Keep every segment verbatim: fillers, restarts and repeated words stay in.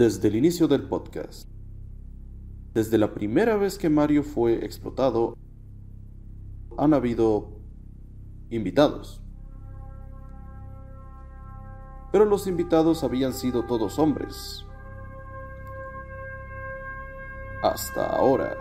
desde el inicio del podcast. Desde la primera vez que Mario fue explotado, han habido invitados. Pero los invitados habían sido todos hombres. Hasta ahora.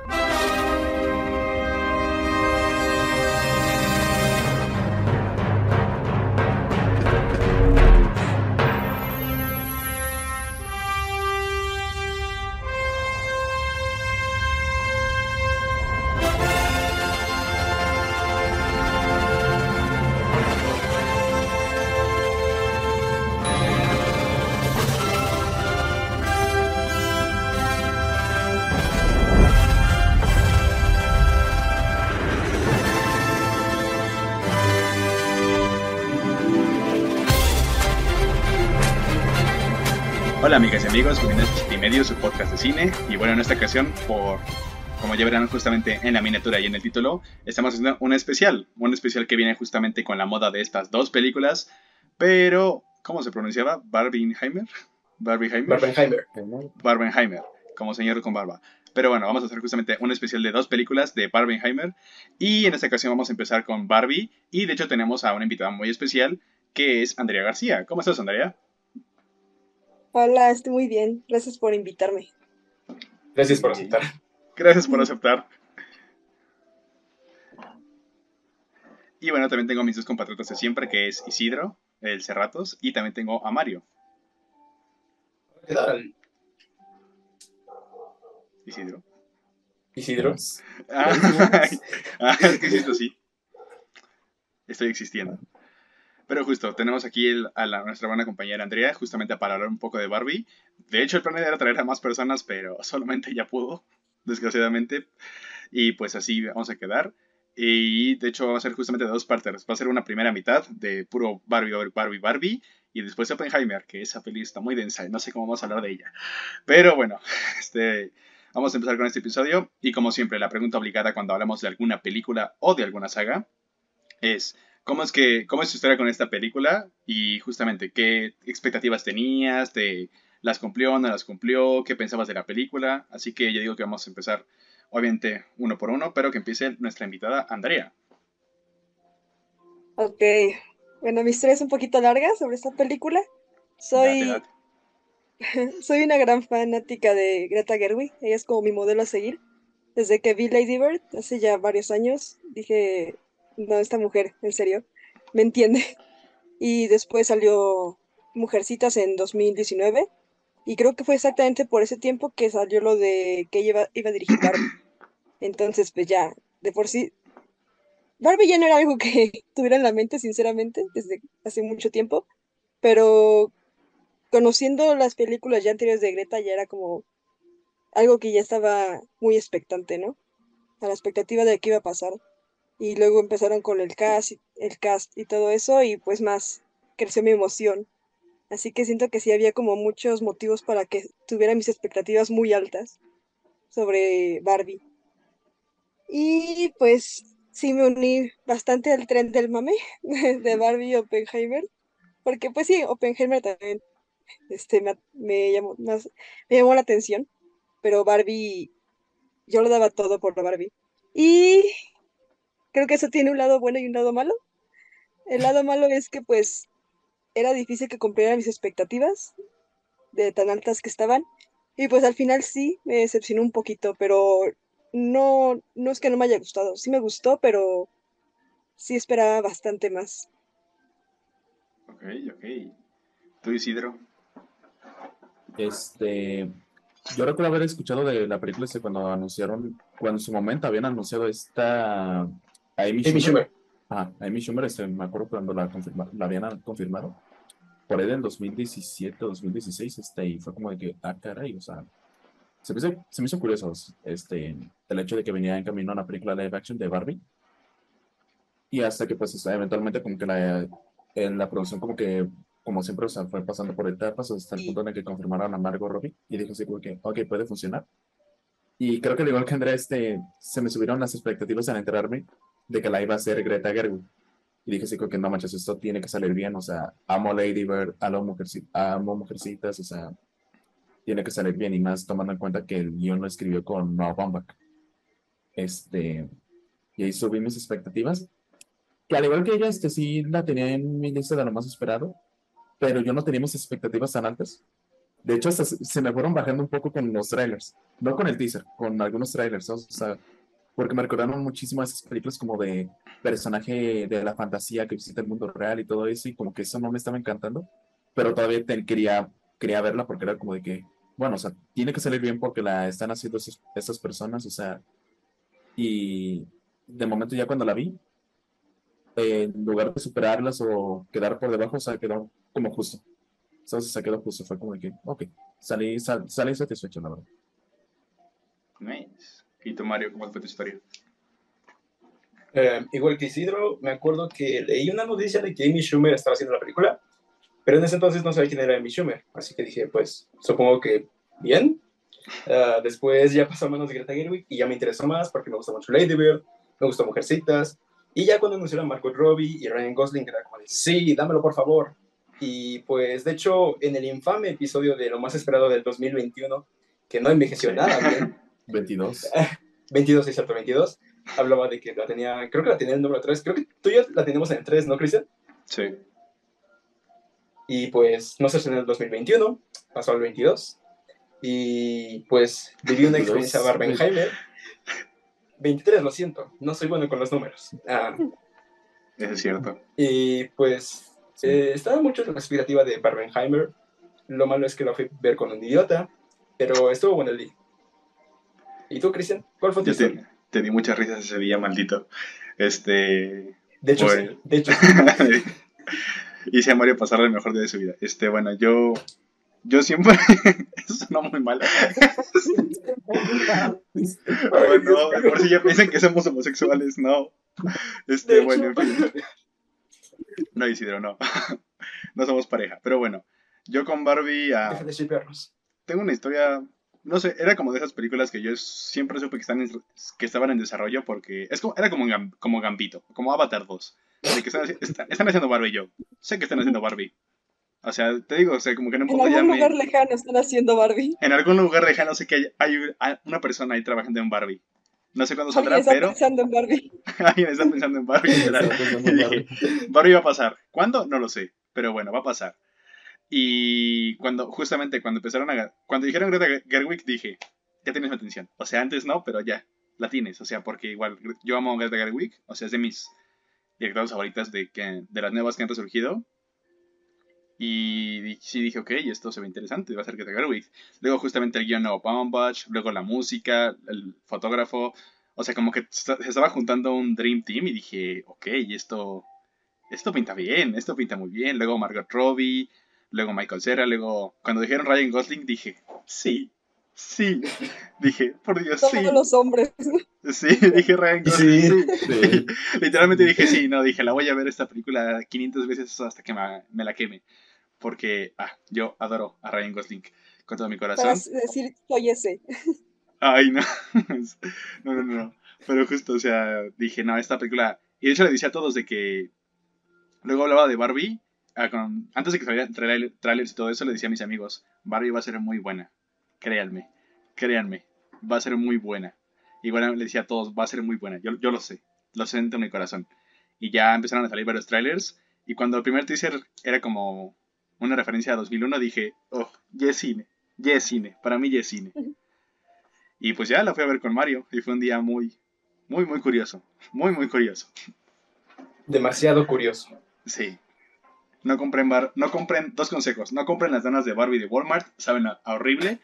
Hola amigas y amigos, bienvenidos a Chiste y Medio, su podcast de cine. Y bueno, en esta ocasión, por, como ya verán justamente en la miniatura y en el título, estamos haciendo un especial. Un especial que viene justamente con la moda de estas dos películas. Pero, ¿cómo se pronunciaba? ¿Barbenheimer? ¿Barbenheimer? Barbenheimer. Barbenheimer, como señor con barba. Pero bueno, vamos a hacer justamente un especial de dos películas de Barbenheimer. Y en esta ocasión vamos a empezar con Barbie. Y de hecho tenemos a una invitada muy especial, que es Andrea García. ¿Cómo estás, Andrea? Hola, estoy muy bien. Gracias por invitarme. Gracias por aceptar. Gracias por aceptar. Y bueno, también tengo a mis dos compatriotas de siempre, que es Isidro, el Cerratos, y también tengo a Mario. ¿Qué tal? Isidro. Isidro. Ah, ah, es que existo, sí. Estoy existiendo. Pero justo, tenemos aquí el, a la, nuestra buena compañera Andrea, justamente para hablar un poco de Barbie. De hecho, el plan era traer a más personas, pero solamente ella pudo, desgraciadamente. Y pues así vamos a quedar. Y de hecho, va a ser justamente de dos partes. Va a ser una primera mitad de puro Barbie, Barbie, Barbie. Y después Oppenheimer, que esa peli está muy densa y no sé cómo vamos a hablar de ella. Pero bueno, este, vamos a empezar con este episodio. Y como siempre, la pregunta obligada cuando hablamos de alguna película o de alguna saga es... ¿Cómo es que, cómo es tu historia con esta película? Y justamente, ¿qué expectativas tenías? ¿Te las cumplió o no las cumplió? ¿Qué pensabas de la película? Así que yo digo que vamos a empezar, obviamente, uno por uno, pero que empiece nuestra invitada, Andrea. Ok. Bueno, mi historia es un poquito larga sobre esta película. Soy, date, date. Soy una gran fanática de Greta Gerwig. Ella es como mi modelo a seguir. Desde que vi Lady Bird, hace ya varios años, dije... No, esta mujer, en serio, me entiende. Y después salió Mujercitas en dos mil diecinueve. Y creo que fue exactamente por ese tiempo que salió lo de que ella iba a dirigir Barbie. Entonces, pues ya, de por sí... Barbie ya no era algo que tuviera en la mente, sinceramente, desde hace mucho tiempo. Pero conociendo las películas ya anteriores de Greta, ya era como algo que ya estaba muy expectante, ¿no? A la expectativa de qué iba a pasar. Y luego empezaron con el cast, el cast y todo eso, y pues más creció mi emoción. Así que siento que sí había como muchos motivos para que tuviera mis expectativas muy altas sobre Barbie. Y pues sí me uní bastante al tren del mame de Barbie y Oppenheimer, porque pues sí, Oppenheimer también este, me, me, llamó, más, me llamó la atención, pero Barbie, yo lo daba todo por Barbie. Y... Creo que eso tiene un lado bueno y un lado malo. El lado malo es que, pues, era difícil que cumpliera mis expectativas de tan altas que estaban. Y, pues, al final sí, me decepcionó un poquito, pero no, no es que no me haya gustado. Sí me gustó, pero sí esperaba bastante más. Ok, ok. ¿Tú, Isidro? Este... Yo recuerdo haber escuchado de la película cuando anunciaron, cuando en su momento habían anunciado esta... Amy Schumer. Amy Schumer. Ah, Amy Schumer, este, me acuerdo cuando la, confirma, la habían confirmado. Por ahí en dos mil diecisiete, dos mil dieciséis, este, y fue como de que, ah, caray, o sea, se me hizo, se me hizo curioso este, el hecho de que venía en camino a una película live action de Barbie. Y hasta que, pues, eventualmente, como que la, en la producción, como que, como siempre, o sea, fue pasando por etapas hasta el punto en el que confirmaron a Margot Robbie. Y dije así, okay, ok, puede funcionar. Y creo que al igual que Andrea, este, se me subieron las expectativas al enterarme de que la iba a hacer Greta Gerwig. Y dije así, que no manches, esto tiene que salir bien. O sea, amo Lady Bird, amo, mujerci- amo Mujercitas, o sea, tiene que salir bien, y más tomando en cuenta que el guión lo escribió con Noah Baumbach. Este, y ahí subí mis expectativas, que al igual que ella, este, sí la tenía en mi lista de lo más esperado, pero yo no tenía mis expectativas tan altas. De hecho, hasta se me fueron bajando un poco con los trailers, no con el teaser, con algunos trailers, ¿no? O sea, porque me recordaron muchísimo a esas películas como de personaje de la fantasía que visita el mundo real y todo eso, y como que eso no me estaba encantando, pero todavía te, quería, quería verla porque era como de que, bueno, o sea, tiene que salir bien porque la están haciendo esos, esas personas, o sea, y de momento ya cuando la vi, eh, en lugar de superarlas o quedar por debajo, o sea, quedó como justo. Entonces se quedó justo, fue como de que, ok, salí, sal, salí satisfecho, la verdad. Nice. ¿Y tú, Mario, cómo fue tu historia? Eh, igual que Isidro, me acuerdo que leí una noticia de que Amy Schumer estaba haciendo la película, pero en ese entonces no sabía quién era Amy Schumer, así que dije, pues, supongo que bien. Uh, después ya pasó a manos de Greta Gerwig y ya me interesó más porque me gustó mucho Lady Bird, me gustó Mujercitas, y ya cuando anunciaron a Margot Robbie y Ryan Gosling, era como de, sí, dámelo por favor. Y pues, de hecho, en el infame episodio de lo más esperado del dos mil veintiuno, que no envejeció nada bien. veintidós. veintidós, es cierto, veintidós. Hablaba de que la tenía, creo que la tenía en el número tres. Creo que tú ya la tenemos en el tres, ¿no, Cristian? Sí. Y pues, no sé si en el dos mil veintiuno, pasó al veintidós. Y pues, viví una experiencia Barbenheimer. veintitrés, lo siento. No soy bueno con los números. Ah. Eso es cierto. Y pues... Sí. Eh, estaba mucho la expectativa de Barbenheimer. Lo malo es que lo fui a ver con un idiota, pero estuvo bueno el día. ¿Y tú, Cristian? ¿Cuál fue tu historia? Te, te di muchas risas ese día, maldito. Este... De hecho, bueno. sí, de hecho sí. Hice a Mario pasar el mejor día de su vida. Este, bueno, yo... Yo siempre... Eso sonó muy mal. Oh, no, por si ya piensan que somos homosexuales, no. Este, de bueno, hecho, en fin... No, Isidro, no. No somos pareja. Pero bueno, yo con Barbie... Ah, Deja de chipearnos. Tengo una historia... No sé, era como de esas películas que yo siempre supe que, están en, que estaban en desarrollo porque... Es como, era como, en, como Gambito, como Avatar dos. De que están, está, están haciendo Barbie yo. Sé que están haciendo Barbie. O sea, te digo, o sea, como que en un poco En algún lugar me... lejano están haciendo Barbie. En algún lugar lejano sé que hay, hay una persona ahí trabajando en Barbie. No sé cuándo saldrá, pero... Alguien está pensando en Barbie. Alguien está pensando en Barbie. Y dije, Barbie va a pasar. ¿Cuándo? No lo sé. Pero bueno, va a pasar. Y cuando, justamente cuando empezaron a... Cuando dijeron Greta Gerwig, dije, ya tienes mi atención. O sea, antes no, pero ya. La tienes. O sea, porque igual yo amo a Greta Gerwig. O sea, es de mis directoras favoritas de, que, de las nuevas que han resurgido. Y sí dije, ok, esto se ve interesante, va a ser Greta Gerwig. Luego justamente el guion de Baumbach, luego la música, el fotógrafo. O sea, como que se estaba juntando un Dream Team y dije, ok, esto, esto pinta bien, esto pinta muy bien. Luego Margot Robbie, luego Michael Cera, luego... Cuando dijeron Ryan Gosling dije, sí, sí. Dije, por Dios, sí. Todos los hombres. Sí, dije Ryan Gosling, sí. sí. sí. Literalmente dije, sí, no, dije, la voy a ver esta película quinientas veces hasta que me, me la queme. Porque, ah, yo adoro a Ryan Gosling con todo mi corazón. Para decir, soy ese. Ay, no. No, no, no. Pero justo, o sea, dije, no, esta película... Y de hecho le decía a todos de que... Luego hablaba de Barbie. Ah, con... Antes de que saliera trailer, trailers y todo eso, le decía a mis amigos, Barbie va a ser muy buena. Créanme, créanme. Va a ser muy buena. Igual bueno, le decía a todos, va a ser muy buena. Yo, yo lo sé. Lo siento en mi corazón. Y ya empezaron a salir varios trailers. Y cuando el primer teaser era como... Una referencia a dos mil uno, dije, oh, yes cine, yes cine, para mí yes cine. Y pues ya la fui a ver con Mario, y fue un día muy, muy, muy curioso, muy, muy curioso. Demasiado curioso. Sí. No compren, bar no compren dos consejos, no compren las donas de Barbie de Walmart, saben a, a horrible.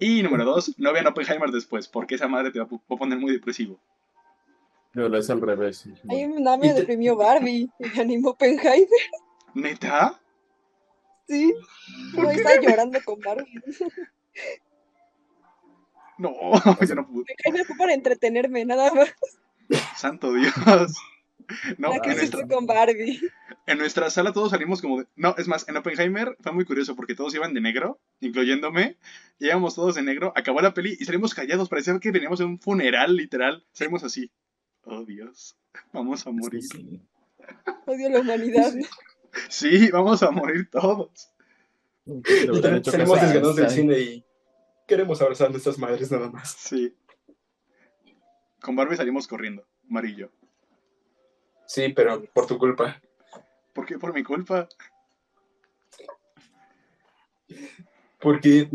Y número dos, no vean Oppenheimer después, porque esa madre te va a poner muy depresivo. No, lo es al revés. Ay, no, me deprimió Barbie, me animó Oppenheimer. ¿Neta? Sí, no está llorando con Barbie. No, yo no pude. Me fue para entretenerme, nada más. Santo Dios. No, ¿qué hiciste con Barbie? En nuestra sala todos salimos como de... No, es más, en Oppenheimer fue muy curioso porque todos iban de negro, incluyéndome. Llegamos todos de negro, acabó la peli y salimos callados. Parecía que veníamos de un funeral, literal. Salimos así. Oh, Dios. Vamos a morir. Sí, sí. Odio la humanidad. Sí. Sí, vamos a morir todos. Y salimos desganados del cine y queremos abrazar a estas madres nada más. Sí. Con Barbie salimos corriendo, amarillo. Sí, pero por tu culpa. ¿Por qué por mi culpa? Porque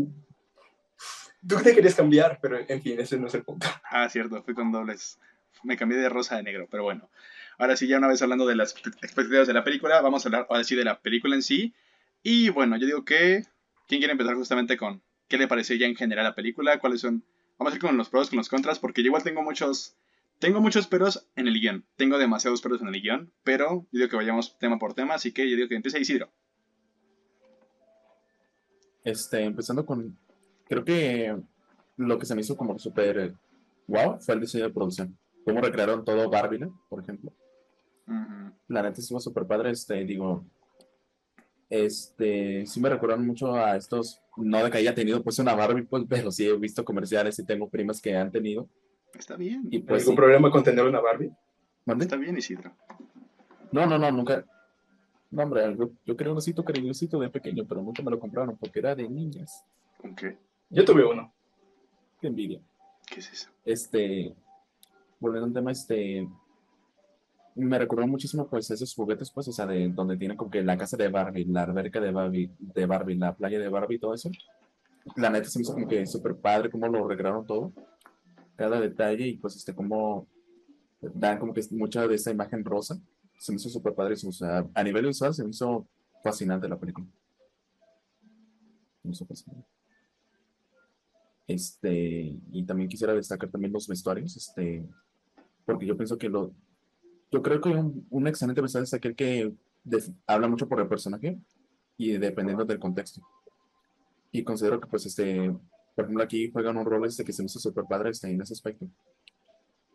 tú te querías cambiar, pero en fin, ese no es el punto. Ah, cierto, fui con dobles. Me cambié de rosa a negro, pero bueno. Ahora sí, ya una vez hablando de las expectativas de la película, vamos a hablar ahora sí de la película en sí. Y bueno, yo digo que... ¿Quién quiere empezar justamente con qué le pareció ya en general la película? ¿Cuáles son? Vamos a ir con los pros, con los contras, porque yo igual tengo muchos... Tengo muchos peros en el guión. Tengo demasiados peros en el guión, pero yo digo que vayamos tema por tema, así que yo digo que empiece Isidro. Este, empezando con... Creo que lo que se me hizo como súper wow fue el diseño de producción. Cómo recrearon todo Barbie, ¿no? Por ejemplo. Uh-huh. La neta estuvo súper padre, este, digo... Este, sí me recuerdan mucho a estos, no de que haya tenido pues una Barbie, pues, pero sí he visto comerciales y tengo primas que han tenido. Está bien. ¿Y pues, algún sí. problema con tener una Barbie? ¿Mande? Está bien, Isidro. No, no, no, nunca. No, hombre, yo, yo quería un osito cariñosito de pequeño, pero nunca me lo compraron porque era de niñas. ¿Con qué? Yo tuve uno. Qué envidia. ¿Qué es eso? Este, volviendo al tema, este... Me recordó muchísimo, pues, esos juguetes, pues, o sea, de donde tienen como que la casa de Barbie, la alberca de Barbie, de Barbie, la playa de Barbie, todo eso. La neta se me hizo como que súper padre cómo lo recrearon todo, cada detalle, y pues, este, como dan como que mucha de esa imagen rosa. Se me hizo súper padre, o sea, a nivel visual se me hizo fascinante la película. Se me hizo fascinante. Este, y también quisiera destacar también los vestuarios, este, porque yo pienso que lo... Yo creo que un, un excelente mensaje es aquel que de, habla mucho por el personaje y dependiendo del contexto. Y considero que, pues, este, por ejemplo, aquí juegan un rol este que se me hizo súper padre este, en ese aspecto.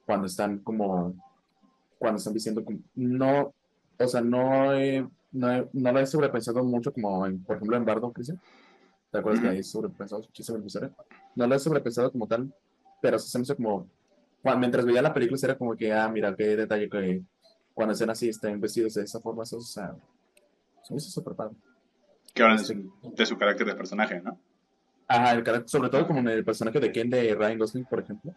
Cuando están como, cuando están diciendo, como, no, o sea, no, he, no, he, no lo he sobrepensado mucho, como, en, por ejemplo, en Bardo, Cristian. ¿Te acuerdas que ahí sobrepensado? No lo he sobrepensado como tal, pero se me hizo como... Cuando, mientras veía la película era como que, ah, mira, qué detalle que cuando estén así, estén vestidos de esa forma, eso, o sea, eso es súper padre. Que hablan este, de, su, de su carácter de personaje, ¿no? Ajá, el carácter, sobre todo como en el personaje de Ken de Ryan Gosling, por ejemplo.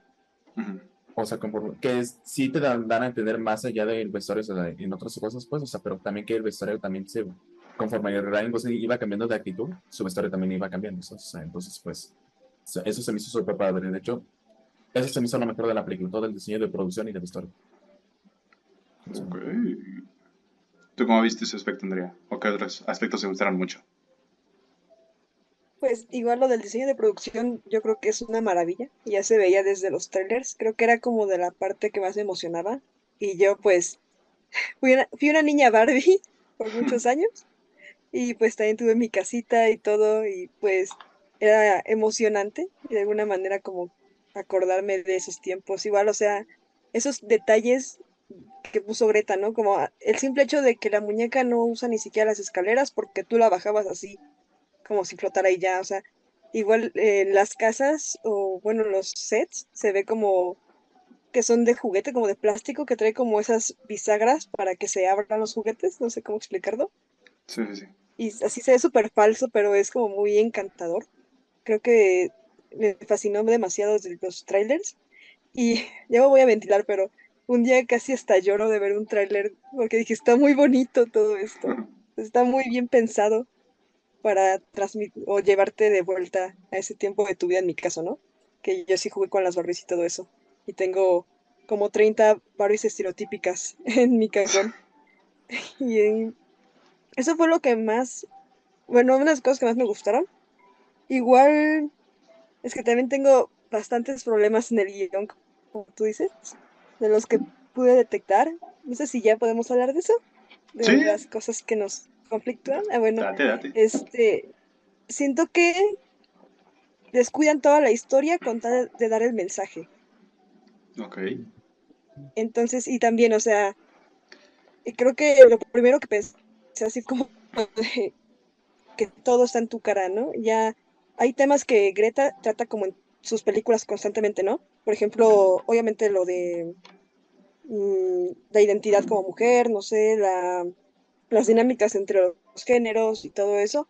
Uh-huh. O sea, como, que es, sí te dan, dan a entender más allá del vestuario, o sea, en otras cosas, pues, o sea, pero también que el vestuario también se, conforme Ryan Gosling iba cambiando de actitud, su vestuario también iba cambiando, o sea, entonces, pues, eso se me hizo súper padre, de hecho. Eso se me hizo lo mejor de la película, todo el diseño de producción y de vestuario. Ok. ¿Tú cómo viste ese aspecto, Andrea? ¿O qué otros aspectos te gustaron mucho? Pues igual lo del diseño de producción yo creo que es una maravilla. Ya se veía desde los trailers. Creo que era como de la parte que más me emocionaba. Y yo pues fui una, fui una niña Barbie por muchos años. Y pues también tuve mi casita y todo. Y pues era emocionante. Y de alguna manera como... acordarme de esos tiempos, igual, o sea, esos detalles que puso Greta, ¿no? Como el simple hecho de que la muñeca no usa ni siquiera las escaleras porque tú la bajabas así, como si flotara y ya, o sea, igual eh, las casas o, bueno, los sets se ve como que son de juguete, como de plástico, que trae como esas bisagras para que se abran los juguetes, no sé cómo explicarlo. Sí, sí, sí. Y así se ve súper falso, pero es como muy encantador. Creo que me fascinó demasiado desde los trailers y ya me voy a ventilar, pero un día casi hasta lloro de ver un trailer porque dije, está muy bonito todo esto, está muy bien pensado para transmitir o llevarte de vuelta a ese tiempo de tu vida, en mi caso, ¿no? Que yo sí jugué con las Barbies y todo eso y tengo como treinta Barbies estereotípicas en mi cajón y en... eso fue lo que más, bueno, unas cosas que más me gustaron. Igual es que también tengo bastantes problemas en el guión, como tú dices, de los que pude detectar. No sé si ya podemos hablar de eso, de ¿sí? las cosas que nos conflictúan. Ah, bueno, date, date. Este, siento que descuidan toda la historia con tal de dar el mensaje. Ok. Entonces, y también, o sea, creo que lo primero que pensé, así como de, que todo está en tu cara, ¿no? Ya... Hay temas que Greta trata como en sus películas constantemente, ¿no? Por ejemplo, obviamente lo de mmm, la identidad como mujer, no sé, la, las dinámicas entre los géneros y todo eso.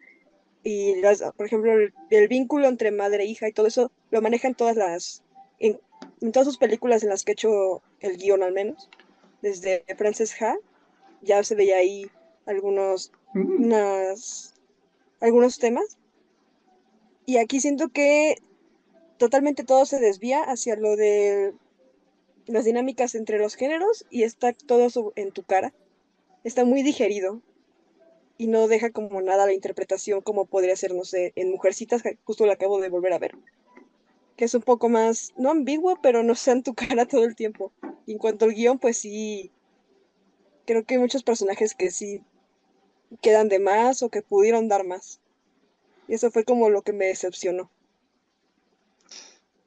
y las, por ejemplo, el, el vínculo entre madre e hija y todo eso lo maneja en todas las en, en todas sus películas en las que he hecho el guión, al menos desde Frances Ha. Ya se veía ahí algunos mm. unas, algunos temas, y aquí siento que totalmente todo se desvía hacia lo de las dinámicas entre los géneros y está todo en tu cara, está muy digerido y no deja como nada la interpretación como podría ser, no sé, en Mujercitas, justo la acabo de volver a ver, que es un poco más, no ambigua, pero no está en tu cara todo el tiempo. Y en cuanto al guión, pues sí, creo que hay muchos personajes que sí quedan de más o que pudieron dar más. Y eso fue como lo que me decepcionó.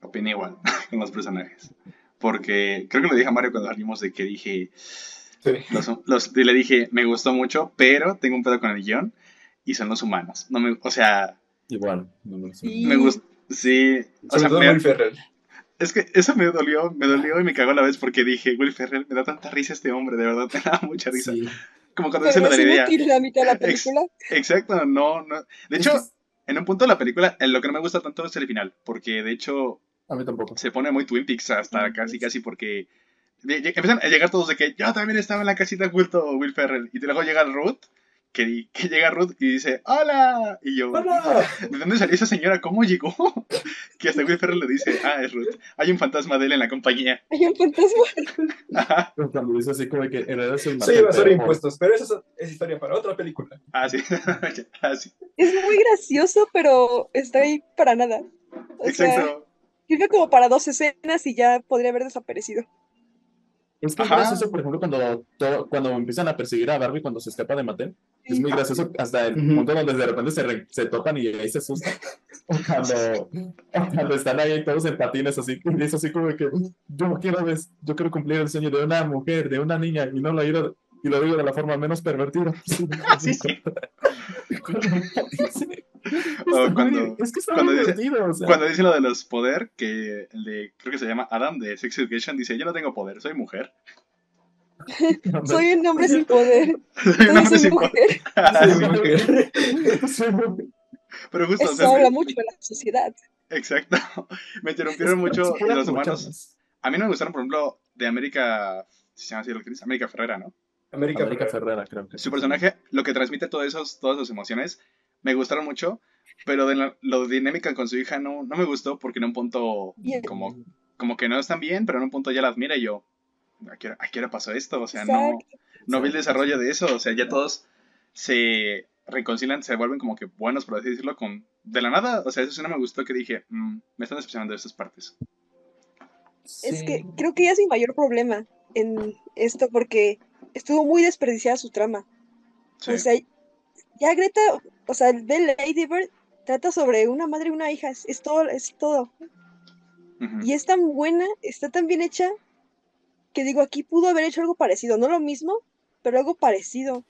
Opiné igual con los personajes. Porque creo que le dije a Mario cuando salimos de que dije... Sí. Los, los, y le dije, me gustó mucho, pero tengo un pedo con el guión y son los humanos. No me, o sea... Igual. No me, sí. me gustó. Sí. Sobre o sea, todo me, Will Ferrell. Es que eso me dolió, me dolió y me cagó a la vez porque dije, Will Ferrell, me da tanta risa este hombre, de verdad, me da mucha risa. Sí. Como cuando dicen lo de la idea. La mitad de la película. Ex- exacto, no, no. De hecho, en un punto de la película, lo que no me gusta tanto es el final, porque de hecho... A mí tampoco. Se pone muy Twin Peaks hasta casi, casi porque... Empiezan a llegar todos de que yo también estaba en la casita oculto, Will Ferrell. Y luego llega Ruth, que, que llega Ruth y dice, ¡hola! Y yo, ¡hola! ¿De dónde salió esa señora? ¿Cómo llegó? Que hasta Will Ferrell le dice, ah, es Ruth. Hay un fantasma de él en la compañía. Hay un fantasma. Ajá. Cuando dice así como que en realidad soy... Sí, va a ser impuestos, pero eso es historia para otra película. Ah, sí. ah, sí. Es muy gracioso, pero está ahí para nada. O exacto. Sea... Sirve como para dos escenas y ya podría haber desaparecido. Es que es gracioso, por ejemplo, cuando, todo, cuando empiezan a perseguir a Barbie cuando se escapa de Mattel. Sí. Es muy gracioso hasta el uh-huh. punto donde de repente se, re, se tocan y ahí se asustan. O cuando, cuando están ahí todos en patines, así, y es así como que yo quiero, ves, yo quiero cumplir el sueño de una mujer, de una niña, y no lo digo, y lo digo de la forma menos pervertida. Sí, sí. O cuando, es que cuando, dice, o sea. cuando dice lo de los poder, que el de, creo que se llama Adam de Sex Education, dice, yo no tengo poder, soy mujer. Soy un hombre sin poder. Soy un hombre sin mujer. poder. Soy mujer. Soy mujer. Pero justo, eso o sea, habla me, mucho de la sociedad. Exacto. Me interrumpieron mucho los humanos. A mí no me gustaron, por ejemplo, de América, si se llama así la actriz, América Ferrera, ¿no? América, América Ferrera, creo que. Su sí. personaje, lo que transmite todo esos, todas sus emociones, me gustaron mucho, pero de la, lo dinámica con su hija no, no me gustó, porque en un punto yeah. como, como que no están bien, pero en un punto ya la admira y yo, ¿a qué hora, a qué hora pasó esto? O sea, no, no vi el desarrollo de eso, o sea, ya todos se reconcilian, se vuelven como que buenos, por así decirlo, con de la nada, o sea, eso sí no me gustó, que dije, mm, me están decepcionando de estas partes. Sí. Es que creo que ya es mi mayor problema en esto, porque estuvo muy desperdiciada su trama. Sí. O sea, ya Greta, o sea, de Lady Bird trata sobre una madre y una hija, es, es todo, es todo. Uh-huh. Y es tan buena, está tan bien hecha, que digo, aquí pudo haber hecho algo parecido, no lo mismo, pero algo parecido.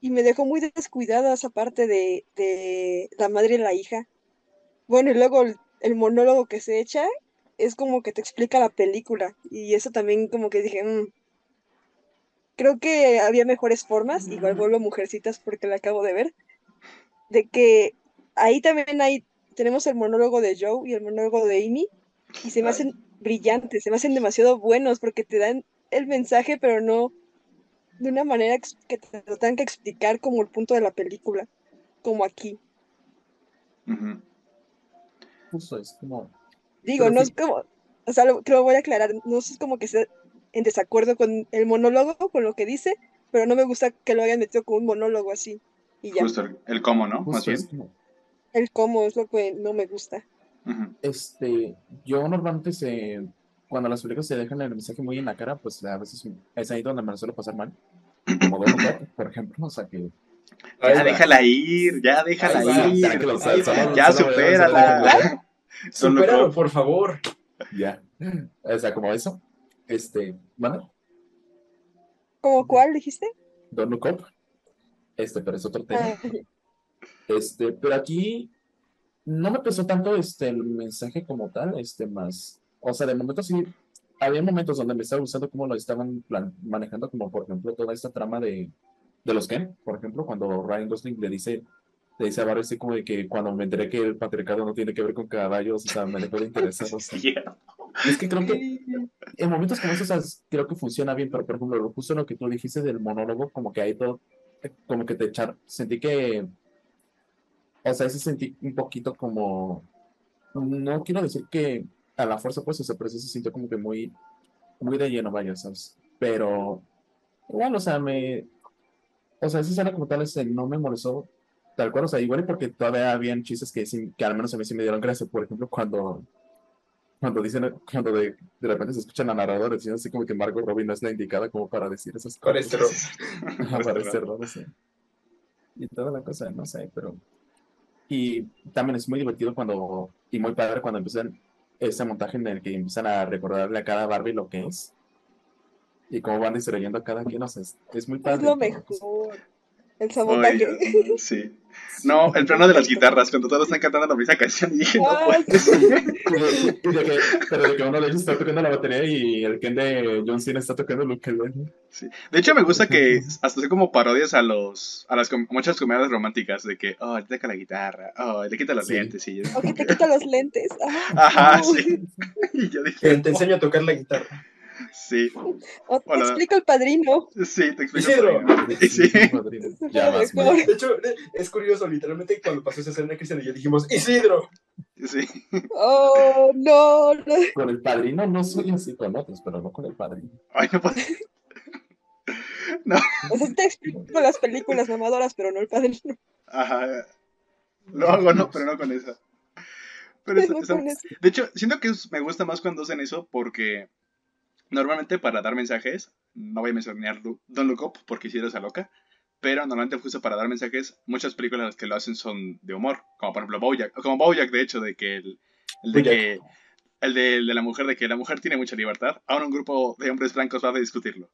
Y me dejó muy descuidada esa parte de, de la madre y la hija. Bueno, y luego el, el monólogo que se echa es como que te explica la película, y eso también como que dije, mmm, creo que había mejores formas, igual vuelvo a Mujercitas porque la acabo de ver, de que ahí también hay, tenemos el monólogo de Joe y el monólogo de Amy, y se me hacen brillantes, se me hacen demasiado buenos, porque te dan el mensaje, pero no de una manera que te lo tengan que explicar como el punto de la película, como aquí. Uh-huh. Justo es como... Digo, pero no sí. es como, o sea, lo, lo voy a aclarar, no es como que sea en desacuerdo con el monólogo, con lo que dice, pero no me gusta que lo hayan metido con un monólogo así, y ya. Justo el, el cómo, ¿no? Justo más bien. Como... El cómo es lo que no me gusta. Uh-huh. Este, yo normalmente se, cuando las películas se dejan el mensaje muy en la cara, pues a veces es ahí donde me lo suelo pasar mal, como Don Gato, por ejemplo, o sea que... Ya ahí déjala va. ir, ya déjala ahí ir, ir. Ya, ya supérala. Supéralo, por favor. Ya, o sea, como eso. Este, ¿mano? ¿Cómo cuál dijiste? Don't Look Up. Este, pero es otro tema. Este, pero aquí no me pesó tanto este, el mensaje como tal, este, más. O sea, de momento sí, había momentos donde me estaba gustando cómo lo estaban plan- manejando, como por ejemplo toda esta trama de, de los Ken, por ejemplo, cuando Ryan Gosling le dice le dice a Barry así como de que cuando me enteré que el patriarcado no tiene que ver con caballos, o sea, me dejó de interesar, o sea. Yeah. Y es que creo que en momentos como esos, o sea, creo que funciona bien, pero por ejemplo, justo lo que tú dijiste del monólogo, como que ahí todo, como que te echaron, sentí que, o sea, ese sentí un poquito como, no quiero decir que a la fuerza, pues, o sea, pero sí se sintió como que muy, muy de lleno, vaya, ¿sabes? Pero, igual, o sea, me, o sea, esa escena como tal, ese, no me molestó tal cual, o sea, igual y porque todavía habían chistes que, que al menos a mí sí me dieron gracia, por ejemplo, cuando... Cuando dicen, cuando de, de repente se escuchan a narradores, diciendo así como que Margot Robbie no es la indicada como para decir esas cosas. Para este rol, no sé. Y toda la cosa, no sé, pero... Y también es muy divertido cuando, y muy padre cuando empiezan ese montaje en el que empiezan a recordarle a cada Barbie lo que es. Y cómo van distrayendo a cada quien, no sé, es, es muy padre. Es lo mejor. El sabotaje. Oy, sí. No, el plano de las guitarras, cuando todos están cantando la misma canción, y dije, no puedes. Pero de que uno de ellos está tocando la batería y el Ken de John Cena está tocando lo que le... Sí. De hecho, me gusta que hasta hace como parodias a los a las com muchas comedias románticas, de que, oh, te toca la guitarra, oh, le quita los sí. lentes. Y yo, o que te quita los lentes. Ah, ajá, no. Sí. Y yo dije, te, te enseño oh. a tocar la guitarra. Sí. O te Hola. explico el padrino. Sí, te explico Isidro. el padrino. Sí. Sí. Ya vas, de hecho, es curioso, literalmente cuando pasó esa escena, Cristian y yo dijimos, ¡Isidro! Sí. Oh, no, no. Con el padrino no soy así con otros, pero no con el padrino. Ay, no puedo. No. O sea, te explico las películas mamadoras, pero no el padrino. Ajá. Lo hago, no, pero no con esa. Pero está, está... De hecho, siento que me gusta más cuando hacen eso porque... Normalmente para dar mensajes, no voy a mencionar Don't Look Up porque Isidro es loca, pero normalmente justo para dar mensajes, muchas películas las que lo hacen son de humor, como por ejemplo BoJack, como BoJack de hecho, de que el, el de que el de, el de la mujer, de que la mujer tiene mucha libertad, ahora un grupo de hombres blancos va a discutirlo.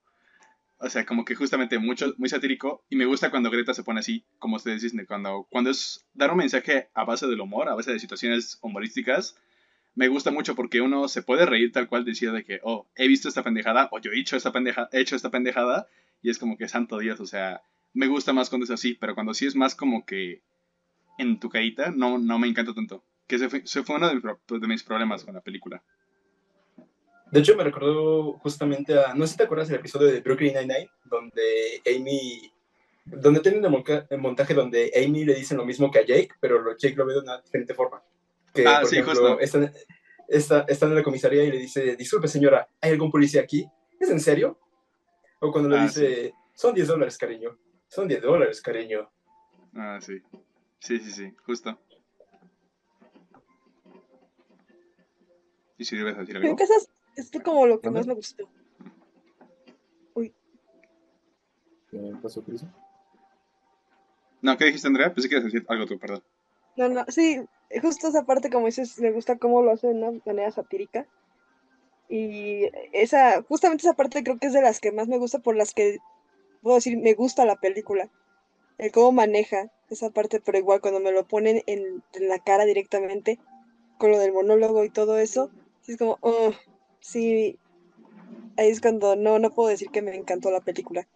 O sea, como que justamente mucho, muy satírico, y me gusta cuando Greta se pone así, como ustedes dicen, cuando, cuando es dar un mensaje a base del humor, a base de situaciones humorísticas. Me gusta mucho porque uno se puede reír tal cual diciendo de que, oh, he visto esta pendejada, o yo he hecho esta, pendeja, he hecho esta pendejada, y es como que santo Dios, o sea, me gusta más cuando es así, pero cuando sí es más como que en tu carita, no, no me encanta tanto. Que ese fue, ese fue uno de mis, de mis problemas con la película. De hecho, me recordó justamente a, no sé si te acuerdas del episodio de Brooklyn Nine-Nine, donde Amy, donde tienen el montaje donde Amy le dicen lo mismo que a Jake, pero Jake lo ve de una diferente forma. Que, ah, por sí, ejemplo, están, están, están en la comisaría y le dice, disculpe señora, ¿hay algún policía aquí? ¿Es en serio? O cuando ah, le dice, sí. son diez dólares, cariño, son diez dólares, cariño. Ah, sí, sí, sí, sí, justo. ¿Y si debes decir algo? Creo que eso es, es como lo que ¿Dónde? más me gustó. Uy. ¿Qué pasó, Cris? No, ¿qué dijiste, Andrea? Pensé que ibas a decir algo tú, perdón. No, no, sí, justo esa parte, como dices, me gusta cómo lo hacen de una manera satírica. Y esa, justamente esa parte creo que es de las que más me gusta, por las que puedo decir me gusta la película. El cómo maneja esa parte, pero igual cuando me lo ponen en, en la cara directamente, con lo del monólogo y todo eso, es como, oh, sí, ahí es cuando no, no puedo decir que me encantó la película.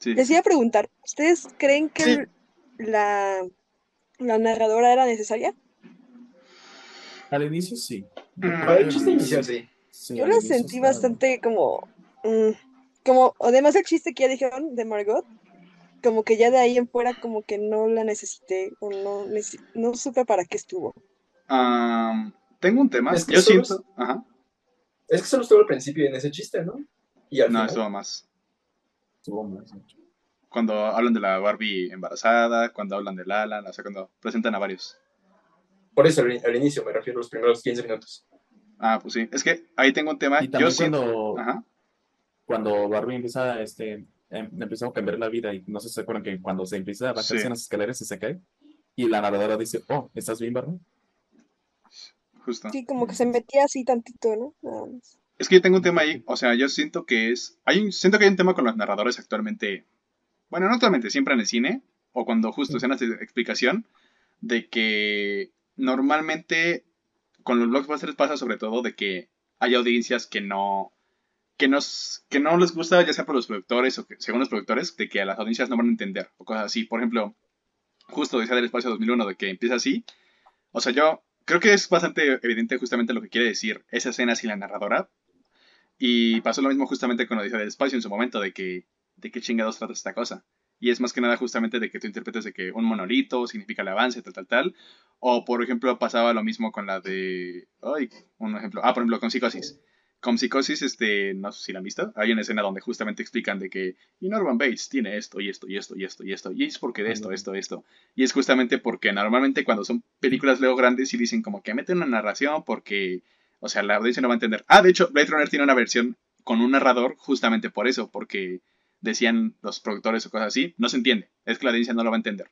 Sí. Les iba a preguntar, ¿ustedes creen que sí. la... ¿La narradora era necesaria? Al inicio sí. Al inicio sí. sí Yo la sentí estaba... bastante como... Mmm, como además el chiste que ya dijeron de Margot, como que ya de ahí en fuera como que no la necesité o no, no supe para qué estuvo. Um, tengo un tema. Es que Yo solo, siento... Ajá. Es que solo estuvo al principio en ese chiste, ¿no? Y al no, final... estuvo más. Estuvo más, mucho. Cuando hablan de la Barbie embarazada, cuando hablan de Alan, o sea, cuando presentan a varios. Por eso, al, al inicio me refiero a los primeros quince minutos. Ah, pues sí. Es que ahí tengo un tema. Y también Yo cuando, siento... Ajá. cuando Barbie empieza, este, em, empieza a cambiar la vida, y no sé si se acuerdan que cuando se empieza a bajarse sí. en las escaleras y se cae, y la narradora dice, oh, ¿estás bien, Barbie? Justo. Sí, como que se metía así tantito, ¿no? Nada más. Es que yo tengo un tema ahí, o sea, yo siento que es... Hay un, siento que hay un tema con los narradores actualmente... Bueno, no totalmente, siempre en el cine, o cuando justo escenas de explicación, de que normalmente con los blockbusters pasa sobre todo de que hay audiencias que no, que, nos, que no les gusta, ya sea por los productores o que, según los productores, de que a las audiencias no van a entender, o cosas así. Por ejemplo, justo decía del espacio dos mil uno, de que empieza así. O sea, yo creo que es bastante evidente justamente lo que quiere decir esa escena sin la narradora. Y pasó lo mismo justamente con Odisea del Espacio en su momento, de que de qué chingados trata esta cosa. Y es más que nada justamente de que tú interpretes de que un monolito significa el avance, tal, tal, tal. O, por ejemplo, pasaba lo mismo con la de... Ay, un ejemplo. Ah, por ejemplo, con Psicosis. Con Psicosis, este, no sé si la han visto, hay una escena donde justamente explican de que y Norman Bates tiene esto, y esto, y esto, y esto, y esto, y es porque de esto, esto, esto. Y es justamente porque normalmente cuando son películas luego grandes y dicen como que meten una narración porque... O sea, la audiencia no va a entender. Ah, de hecho, Blade Runner tiene una versión con un narrador justamente por eso, porque decían los productores o cosas así, no se entiende, es que la audiencia no lo va a entender.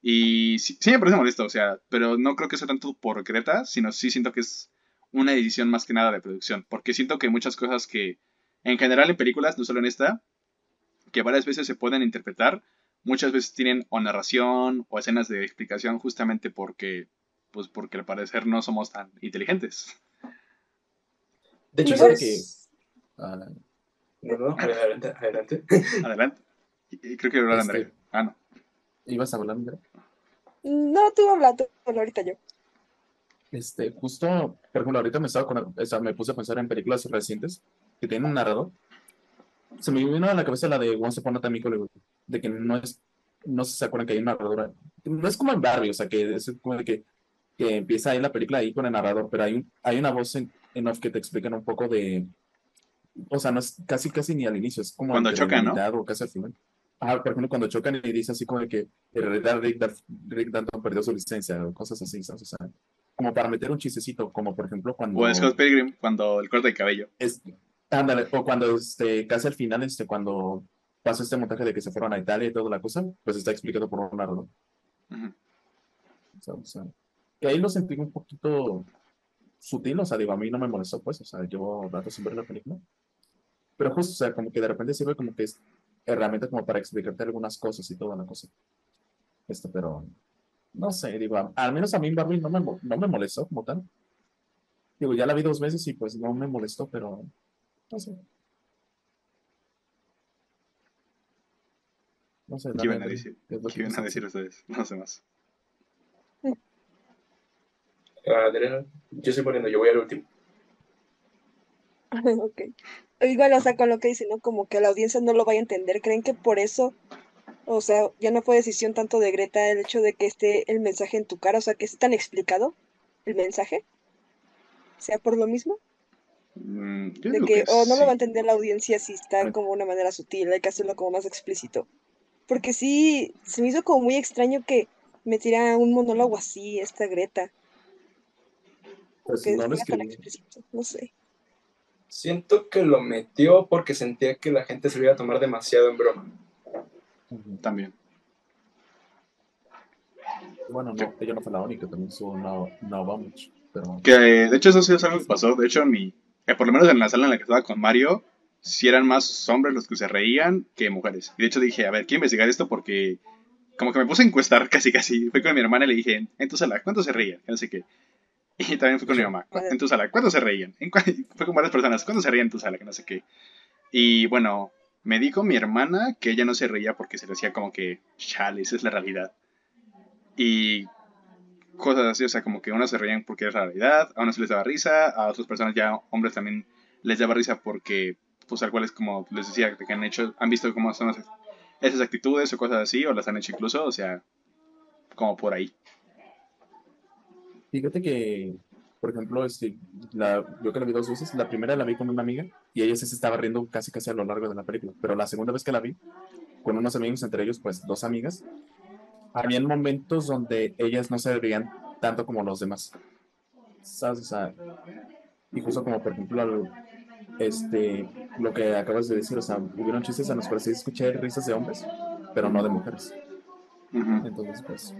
Y sí, sí me parece molesto, o sea, pero no creo que sea tanto por Greta, sino sí siento que es una decisión más que nada de producción, porque siento que muchas cosas que, en general en películas, no solo en esta, que varias veces se pueden interpretar, muchas veces tienen o narración o escenas de explicación justamente porque, pues porque al parecer no somos tan inteligentes. De hecho, ¿sabes que...? Ah, no. No, no, adelante, adelante. Adelante. Creo que iba a hablar Andrea. Ah, no. ¿Ibas a hablar, Andrea? No, tú hablas, tú hablas, ahorita yo. Este, justo, por ejemplo, ahorita me estaba con, o sea, me puse a pensar en películas recientes que tienen un narrador. Se me vino a la cabeza la de Once Upon a Time in Hollywood, de que no es, no se acuerdan que hay un narrador. No es como en Barbie, o sea, que es como de que, que empieza ahí la película ahí con el narrador, pero hay, un, hay una voz en, en off que te explican un poco de... O sea, no es casi, casi ni al inicio, es como... Cuando chocan, ¿no? O casi al final. Ah, por ejemplo, cuando chocan y dice así como de que en realidad Rick, Rick Dalton perdió su licencia, o cosas así, ¿sabes? O sea, como para meter un chistecito, como por ejemplo cuando... O Scott Pilgrim, cuando el corte de cabello. Es, ándale, o cuando este, casi al final, este, cuando pasó este montaje de que se fueron a Italia y toda la cosa, pues está explicado por un narrador. Uh-huh. O sea, o sea, que ahí lo sentí un poquito sutil, o sea, digo, a mí no me molestó, pues, o sea, yo rato sin ver la película. Pero justo, o sea, como que de repente sirve como que es herramienta como para explicarte algunas cosas y toda la cosa. Esto, pero, no sé, digo, al menos a mí Barbie no me, no me molestó como tal. Digo, ya la vi dos veces y pues no me molestó, pero, no sé. No sé. ¿Qué iban a decir? ¿Qué iban a decir ustedes? No sé más. Adriana, yo estoy poniendo, yo voy al último. Ok. Igual, o sea, con lo que dicen, ¿no? Como que la audiencia no lo vaya a entender. ¿Creen que por eso, o sea, ya no fue decisión tanto de Greta el hecho de que esté el mensaje en tu cara? O sea, que esté tan explicado el mensaje. ¿Sea por lo mismo? Mm, yo de que, que o no sí. Lo va a entender la audiencia si está como una manera sutil, hay que hacerlo como más explícito. Porque sí, se me hizo como muy extraño que me tirara un monólogo así, esta Greta. Pues no lo escribí. No sé. Siento que lo metió porque sentía que la gente se lo iba a tomar demasiado en broma. También. Bueno, no, ella no fue la única, también subo no, no va mucho. Pero... Que de hecho eso sí es algo que pasó. De hecho, en mi, eh, por lo menos en la sala en la que estaba con Mario, sí eran más hombres los que se reían que mujeres. Y de hecho dije, a ver, quiero investigar esto porque como que me puse a encuestar casi casi. Fui con mi hermana y le dije, en tu sala, ¿cuántos se reían? No sé qué. Y también fue con mi mamá, en tu sala, ¿cuándo se reían? En cu- fue con varias personas, ¿cuándo se reían en tu sala? Que no sé qué. Y bueno, me dijo mi hermana que ella no se reía porque se le hacía como que, chale, esa es la realidad. Y cosas así, o sea, como que unos se reían porque es la realidad, a unos se les daba risa, a otras personas, ya hombres también les daba risa porque, pues al cual es como les decía, que han hecho, han visto cómo son esas, esas actitudes o cosas así, o las han hecho incluso, o sea, como por ahí. Fíjate que, por ejemplo, este, la, yo que la vi dos veces, la primera la vi con una amiga y ella se estaba riendo casi casi a lo largo de la película, pero la segunda vez que la vi, con unos amigos, entre ellos pues dos amigas, habían momentos donde ellas no se reían tanto como los demás, ¿sabes? O sea, incluso como por ejemplo lo, este, lo que acabas de decir, o sea, hubieron chistes a los cuales sí escuché risas de hombres, pero no de mujeres. Uh-huh. Entonces pues,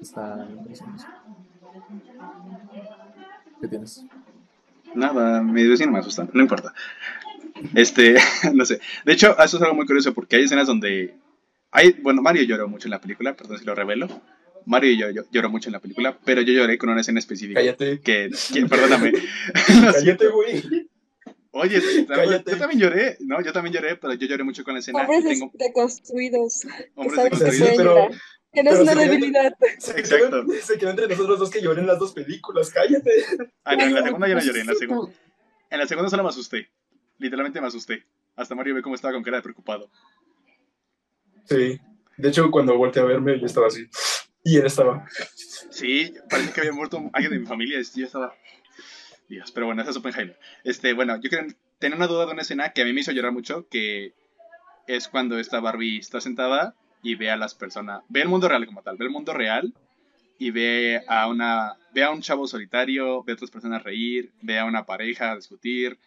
está interesante. ¿Qué tienes? Nada, mi vecino me asusta, no importa. Este, no sé. De hecho, eso es algo muy curioso porque hay escenas donde hay, bueno, Mario lloró mucho en la película, perdón si lo revelo. Mario y yo, yo lloró mucho en la película, pero yo lloré con una escena específica. Cállate. Que, que perdóname. Cállate, güey. Oye, Cállate. Yo también lloré, ¿no? Yo también lloré, pero yo lloré mucho con la escena. Hombres tengo... deconstruidos. Hombres deconstruidos, pero... Tienes una debilidad. Se quedó, se quedó entre nosotros dos que lloré en las dos películas, cállate. Ah, no, en la segunda yo no lloré, en la segunda. En la segunda solo me asusté. Literalmente me asusté. Hasta Mario ve cómo estaba con cara de preocupado. Sí. De hecho, cuando volteé a verme, yo estaba así. Y él estaba. Sí, parece que había muerto alguien de mi familia. Y yo estaba. Dios, pero bueno, esa es Oppenheimer. Este, bueno, yo quería tener una duda de una escena que a mí me hizo llorar mucho, que es cuando esta Barbie está sentada y ve a las personas, ve el mundo real como tal, ve el mundo real y ve a una, ve a un chavo solitario, ve a otras personas reír, ve a una pareja discutir.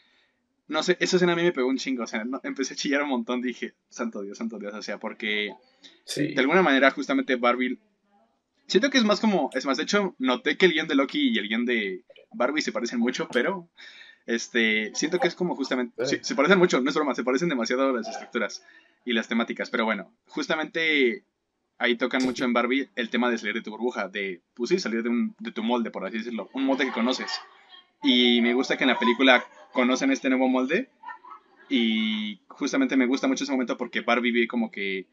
No sé, esa escena a mí me pegó un chingo, o sea, no, empecé a chillar un montón, dije, santo Dios, santo Dios, o sea, porque sí, de alguna manera justamente Barbie, siento que es más como, es más, de hecho, noté que el guión de Loki y el guión de Barbie se parecen mucho, pero este, siento que es como justamente, sí, se parecen mucho, no es broma, se parecen demasiado las estructuras y las temáticas, pero bueno, justamente ahí tocan mucho en Barbie el tema de salir de tu burbuja, de, pues sí, salir de, un, de tu molde, por así decirlo, un molde que conoces, y me gusta que en la película conocen este nuevo molde, y justamente me gusta mucho ese momento porque Barbie ve como que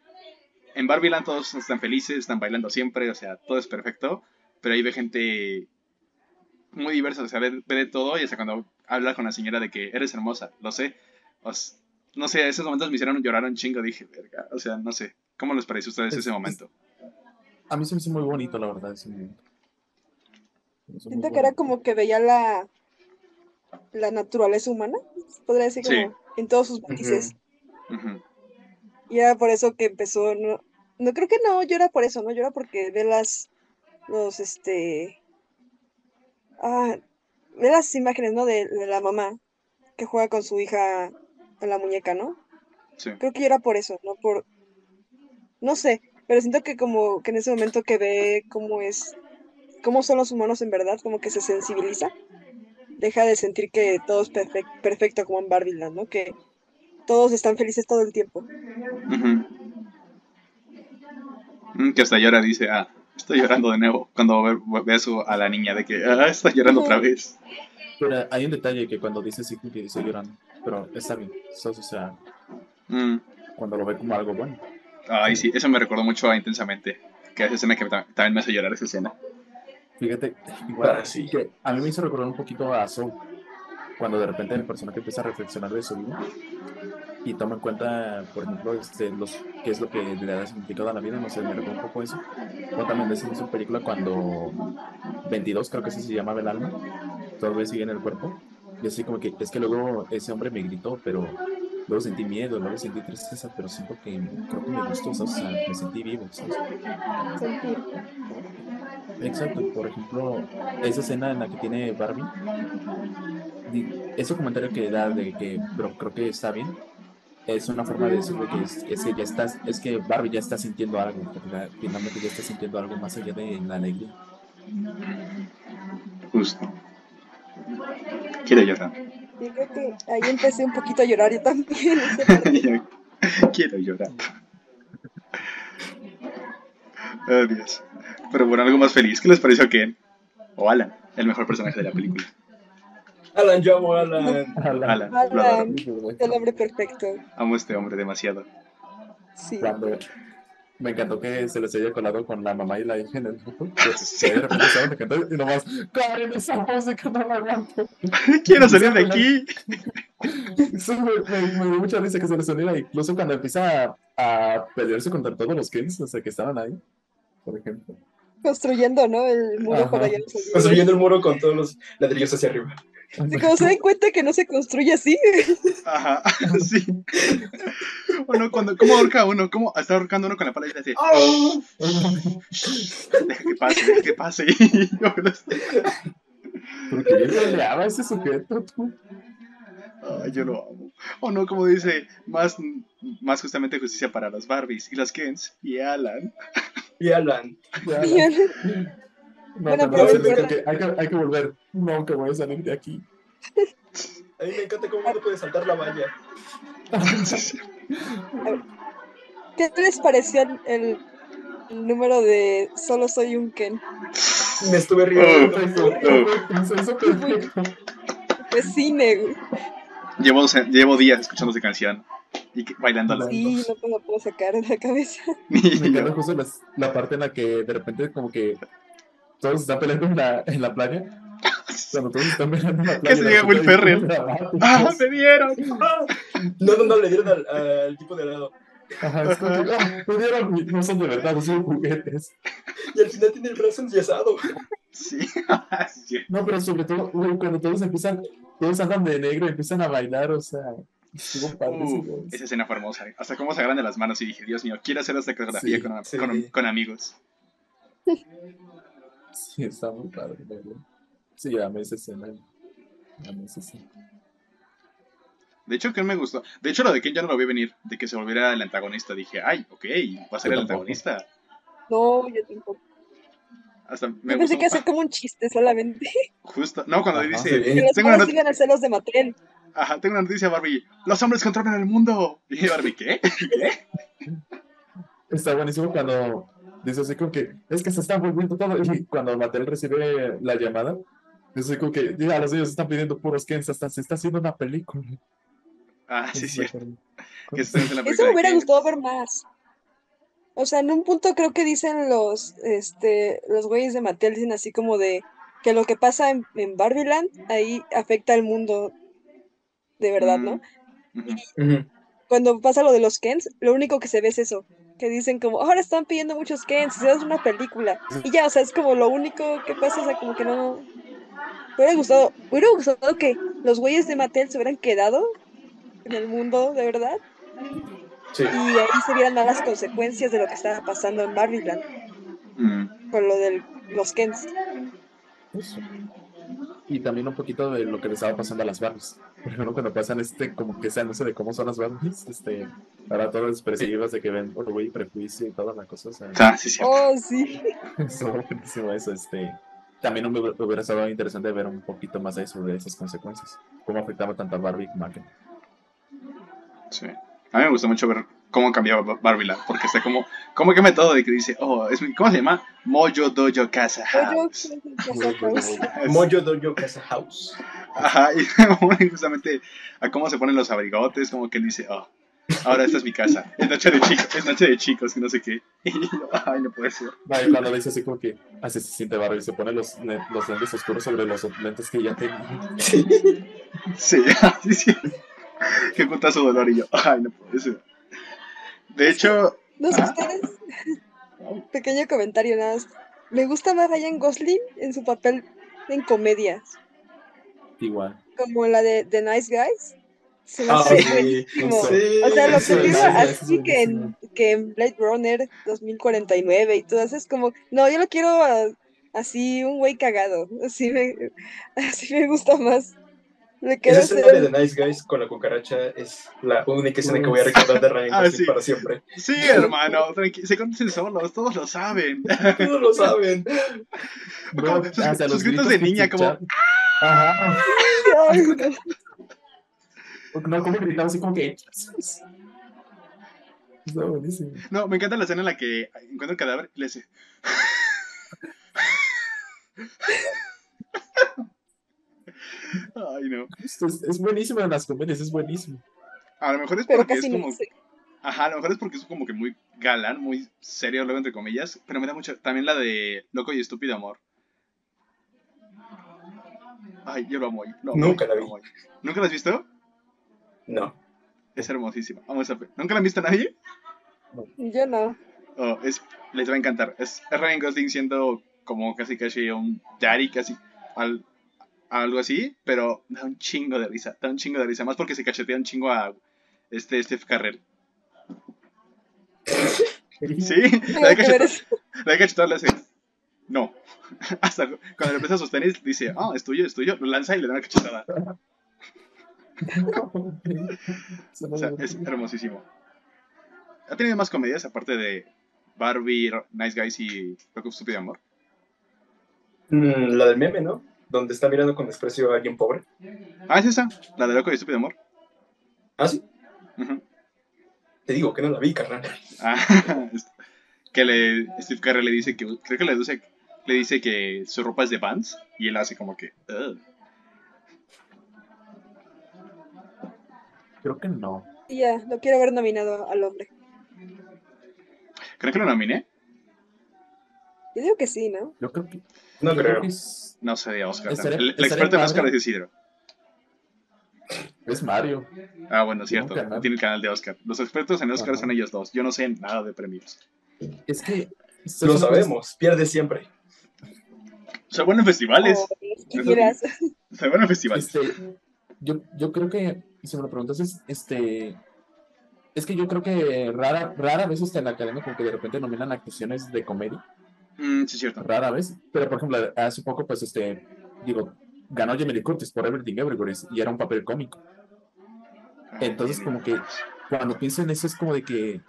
en Barbie Land todos están felices, están bailando siempre, o sea, todo es perfecto, pero ahí ve gente muy diversa, o sea, ve, ve de todo, y hasta cuando habla con la señora de que eres hermosa, lo sé, os, no sé, esos momentos me hicieron llorar un chingo, dije, verga, o sea, no sé, ¿cómo les pareció a ustedes es, ese momento? Es, a mí se me hizo muy bonito, la verdad, ese momento. Siento que bueno, era como que veía la, la naturaleza humana, podría decir, como sí, en todos sus matices. Uh-huh. Uh-huh. Y era por eso que empezó, no, no creo que no llora por eso, no llora porque ve las, los, este, ah, ve las imágenes, ¿no? De, de la mamá que juega con su hija en la muñeca, ¿no? Sí. Creo que llora por eso, no por, no sé, pero siento que como que en ese momento que ve cómo es, cómo son los humanos en verdad, como que se sensibiliza, deja de sentir que todo es perfecto, perfecto como en Barbie Land, ¿no? Que todos están felices todo el tiempo. Uh-huh. Que hasta llora, dice, ah, estoy llorando de nuevo, cuando ve, ve eso a la niña de que, ah, está llorando uh-huh. otra vez. Pero hay un detalle que cuando dice sí, que dice llorando, pero está bien, eso, o sea, mm. cuando lo ve como algo bueno. Ay, sí, eso me recordó mucho a Intensamente, que esa escena que también me hace llorar, esa escena. Fíjate, igual, ah, sí, que a mí me hizo recordar un poquito a Soul, cuando de repente el personaje empieza a reflexionar de su vida y toma en cuenta, por ejemplo, este, los, qué es lo que le ha significado a la vida, no sé, me recuerda un poco eso. O también decimos en su película cuando veintidós, creo que así se llamaba, el alma, todavía sigue en el cuerpo, y así como que, es que luego ese hombre me gritó, pero luego sentí miedo, luego sentí tristeza, pero siento que, creo que me gustó, ¿sabes? O sea, me sentí vivo, ¿sabes? Sentir. Exacto, por ejemplo, esa escena en la que tiene Barbie, ese comentario que da de que, pero creo que está bien, es una forma de decirle que es, es que ya estás, es que Barbie ya está sintiendo algo, finalmente ya está sintiendo algo más allá de la alegría. Justo. Quiero llorar. Yo creo que ahí empecé un poquito a llorar, yo también. Quiero llorar. Oh, Dios. Pero bueno, algo más feliz. ¿Qué les pareció a Ken? O Alan, el mejor personaje de la película. Alan, yo amo a Alan. Alan, Alan, Alan el hombre perfecto. Amo a este hombre demasiado. Sí. Cuando me encantó que se les haya colado con la mamá y la hija en el grupo. Se había representado, me encantó y nomás, ¡cállate esa música, no la aguanto! ¡Quiero salir de aquí! Eso me, me, me dio mucha risa que se les uniera, incluso cuando empieza a, a pelearse contra todos los Kens, o sea, que estaban ahí, por ejemplo. Construyendo, ¿no? El muro para allá. Construyendo el muro con todos los ladrillos hacia arriba. Sí, como se den cuenta que no se construye así. Ajá, sí. Bueno, cuando, ¿cómo ahorca uno? ¿Cómo está ahorcando uno con la pala y así? ¡Oh! Deja que pase, deja que pase. ¿Por qué le peleaba a ese sujeto, tú? Ay, yo lo amo. O oh, no, como dice, más, más justamente justicia para las Barbies y las Kens y Alan. Y Alan. Y Alan. Y Alan. No, bueno, pero pero hay, que, hay, que, hay que volver. No, que voy a salir de aquí. A mí me encanta cómo uno puede saltar la valla. ¿Qué les pareció el, el número de Solo soy un Ken? Me estuve riendo. Fue cine, güey. Llevo, llevo días escuchando esa canción. Y que, bailando la... Sí, no te lo puedo sacar de la cabeza. Me encanta justo la, la parte en la que de repente como que todos están peleando en la, en la playa. Cuando todos están peleando en la playa. Que se llega Will Ferrell. ¡Ah, me dieron! No, no, no, le dieron al, al tipo de al lado. Ajá, es como que, ah, me dieron, no son de verdad, no son juguetes. Y al final tiene el brazo enyesado. Sí. No, pero sobre todo, cuando todos empiezan, todos andan de negro y empiezan a bailar, o sea... Uh, esa escena fue hermosa. Hasta cómo se agarran de las manos y dije, Dios mío, quiero hacer esta coreografía sí, con, sí. con, con amigos. Sí, está muy padre, ¿verdad? Sí, amé esa escena. Amé esa escena. De hecho, que me gustó. De hecho, lo de Ken ya no lo vi venir, de que se volviera el antagonista. Dije, ay, ok, va a ser yo el tampoco. antagonista. No, yo tampoco. Hasta me yo pensé gustó. que hacer como un chiste solamente. Justo, no, cuando dice, sí, eh, tengo una noticia. Los celos de Mattel. Ajá, tengo una noticia, Barbie. Los hombres controlan el mundo. Y Barbie, ¿qué? ¿Qué? Está buenísimo cuando dice así como que es que se están volviendo todo. Y cuando Mattel recibe la llamada, dice como que ya los ellos están pidiendo puros Kens. Hasta se está haciendo una película. Ah, sí, sí. Eso me hubiera gustado ver más. O sea, en un punto creo que dicen los este los güeyes de Mattel, dicen así como de que lo que pasa en, en Barbieland ahí afecta al mundo. De verdad, ¿no? Uh-huh. Uh-huh. Cuando pasa lo de los Kens, lo único que se ve es eso, que dicen como, ahora están pidiendo muchos Kens, si es una película, y ya, o sea, es como lo único que pasa, o sea, como que no... Me hubiera gustado, me hubiera gustado que los güeyes de Mattel se hubieran quedado en el mundo, de verdad, sí. Y ahí se vieran malas consecuencias de lo que estaba pasando en Barbieland, uh-huh. Con lo de los Kens. Eso. Y también un poquito de lo que le estaba pasando a las Barbies. Por ejemplo, cuando pasan este, como que se anuncia de cómo son las Barbies, este, ahora todas expresivas de que ven orgullo y prejuicio y toda la cosa. O sea, ah, sí, sí. Oh, sí. Eso, buenísimo eso, este. También me hubiera estado interesante ver un poquito más ahí sobre esas consecuencias. Cómo afectaba tanto a Barbie como a Ken. Sí. A mí me gustó mucho ver cómo cambiaba Barbie la, porque está como, como que método de que dice, oh, es mi, ¿cómo se llama? Mojo Dojo Casa House. Mojo Dojo Casa House. Ajá, y justamente a cómo se ponen los abrigotes, como que él dice, oh, ahora esta es mi casa, es noche de chicos, es noche de chicos, que no sé qué. Ay, no puede ser. Vale, cuando le dice así como que, así se siente Barbie, se pone los, los lentes oscuros sobre los lentes que ya tenía. Sí, sí, sí, sí. Que cuenta su dolor y yo, ay, no puede ser. De hecho... No sé, ah, ustedes... Pequeño comentario nada más. Me gusta más Ryan Gosling en su papel en comedias. Igual. Como la de The Nice Guys. Se me hace buenísimo. O sea, lo que digo así que en, que en Blade Runner dos mil cuarenta y nueve y todo eso es como... No, yo lo quiero uh, así, un güey cagado. Así me, así me gusta más. Esa escena de The Nice Guys con la cucaracha es la única escena que voy a recordar de Ryan Gosling ah, sí. para siempre. Sí, hermano, tranqui- se conocen solos, todos lo saben. Todos lo saben. Bueno, como, hasta sus, los sus gritos, gritos de niña, escuchar. Como... Ajá. Ay, no. No, como gritaba así como que... Está buenísimo. No, me encanta la escena en la que encuentra el cadáver y le dice... Ay, no. Esto es, es buenísimo en las comedias, es buenísimo. A lo mejor es porque es como... No sé. Ajá, a lo mejor es porque es como que muy galán, muy serio, luego entre comillas. Pero me da mucho... También la de Loco y Estúpido Amor. Ay, yo lo amo. Lo amo. Nunca la vi. ¿Nunca la has visto? No. Es hermosísima. Vamos a ver. ¿Nunca la han visto nadie? No. Yo no. Oh, es... Les va a encantar. Es Ryan Gosling siendo como casi casi un daddy, casi al... algo así, pero da un chingo de risa, da un chingo de risa, más porque se cachetea un chingo a este Steve Carrell. Sí, la de cachetear, la de cachetear le hace, no, hasta cuando le empieza sus tenis, dice, oh, es tuyo, es tuyo, lo lanza y le da una cachetada. O sea, es hermosísimo. ¿Ha tenido más comedias aparte de Barbie, Nice Guys y Loco y Estúpido Amor? Mm, la del meme, ¿no? Donde está mirando con desprecio a alguien pobre. Ah, es esa, la de Loco y Estúpido Amor. ¿Ah, sí? Uh-huh. Te digo que no la vi, carnal. Ah, que le, Steve Carell le dice que, creo que le dice, le dice que su ropa es de Vans, y él hace como que, ugh. Creo que no. Y ya, lo quiero ver nominado al hombre. ¿Crees que lo nominé? Yo digo que sí, ¿no? Yo creo que... No, no creo. creo. Es... No sería Oscar. ¿Estaré, el, el experto en Oscar es Isidro. Es Mario. Ah, bueno, cierto. No, tiene el canal de Oscar. Los expertos en Oscar, ajá, son ellos dos. Yo no sé nada de premios. Es que... Lo sabemos. Los... Pierde siempre. Soy bueno en festivales. Oh, Soy bueno en festivales. Este, yo, yo creo que... Si me lo preguntas, es, este... Es que yo creo que rara, rara vez está en la academia como que de repente nominan actuaciones de comedia. Mm, sí, es cierto. Rara vez. Pero, por ejemplo, hace poco, pues, este... Digo... ganó Jamie Curtis por Everything Everywhere y era un papel cómico. Entonces, como que cuando pienso en eso es como de que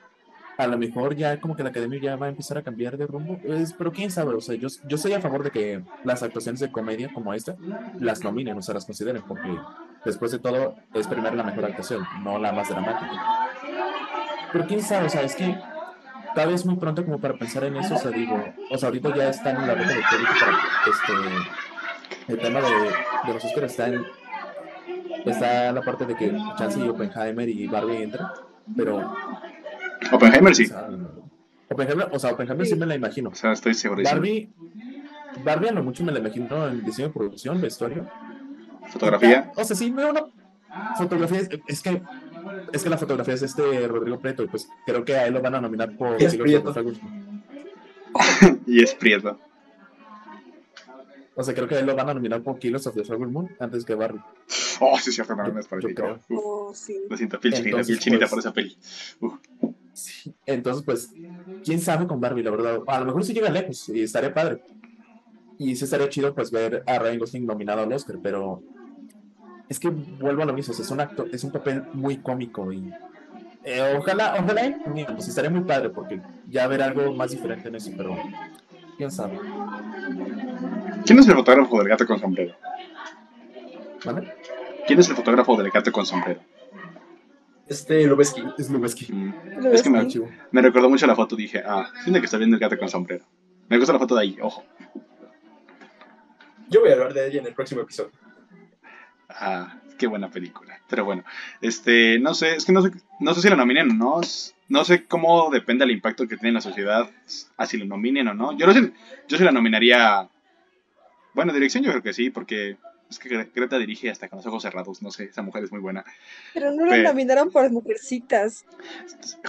a lo mejor ya como que la academia ya va a empezar a cambiar de rumbo, es, pero quién sabe. O sea, yo, yo soy a favor de que las actuaciones de comedia como esta las nominen, o sea, las consideren, porque después de todo es primero la mejor actuación, no la más dramática. Pero quién sabe, o sea, es que tal vez muy pronto como para pensar en eso. O sea, digo, o sea, ahorita ya están en la venta de público para este... El tema de, de los Oscars está en, está en la parte de que chance y Oppenheimer y Barbie entran, pero... Oppenheimer sí. O sea, Oppenheimer, o sea, Oppenheimer sí me la imagino. O sea, estoy segurísimo. Barbie, Barbie a lo mucho me la imagino en diseño de producción, vestuario. ¿Fotografía? O sea, sí, veo una fotografía. Es, es que es que la fotografía es este Rodrigo Prieto, y pues creo que a él lo van a nominar por... Y es Prieto. Y es Prieto. O sea, creo que él lo van a nominar por Killers of the Flower Moon antes que Barbie. Oh, sí, cierto, no me es parecido. Oh, sí. Lo siento, piel chinita, piel chinita por esa peli. Uh. Sí, entonces, pues, quién sabe con Barbie, la verdad. A lo mejor sí llega lejos y estaría padre. Y sí estaría chido, pues, ver a Ryan Gosling nominado al Oscar, pero... Es que vuelvo a lo mismo, o sea, es un acto, es un papel muy cómico y... Eh, ojalá, ojalá, pues, estaría muy padre, porque ya ver algo más diferente en eso, pero... ¿Quién sabe? ¿Quién es el fotógrafo del gato con sombrero? ¿Vale? ¿Quién es el fotógrafo del gato con sombrero? Este, Lubeski. Es Lubeski. Mm. Es que me, me recordó mucho la foto. Dije, ah, tiene que estar viendo el gato con sombrero. Me gusta la foto de ahí, ojo. Yo voy a hablar de ella en el próximo episodio. Ah, qué buena película. Pero bueno, este, no sé, es que no sé, no sé si la nominen o no. No sé cómo depende el impacto que tiene en la sociedad, a si lo nominen o no. Yo no sé, yo sí la nominaría. Bueno, dirección yo creo que sí, porque es que Greta dirige hasta con los ojos cerrados, no sé, esa mujer es muy buena. Pero no la nominaron por Mujercitas.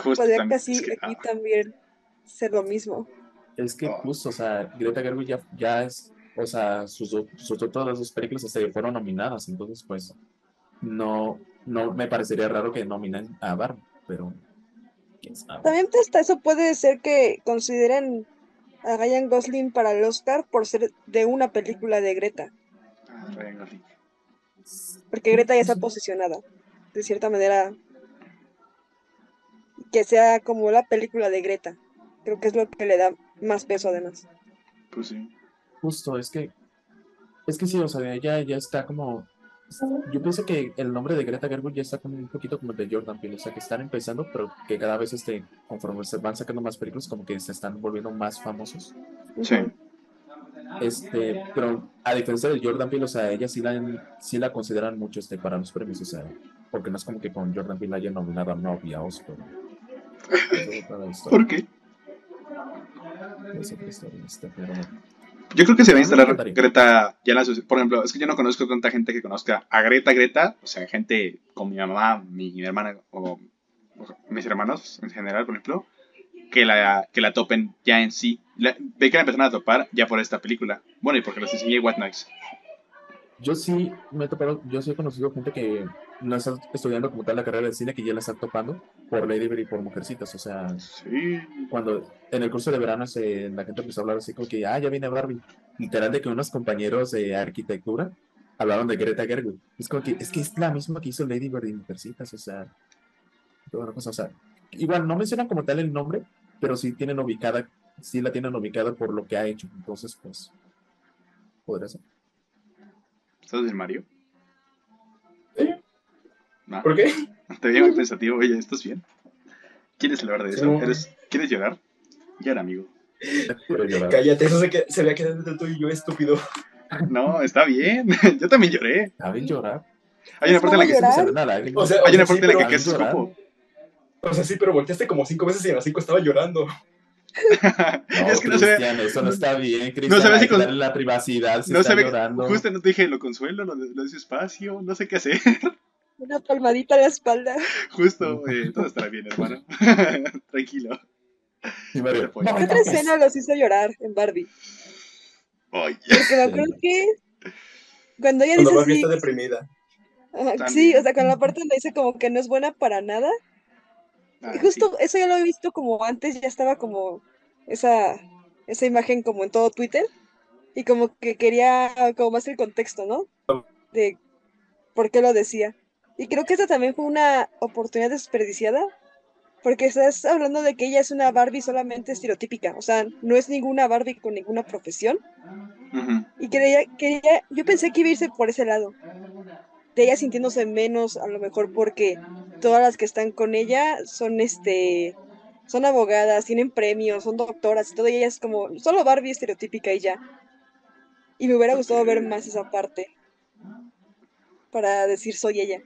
Justo. Podría que así aquí también ser lo mismo. Es que justo, o sea, Greta Gerwig ya, ya es, o sea, sus, sus, todas las dos películas hasta fueron nominadas, entonces pues no, no me parecería raro que nominen a Barbie, pero quién sabe. También hasta eso puede ser que consideren a Ryan Gosling para el Oscar por ser de una película de Greta. Ah, Ryan Gosling. Porque Greta ya está posicionada, de cierta manera, que sea como la película de Greta. Creo que es lo que le da más peso, además. Pues sí. Justo, es que, es que sí, o sea, ella ya está como... Yo pienso que el nombre de Greta Gerwig ya está como un poquito como el de Jordan Peele, o sea, que están empezando, pero que cada vez este, conforme se van sacando más películas, como que se están volviendo más famosos. Sí. Este, pero a diferencia de Jordan Peele, o sea, ella sí la, sí la consideran mucho este, para los premios, o sea, porque no es como que con Jordan Peele haya nominado a novia o Oscar. ¿Por qué? Esa historia está, pero... Yo creo que se va a instalar Greta ya en la sociedad. Por ejemplo, es que yo no conozco tanta gente que conozca a Greta Greta, o sea, gente con mi mamá, mi hermana o, o sea, mis hermanos en general, por ejemplo, que la, que la topen ya en sí. La, ve que la empezaron a topar ya por esta película. Bueno, y porque les enseñé What Next. Yo sí me he topado, yo sí he conocido gente que no está estudiando como tal la carrera de cine, que ya la están topando por Lady Bird y por Mujercitas, o sea, sí. Cuando en el curso de verano se, la gente empezó a hablar así como que, ah, ya viene Barbie, literal de que unos compañeros de arquitectura hablaron de Greta Gerwig, es como que, es que es la misma que hizo Lady Bird y Mujercitas, o sea, toda una cosa, o sea, igual no mencionan como tal el nombre, pero sí tienen ubicada, sí la tienen ubicada por lo que ha hecho, entonces pues, podrá ser. ¿Estás del Mario? ¿Eh? No. ¿Por qué? Te veía muy pensativo, oye, ¿estás bien? ¿Quieres hablar de eso? No. ¿Eres... ¿Quieres llorar? Llora, amigo. Llorar. Cállate, eso se, que... se vea que entre tú y yo, estúpido. No, está bien, yo también lloré. Está bien llorar. Hay una parte en la que se nada, o sea, hay una parte sí, en la que es como... O sea, sí, pero volteaste como cinco veces y en las cinco estaba llorando. No, es que no sé. Eso no está bien, Cristian. No sabes si con la privacidad si no está llorando. Justo no te dije lo consuelo, lo, lo de su espacio, no sé qué hacer. Una palmadita a la espalda. Justo, eh, todo estará bien, hermano. Tranquilo. Sí, Mario, ¿qué no, otra escena los hizo llorar en Barbie? Oye. Porque me acuerdo que cuando ella cuando dice Barbie así, está deprimida. Ajá, sí, o sea, con la parte donde dice como que no es buena para nada. Ah, y justo sí. Eso ya lo he visto como antes, ya estaba como esa, esa imagen como en todo Twitter. Y como que quería como más el contexto, ¿no? De por qué lo decía. Y creo que esta también fue una oportunidad desperdiciada. Porque estás hablando de que ella es una Barbie solamente estereotípica. O sea, no es ninguna Barbie con ninguna profesión. Uh-huh. Y quería, quería, yo pensé que iba a irse por ese lado. De ella sintiéndose menos, a lo mejor porque todas las que están con ella son este son abogadas, tienen premios, son doctoras y todo, y ella es como solo Barbie estereotípica y ya. Y me hubiera gustado ver más esa parte para decir soy ella.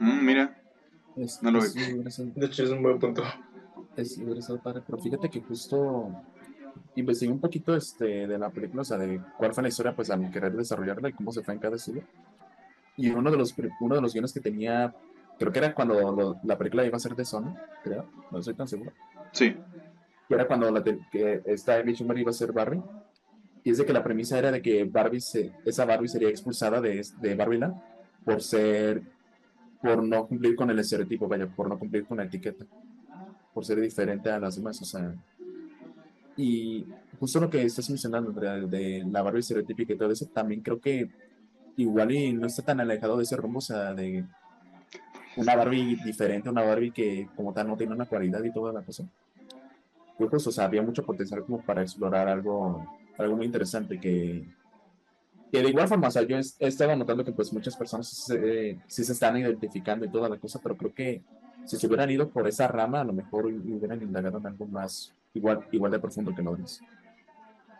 Mm, mira, es, no lo es vi. De hecho es un buen punto. Es ingresado para, pero fíjate que justo investigué un poquito este de la película, o sea, de cuál fue la historia, pues al querer desarrollarla y cómo se fue en cada estudio. Y uno de los uno de los guiones que tenía, creo que era cuando lo, la película iba a ser de Sony, creo, no estoy tan seguro. Sí. Que era cuando la te, que esta Amy Schumer iba a ser Barbie. Y es de que la premisa era de que Barbie se, esa Barbie sería expulsada de, de Barbieland por ser, por no cumplir con el estereotipo, vaya, por no cumplir con la etiqueta, por ser diferente a las demás, o sea. Y justo lo que estás mencionando, Andrea, de la Barbie estereotípica y todo eso, también creo que igual y no está tan alejado de ese rumbo, o sea, de una Barbie diferente, una Barbie que como tal no tiene una cualidad y toda la cosa. Yo pues, o sea, había mucho potencial como para explorar algo, algo muy interesante que, que de igual forma, o sea, yo es, estaba notando que pues muchas personas se, eh, sí se están identificando y toda la cosa, pero creo que si se hubieran ido por esa rama, a lo mejor hubieran indagado en algo más, igual, igual de profundo que lo es.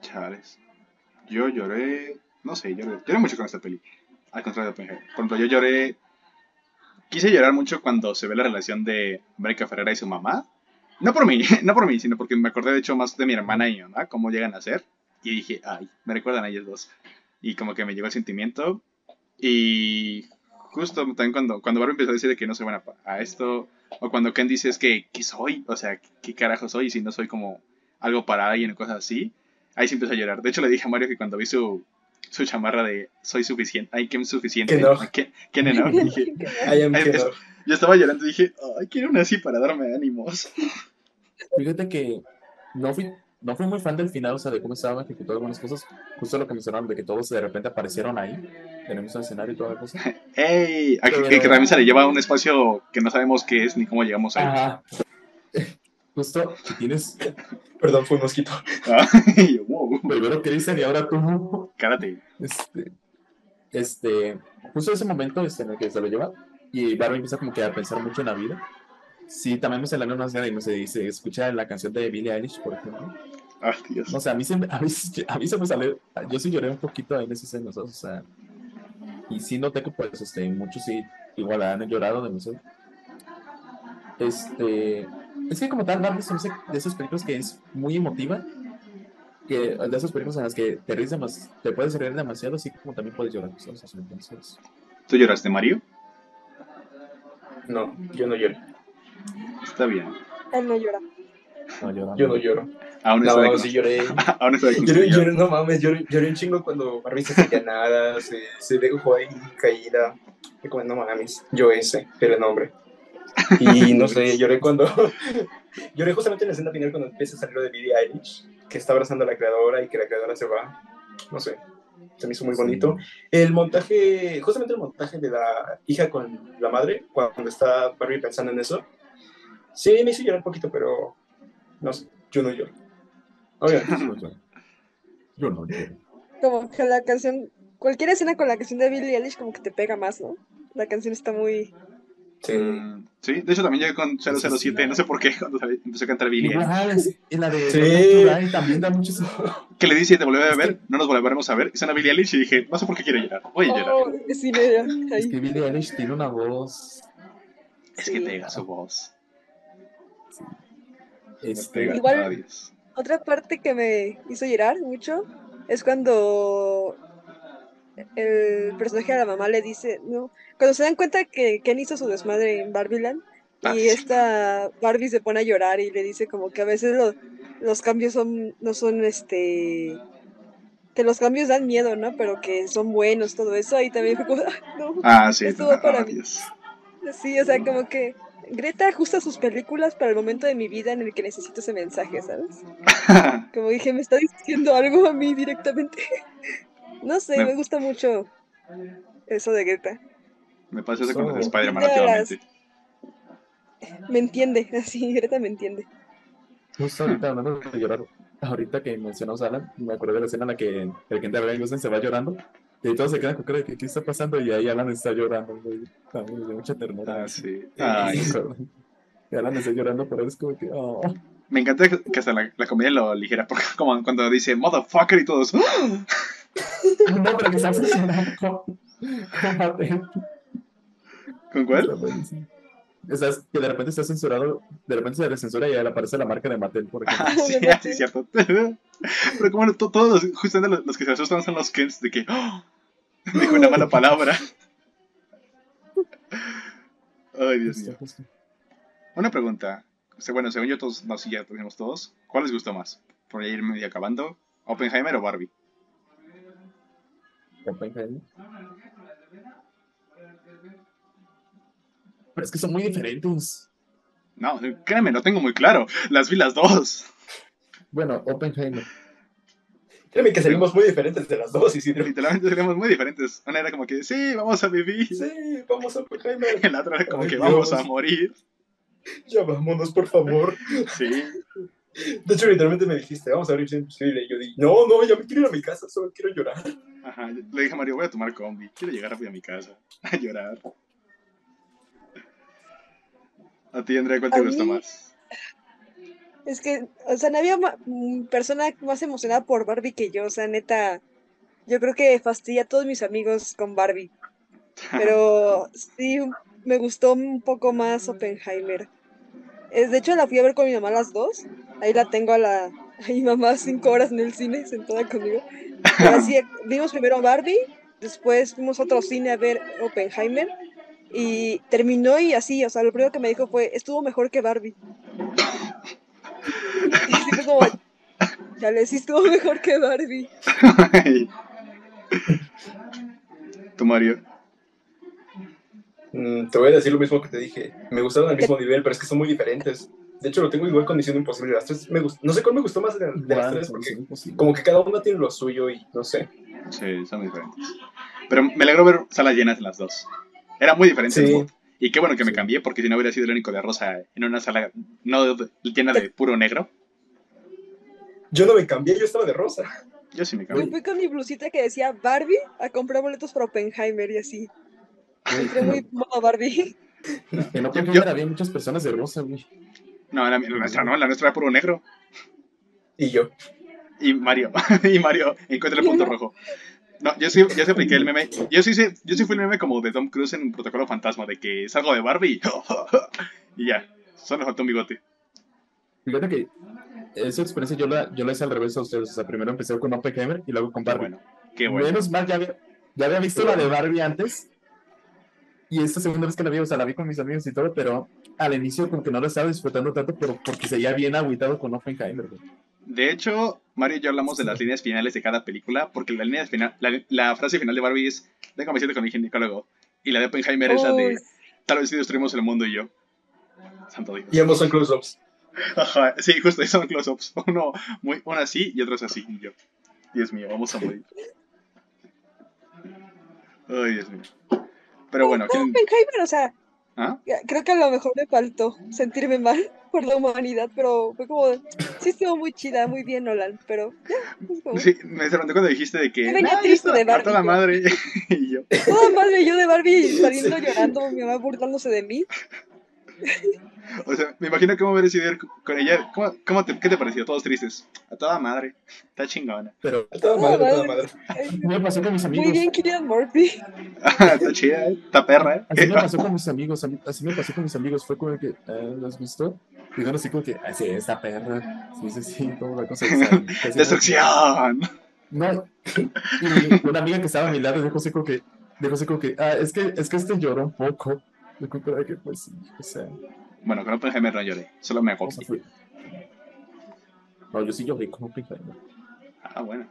Chales, yo lloré... No sé, lloré, lloré mucho con esta peli. Al contrario de Oppenheimer. Por ejemplo, yo lloré. Quise llorar mucho cuando se ve la relación de América Ferrera y su mamá. No por mí, no por mí, sino porque me acordé de hecho más de mi hermana y mi mamá, cómo llegan a ser. Y dije, ay, me recuerdan a ellos dos. Y como que me llegó el sentimiento. Y justo también cuando, cuando Barbie empezó a decir que no soy buena a esto. O cuando Ken dice es que, ¿qué soy? O sea, ¿qué carajo soy? Si no soy como algo para alguien o cosas así. Ahí sí empezó a llorar. De hecho, le dije a Mario que cuando vi su... su chamarra de soy suficiente, ay, ¿quién suficiente? ¿Quién no? Yo estaba llorando y dije, ay, quiero una así para darme ánimos. Fíjate que no fui, no fui muy fan del final, o sea, de cómo estaban ejecutando algunas cosas, justo lo que mencionaron, de que todos de repente aparecieron ahí, en el mismo escenario y toda la cosa. ¡Ey! Aquí, pero... que, que también se le lleva a un espacio que no sabemos qué es ni cómo llegamos ahí. Ajá. Justo, si tienes... Perdón, fue un mosquito. Ay, wow. Primero Cristian y ahora tú. Cárate. Este, este, justo ese momento este, en el que se lo lleva y Barbie empieza como que a pensar mucho en la vida. Sí, también me se la una escena y me se dice, escucha la canción de Billie Eilish, por ejemplo. Ay, Dios. O sea, a mí se, a mí, a mí se me salió, yo sí lloré un poquito en ese escena, o sea, y sí noté que pues, este, muchos sí igual han llorado de museo. Este... Es que como tal, Barbie es de esos películas que es muy emotiva, que de esos películas en las que te ríes demas, te puedes reír demasiado, así como también puedes llorar. ¿Sabes? Entonces, ¿tú lloraste, Mario? No, yo no lloré. Está bien. Él no llora. No llora. Yo no lloro. Aún no, no sí lloré. Aún estoy de lloré, lloré, no mames, lloré, lloré un chingo cuando Barbie se sentía nada, se, se dejó ahí caída. Y como, no mames, yo ese, pero no, hombre. Y no sé, lloré cuando lloré justamente en la escena final cuando empieza a salir lo de Billie Eilish, que está abrazando a la creadora y que la creadora se va. No sé, se me hizo muy bonito. El montaje, justamente el montaje de la hija con la madre, cuando está Barbie pensando en eso, sí me hizo llorar un poquito, pero no sé, yo no lloro. Obviamente, yo no lloro. Como que la canción, cualquier escena con la canción de Billie Eilish como que te pega más, ¿no? La canción está muy... Sí. Mm, sí, de hecho también llegué con cero cero siete, sí, sí, no sé por qué, cuando empecé a cantar Billie Eilish. En la de sí. También da mucho eso. Que le dice, te volvemos a ver, es que... no nos volveremos a ver. Y suena Billie Eilish y dije, no sé por qué quiere llorar, voy a llorar. Oh, sí, es que Billie Eilish tiene una voz. Es sí. que pega su voz. Sí. Este, no igual, labios. Otra parte que me hizo llorar mucho es cuando... el personaje de la mamá le dice, no, cuando se dan cuenta que Ken hizo su desmadre en Barbieland y esta Barbie se pone a llorar y le dice como que a veces lo, los cambios son, no son este, que los cambios dan miedo, ¿no? Pero que son buenos, todo eso, ahí también fue como, ah, no, ah, sí, estuvo no, para mí. Sí, o sea, como que Greta ajusta sus películas para el momento de mi vida en el que necesito ese mensaje, ¿sabes? Como dije, me está diciendo algo a mí directamente. No sé, me, me gusta mucho eso de Greta. Me pasa eso so, con Spider-Man últimamente. Las... Me entiende, así Greta me entiende. Justo ahorita hablando de llorar, ahorita que mencionamos a Alan, me acuerdo de la escena en la que el que de Ryan Gosling se va llorando y todos se quedan con cara de que qué está pasando y ahí Alan está llorando. También le dio mucha ternura. Ah, sí. Ay. Y Alan está llorando, pero es como que... Oh. Me encanta que hasta la, la comedia lo ligera, porque como cuando dice motherfucker y todos... No, pero que se obsesionan con, con ¿con cuál? Esas, que de repente está censurado, de repente se recensura y aparece la marca de Mattel, por ejemplo. Ah, sí, sí, es cierto. Pero como bueno, todos, justamente los que se asustan son los Kens de que ¡oh! Dijo una mala palabra. Ay, Dios mío. Una pregunta. Bueno, según yo todos, no, sí, ya tenemos todos. ¿Cuál les gustó más? Por ahí irme acabando. ¿Oppenheimer o Barbie? Pero es que son muy diferentes. No, créeme, no tengo muy claro. Las vi las dos. Bueno, Oppenheimer. Créeme que salimos muy diferentes de las dos, Isidro. Literalmente salimos muy diferentes. Una era como que, sí, vamos a vivir. Sí, vamos a Oppenheimer. Y la otra era como Ay, que Dios. Vamos a morir. Ya vámonos, por favor. Sí. De hecho, literalmente me dijiste, vamos a abrir Misión Imposible. Y yo dije, no, no, ya me quiero ir a mi casa, solo quiero llorar. Ajá, le dije a Mario, voy a tomar combi, quiero llegar rápido a mi casa, a llorar. A ti, Andrea, ¿cuál te gusta más? Es que, o sea, no había ma- persona más emocionada por Barbie que yo, o sea, neta, yo creo que fastidia a todos mis amigos con Barbie. Pero sí, me gustó un poco más Oppenheimer. De hecho, la fui a ver con mi mamá a las dos. Ahí la tengo a la... A mi mamá cinco horas en el cine, sentada conmigo. Pero así, vimos primero Barbie, después fuimos a otro cine a ver Oppenheimer, y terminó y así, o sea, lo primero que me dijo fue, estuvo mejor que Barbie. Y así fue como, ya le sí estuvo mejor que Barbie. ¿Tú, Mario? Mm, te voy a decir lo mismo que te dije. Me gustaron al mismo nivel, pero es que son muy diferentes. De hecho, lo tengo igual con Misión Imposible. Las tres me gust- no sé cuál me gustó más de, de wow, las tres, porque como que cada una tiene lo suyo y no sé. Sí, son diferentes. Pero me alegro ver salas llenas en las dos. Era muy diferente sí. el mood. Y qué bueno que sí. me cambié, porque si no hubiera sido el único de rosa en una sala no llena de puro negro. Yo no me cambié, yo estaba de rosa. Yo sí me cambié. Yo fui con mi blusita que decía Barbie a comprar boletos para Oppenheimer y así. Entré muy modo Barbie. No, en Oppenheimer había muchas personas de rosa, güey. No, la, la nuestra no, la nuestra era puro negro. Y yo. Y Mario, y Mario, encuentra el punto rojo. No, yo sí, yo sí apliqué el meme. Yo sí, yo sí fui el meme como de Tom Cruise en un Protocolo Fantasma, de que salgo de Barbie y ya, solo faltó un bigote. Fíjate que esa experiencia yo la, yo la hice al revés a ustedes. O sea, primero empecé con Oppenheimer y luego con Barbie. Bueno, qué bueno. Menos mal, ya había, ya había visto la de Barbie antes. Y esta segunda vez que la vi, o sea, la vi con mis amigos y todo, pero al inicio como que no la estaba disfrutando tanto, pero porque seguía bien agüitado con Oppenheimer, güey. De hecho, Mario y yo hablamos de las líneas finales de cada película, porque la línea final, la, la frase final de Barbie es, déjame decirte con mi ginecólogo, y la de Oppenheimer oh, es la de, tal vez si destruimos el mundo y yo. Santo Dios. Y ambos son close-ups. Ajá, sí, justo, son close-ups. Uno, muy, uno así y otro así, y yo. Dios mío, vamos a morir. Ay, Dios mío. Pero bueno, ¿quién... Oppenheimer, o sea, ¿ah? Creo que a lo mejor me faltó sentirme mal por la humanidad, pero fue como, sí estuvo muy chida, muy bien Nolan, pero ya, como... Sí, me sorprendió cuando dijiste de que... Yo venía triste de Barbie. Toda madre, y yo. Toda madre, yo de Barbie saliendo sí. llorando, mi mamá burlándose de mí. O sea, me imagino cómo hubiera sido con ella. ¿Cómo, cómo te, ¿Qué te pareció? Todos tristes. A toda madre. Está chingona. Pero a toda madre, a toda madre. Me pasó con mis amigos. Muy bien, Cillian Murphy. Está chida, está perra, ¿eh? Así me pasó con mis amigos. Así me pasó con mis amigos. Fue como que, eh, ¿los gustó? Dijeron así como que, ah, sí, esta perra. Sí, sí, sí, toda la cosa. ¡Destrucción! No. Y una amiga que estaba a mi lado dijo así como que, dijo así como que, ah, es que, es que este lloró un poco. De culpa de que, pues, o sea. Bueno, con Oppenheimer no lloré, solo me acopio. No, yo sí lloré con Oppenheimer. Ah, bueno.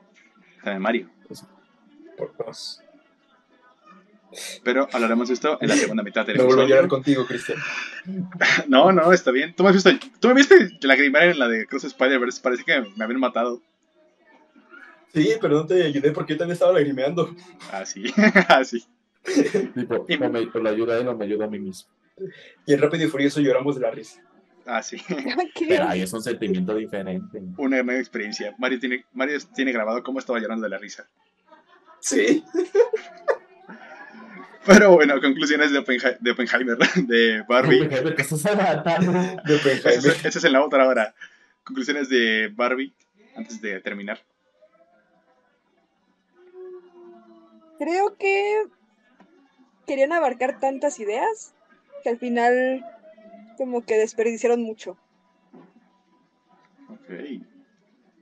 También Mario. Por dos. Pero hablaremos de esto en la segunda mitad del episodio. Me vuelvo a llorar contigo, Cristian. No, no, está bien. ¿Tú me has visto, ¿tú me viste lagrimar en la de Cross Spider-Verse? Parece que me habían matado. Sí, pero no te ayudé porque yo también estaba lagrimeando. Ah, sí, ah, sí. Tipo, y... no me, por la ayuda de él no me ayuda a mí mismo. Y en Rápido y Furioso lloramos de la risa. Ah, sí. Pero ahí es un sentimiento diferente. Una gran experiencia. Mario tiene, Mario tiene grabado cómo estaba llorando de la risa. Sí. Pero bueno, conclusiones de, Oppenha- de Oppenheimer, de Barbie. Oppenheimer, que se de Oppenheimer. Esa es en la otra hora. Conclusiones de Barbie, antes de terminar. Creo que querían abarcar tantas ideas que al final como que desperdiciaron mucho. Ok.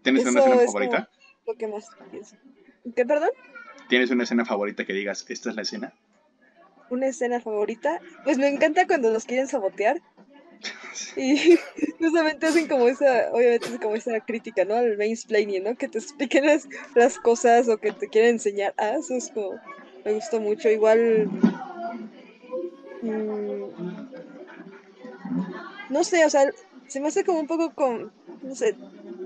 ¿Tienes Eso una escena es favorita? Lo que más pienso. ¿Qué, perdón? ¿Tienes una escena favorita que digas, esta es la escena? ¿Una escena favorita? Pues me encanta cuando nos quieren sabotear. Y justamente hacen como esa, obviamente es como esa crítica, ¿no? Al mansplaining, ¿no? Que te expliquen las, las cosas o que te quieren enseñar. Ah, eso es como... Me gustó mucho. Igual... Mm, no sé, o sea, se me hace como un poco con, no sé,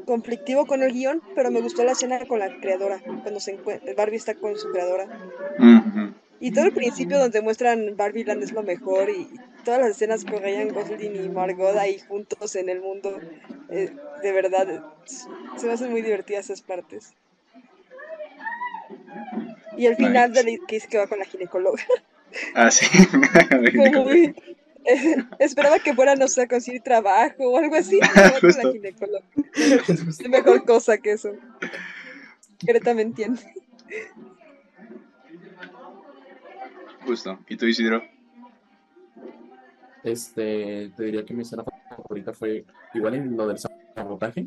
conflictivo con el guión, pero me gustó la escena con la creadora, cuando se encuentra, Barbie está con su creadora. Mm-hmm. Y todo el principio donde muestran Barbie Land es lo mejor, y todas las escenas con Ryan Gosling y Margot ahí juntos en el mundo, eh, de verdad, se me hacen muy divertidas esas partes. Y el final de la que, es que va con la ginecóloga. Ah, sí. Muy, eh, esperaba que fueran, o sea, conseguir trabajo o algo así. Justo. Es mejor cosa que eso. Greta me entiende. Justo. ¿Y tú, Isidro? Este, te diría que mi escena favorita fue igual en lo del sabotaje,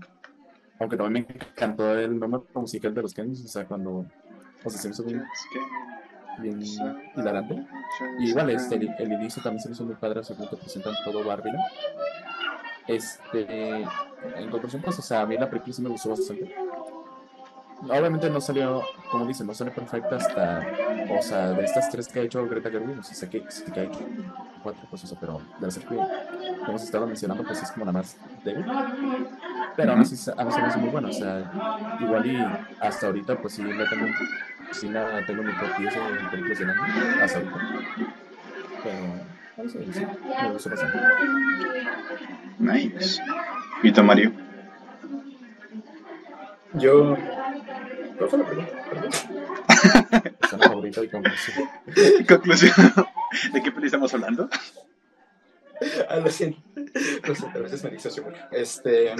aunque también me encantó el número musical de los Kennedys, o sea, cuando, o sea, se me hizo bien, bien hilarante. Y igual este, el, el inicio también se me hizo muy padre, o sea, que presentan todo Barbie, ¿no? Este, en conclusión, pues, o sea, a mí la película sí me gustó bastante. Obviamente no salió, como dicen, no salió perfecta hasta, o sea, de estas tres que ha hecho Greta Gerwig, o sea, sé que, sé que hay cuatro, pues, o sea, pero de hacer que, como se estaba mencionando, pues es como la más débil. Pero a mí sí, a mí sí me hizo muy bueno, o sea, igual y hasta ahorita, pues sí, la tengo... Si nada, tengo mi top diez en películas del año, hasta ahorita. Pero eso es, me gustó bastante. Nice. ¿Y tú, Mario? Yo... ¿Cuál fue la pregunta? Perdón. Es una favorita y conclusión. ¿Conclusión? ¿De qué peli estamos hablando? Ah, lo siento. Lo siento, a veces me disocio mucho. Este...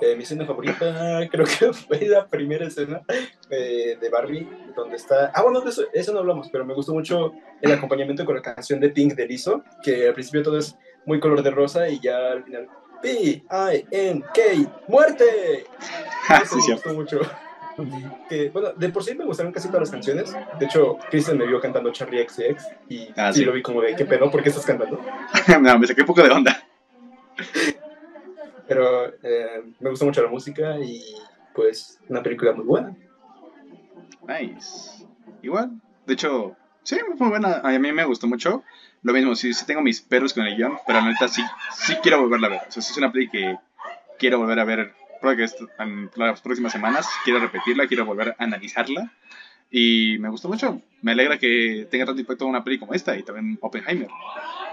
Eh, mi escena favorita creo que fue la primera escena eh, de Barbie, donde está... Ah, bueno, de eso, eso no hablamos, pero me gustó mucho el acompañamiento con la canción de Pink de Lizzo, que al principio todo es muy color de rosa y ya al final... P I N K, ¡muerte! Eso me gustó mucho. Que, bueno, de por sí me gustaron casi todas las canciones. De hecho, Cristian me vio cantando Charlie X C X y ah, sí, sí lo vi como de, ¿qué pedo? ¿Por qué estás cantando? No, me saqué un poco de onda. Pero eh, me gusta mucho la música y, pues, una película muy buena. Nice. Igual, de hecho, sí, muy buena. A mí me gustó mucho. Lo mismo, sí, sí tengo mis perros con el guión, pero la neta sí, sí quiero volverla a ver. O sea, sí es una peli que quiero volver a ver, creo que en las próximas semanas. Quiero repetirla, quiero volver a analizarla. Y me gustó mucho. Me alegra que tenga tanto impacto una peli como esta y también Oppenheimer.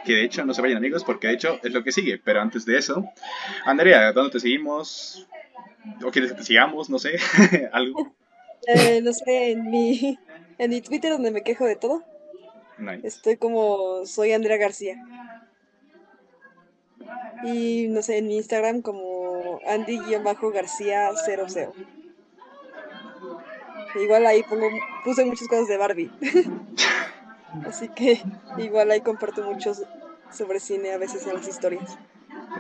Que de hecho, no se vayan amigos, porque de hecho es lo que sigue. Pero antes de eso, Andrea, ¿dónde te seguimos? ¿O quieres que te sigamos? No sé, algo. Eh, no sé, en mi, en mi Twitter, donde me quejo de todo. Nice. Estoy como, soy Andrea García. Y no sé, en mi Instagram como Andy-García cero cero. Igual ahí pongo, puse muchas cosas de Barbie. Así que igual ahí comparto mucho sobre cine a veces en las historias.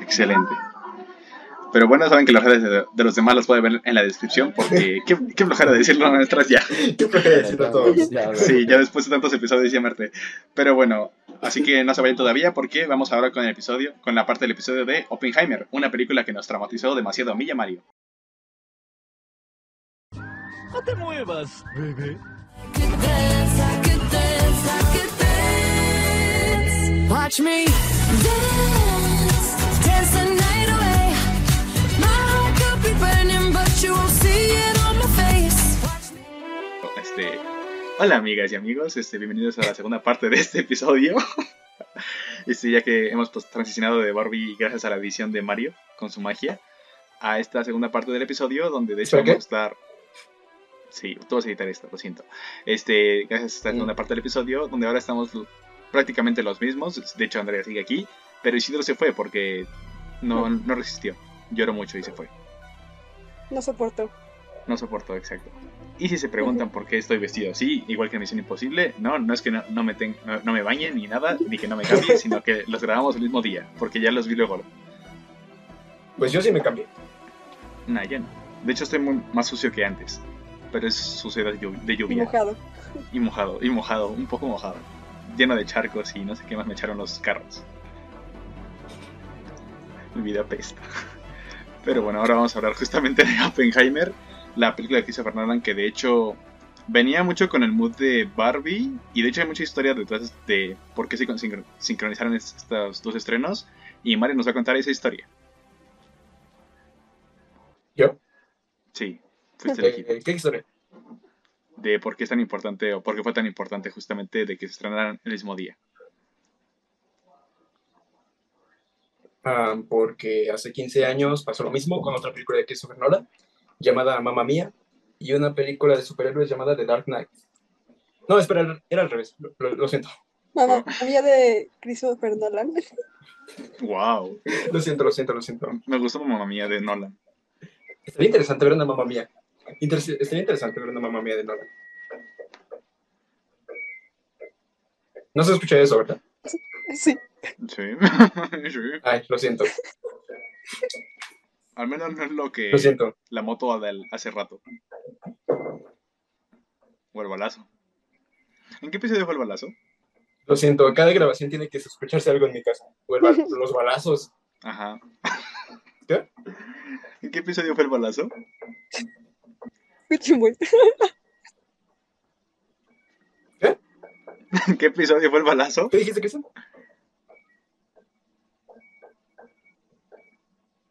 Excelente. Pero bueno, saben que las redes de, de los demás las pueden ver en la descripción, porque qué, qué flojera decirlo a nuestras ya. Qué flojera decirlo a todos. Sí, ya después de tantos episodios llamarte. Pero bueno, así que no se vayan todavía, porque vamos ahora con el episodio, con la parte del episodio de Oppenheimer, una película que nos traumatizó demasiado a mí y a Mario. No te muevas, bebé. Watch me dance, dance the night away. My heart could be burning, but you won't see it on my face. Watch me. Este, hola amigas y amigos, este, bienvenidos a la segunda parte de este episodio. Este, ya que hemos pues, transicionado de Barbie gracias a la visión de Mario con su magia a esta segunda parte del episodio, donde de hecho vamos a estar. Sí, tú vas a editar esto, lo siento. Este, gracias a esta segunda parte del episodio, donde ahora estamos prácticamente los mismos. De hecho, Andrea sigue aquí, pero Isidro se fue porque no, no resistió. Lloró mucho y se fue. No soportó. No soportó, exacto. Y si se preguntan por qué estoy vestido así, igual que en Misión Imposible, no, no es que no, no, me, ten, no, no me bañe ni nada, ni que no me cambie, sino que los grabamos el mismo día, porque ya los vi luego. Pues yo sí me cambié. Nah, ya no. De hecho, estoy muy, más sucio que antes. Pero es suciedad de lluvia. Y mojado. Y mojado, y mojado, un poco mojado. Lleno de charcos y no sé qué más me echaron los carros. Mi vida pesta. Pero bueno, ahora vamos a hablar justamente de Oppenheimer, la película de Christopher Nolan, que de hecho venía mucho con el mood de Barbie. Y de hecho hay mucha historia detrás de por qué se sincronizaron estos dos estrenos. Y Mario nos va a contar esa historia. ¿Yo? Sí. ¿Qué, ¿Qué historia? De por qué es tan importante, o por qué fue tan importante justamente de que se estrenaran el mismo día. Um, porque hace quince años pasó lo mismo con otra película de Christopher Nolan, llamada Mamma Mía, y una película de superhéroes llamada The Dark Knight. No, espera, era al revés, lo, lo siento. Mamma Mía de Christopher Nolan. Wow. Lo siento, lo siento, lo siento. Me gustó Mamma Mía de Nolan. Estaría interesante ver una Mamma Mía. Inter- Estaría interesante ver una Mamma Mía de Nolan. No se escucha eso, ¿verdad? Sí. Sí. Ay, lo siento. Al menos no es lo que lo siento. La moto del hace rato. O el balazo. ¿En qué episodio fue el balazo? Lo siento, cada grabación tiene que escucharse algo en mi casa. O el bal- los balazos. Ajá. ¿Qué? ¿En qué episodio fue el balazo? ¿Qué? ¿En qué episodio fue el balazo? ¿Qué dijiste que son?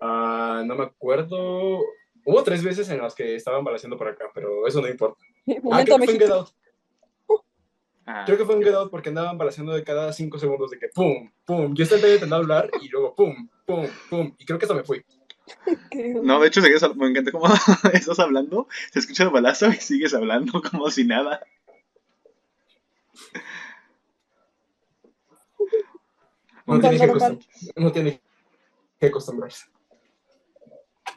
Ah, no me acuerdo. Hubo tres veces en las que estaban balaceando por acá, pero eso no importa. Ah, creo que fue en Get Out. Ah, creo que fue en Get Out porque andaban balaceando de cada cinco segundos de que pum, pum. Yo estaba intentando hablar y luego pum, pum, pum. Y creo que hasta me fui. No, de hecho, seguías, me encanta cómo estás hablando, se escucha el balazo y sigues hablando como si nada. No tiene que acostumbrarse. No tiene que acostumbrarse.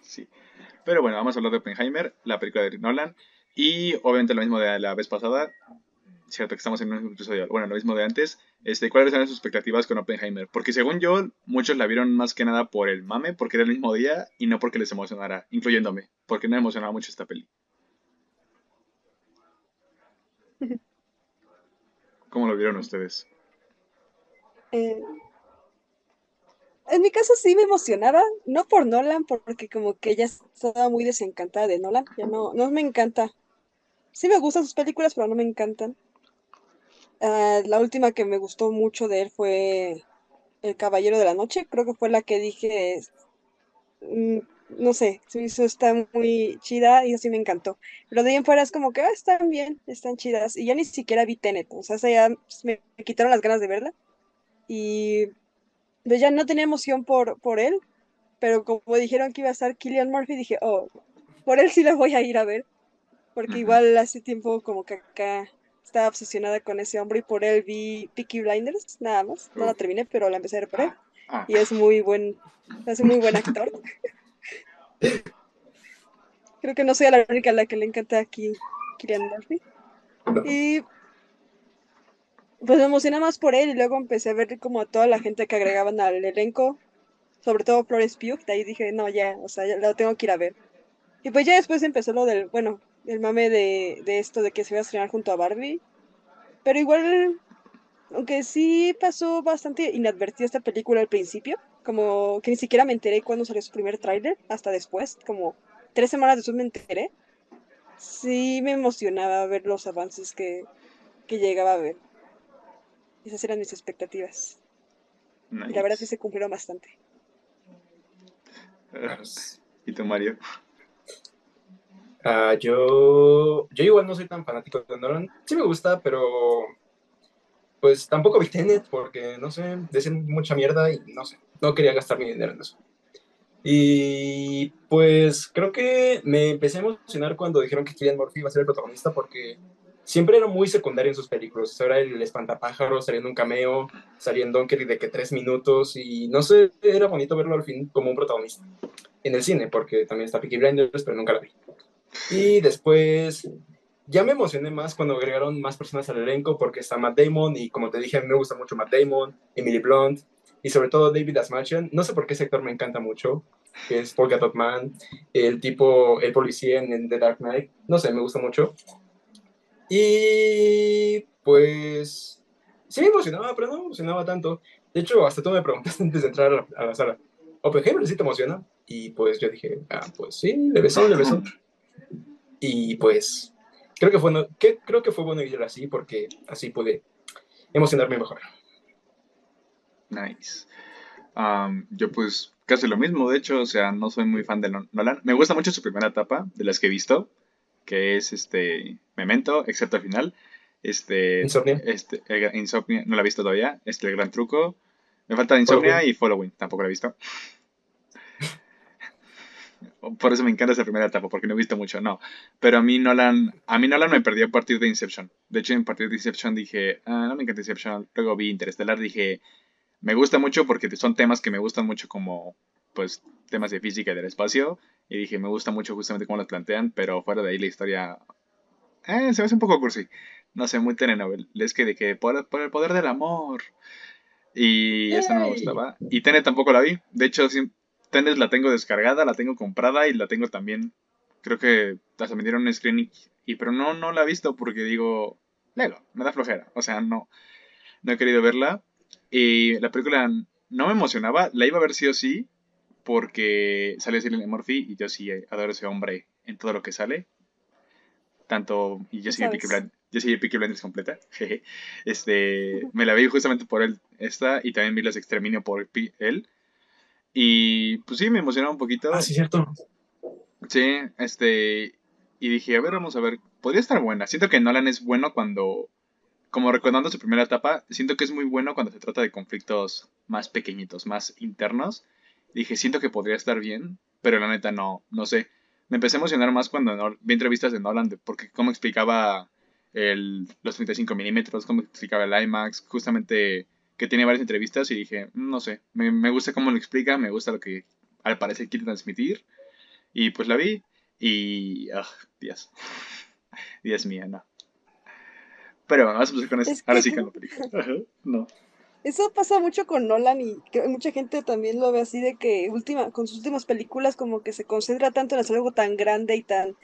Sí. Pero bueno, vamos a hablar de Oppenheimer, la película de Nolan, y obviamente lo mismo de la vez pasada, cierto que estamos en un episodio, bueno, lo mismo de antes, este, ¿cuáles eran sus expectativas con Oppenheimer? Porque según yo, muchos la vieron más que nada por el mame, porque era el mismo día, y no porque les emocionara, incluyéndome, porque no emocionaba mucho esta peli. ¿Cómo lo vieron ustedes? Eh, en mi caso sí me emocionaba, no por Nolan, porque como que ya estaba muy desencantada de Nolan, ya no, no me encanta. Sí me gustan sus películas, pero no me encantan. Uh, la última que me gustó mucho de él fue El Caballero de la Noche. Creo que fue la que dije, mm, no sé, eso está muy chida y así me encantó. Lo de ahí en fuera es como que, ah, están bien, están chidas. Y ya ni siquiera vi Tenet, o sea, ya me quitaron las ganas de verla. Y pues ya no tenía emoción por, por él, pero como dijeron que iba a estar Cillian Murphy, dije, oh, por él sí la voy a ir a ver. Porque igual hace tiempo como que acá estaba obsesionada con ese hombre y por él vi Peaky Blinders, nada más. No la terminé, pero la empecé a ver por él. Y es muy buen, es muy buen actor. Creo que no soy la única a la que le encanta aquí Cillian Murphy. Y pues me emocioné más por él y luego empecé a ver como a toda la gente que agregaban al elenco, sobre todo Florence Pugh, de ahí dije, no, ya, o sea, ya lo tengo que ir a ver. Y pues ya después empezó lo del, bueno, el mame de, de esto de que se iba a estrenar junto a Barbie. Pero igual, aunque sí pasó bastante inadvertida esta película al principio, como que ni siquiera me enteré cuando salió su primer tráiler, hasta después, como tres semanas después me enteré. Sí me emocionaba ver los avances que, que llegaba a ver. Esas eran mis expectativas. Nice. Y la verdad sí se cumplieron bastante. ¿Y tú, Mario? Uh, yo, yo igual no soy tan fanático de Nolan. Sí me gusta, pero pues tampoco vi Tenet porque, no sé, decían mucha mierda y no sé, no quería gastar mi dinero en eso. Y pues creo que me empecé a emocionar cuando dijeron que Cillian Murphy iba a ser el protagonista porque siempre era muy secundario en sus películas. Era el espantapájaros, saliendo un cameo, salía en Dunkirk de que tres minutos y no sé, era bonito verlo al fin como un protagonista en el cine porque también está Peaky Blinders, pero nunca la vi. Y después ya me emocioné más cuando agregaron más personas al elenco porque está Matt Damon y como te dije, a mí me gusta mucho Matt Damon, Emily Blunt y sobre todo David Asmalchian. No sé por qué ese actor me encanta mucho, que es Polka Dot Man, el tipo, el policía en The Dark Knight. No sé, me gusta mucho. Y pues sí me emocionaba, pero no me emocionaba tanto. De hecho, hasta tú me preguntaste antes de entrar a la, a la sala, Oppenheimer sí te emociona. Y pues yo dije, ah, pues sí, le besó, le besó. Y pues, creo que fue, no, que, creo que fue bueno ir así, porque así pude emocionarme mejor. Nice. Um, yo pues casi lo mismo, de hecho, o sea, no soy muy fan de Nolan. Me gusta mucho su primera etapa, de las que he visto, que es este Memento, excepto al final. Este, Insomnia. Este, el, Insomnia, no la he visto todavía, este El Gran Truco. Me falta Insomnia Following. Y Following, tampoco la he visto. Por eso me encanta esa primera etapa, porque no he visto mucho, no. Pero a mí Nolan, a mí Nolan me perdió a partir de Inception. De hecho, a partir de Inception dije, ah, no me encanta Inception. Luego vi Interstellar, dije, me gusta mucho porque son temas que me gustan mucho como, pues, temas de física y del espacio. Y dije, me gusta mucho justamente cómo las plantean, pero fuera de ahí la historia, eh, se me hace un poco cursi. No sé, muy telenovela. Es que de que por, por el poder del amor. Y ¡Hey! Esa no me gustaba. Y Tenet tampoco la vi. De hecho, sí. Tenet la tengo descargada, la tengo comprada y la tengo también, creo que hasta me dieron un screening, y, pero no, no la he visto porque digo, luego, me da flojera, o sea, no, no he querido verla, y la película no me emocionaba, la iba a ver sí o sí, porque sale Cillian Murphy, y yo sí adoro a ese hombre en todo lo que sale, tanto, y yo sí vi Peaky Blinders, yo sí vi Peaky Blinders completa, jeje, este, me la vi justamente por él, esta, y también vi Los Exterminio por él. Y pues sí, me emocionaba un poquito. Ah, sí, cierto. Sí, este. Y dije, a ver, vamos a ver. Podría estar buena. Siento que Nolan es bueno cuando. Como recordando su primera etapa, siento que es muy bueno cuando se trata de conflictos más pequeñitos, más internos. Dije, siento que podría estar bien, pero la neta no, no sé. Me empecé a emocionar más cuando no, vi entrevistas de Nolan, de, porque cómo explicaba el, los treinta y cinco milímetros, cómo explicaba el IMAX, justamente. Que tiene varias entrevistas y dije, no sé, me, me gusta cómo lo explica, me gusta lo que al parecer quiere transmitir. Y pues la vi y... Oh, Dios. Dios mío, no. Pero bueno, vamos a empezar con esto. Ahora sí que no, no. Eso pasa mucho con Nolan y creo que mucha gente también lo ve así de que última, con sus últimas películas como que se concentra tanto en hacer algo tan grande y tan,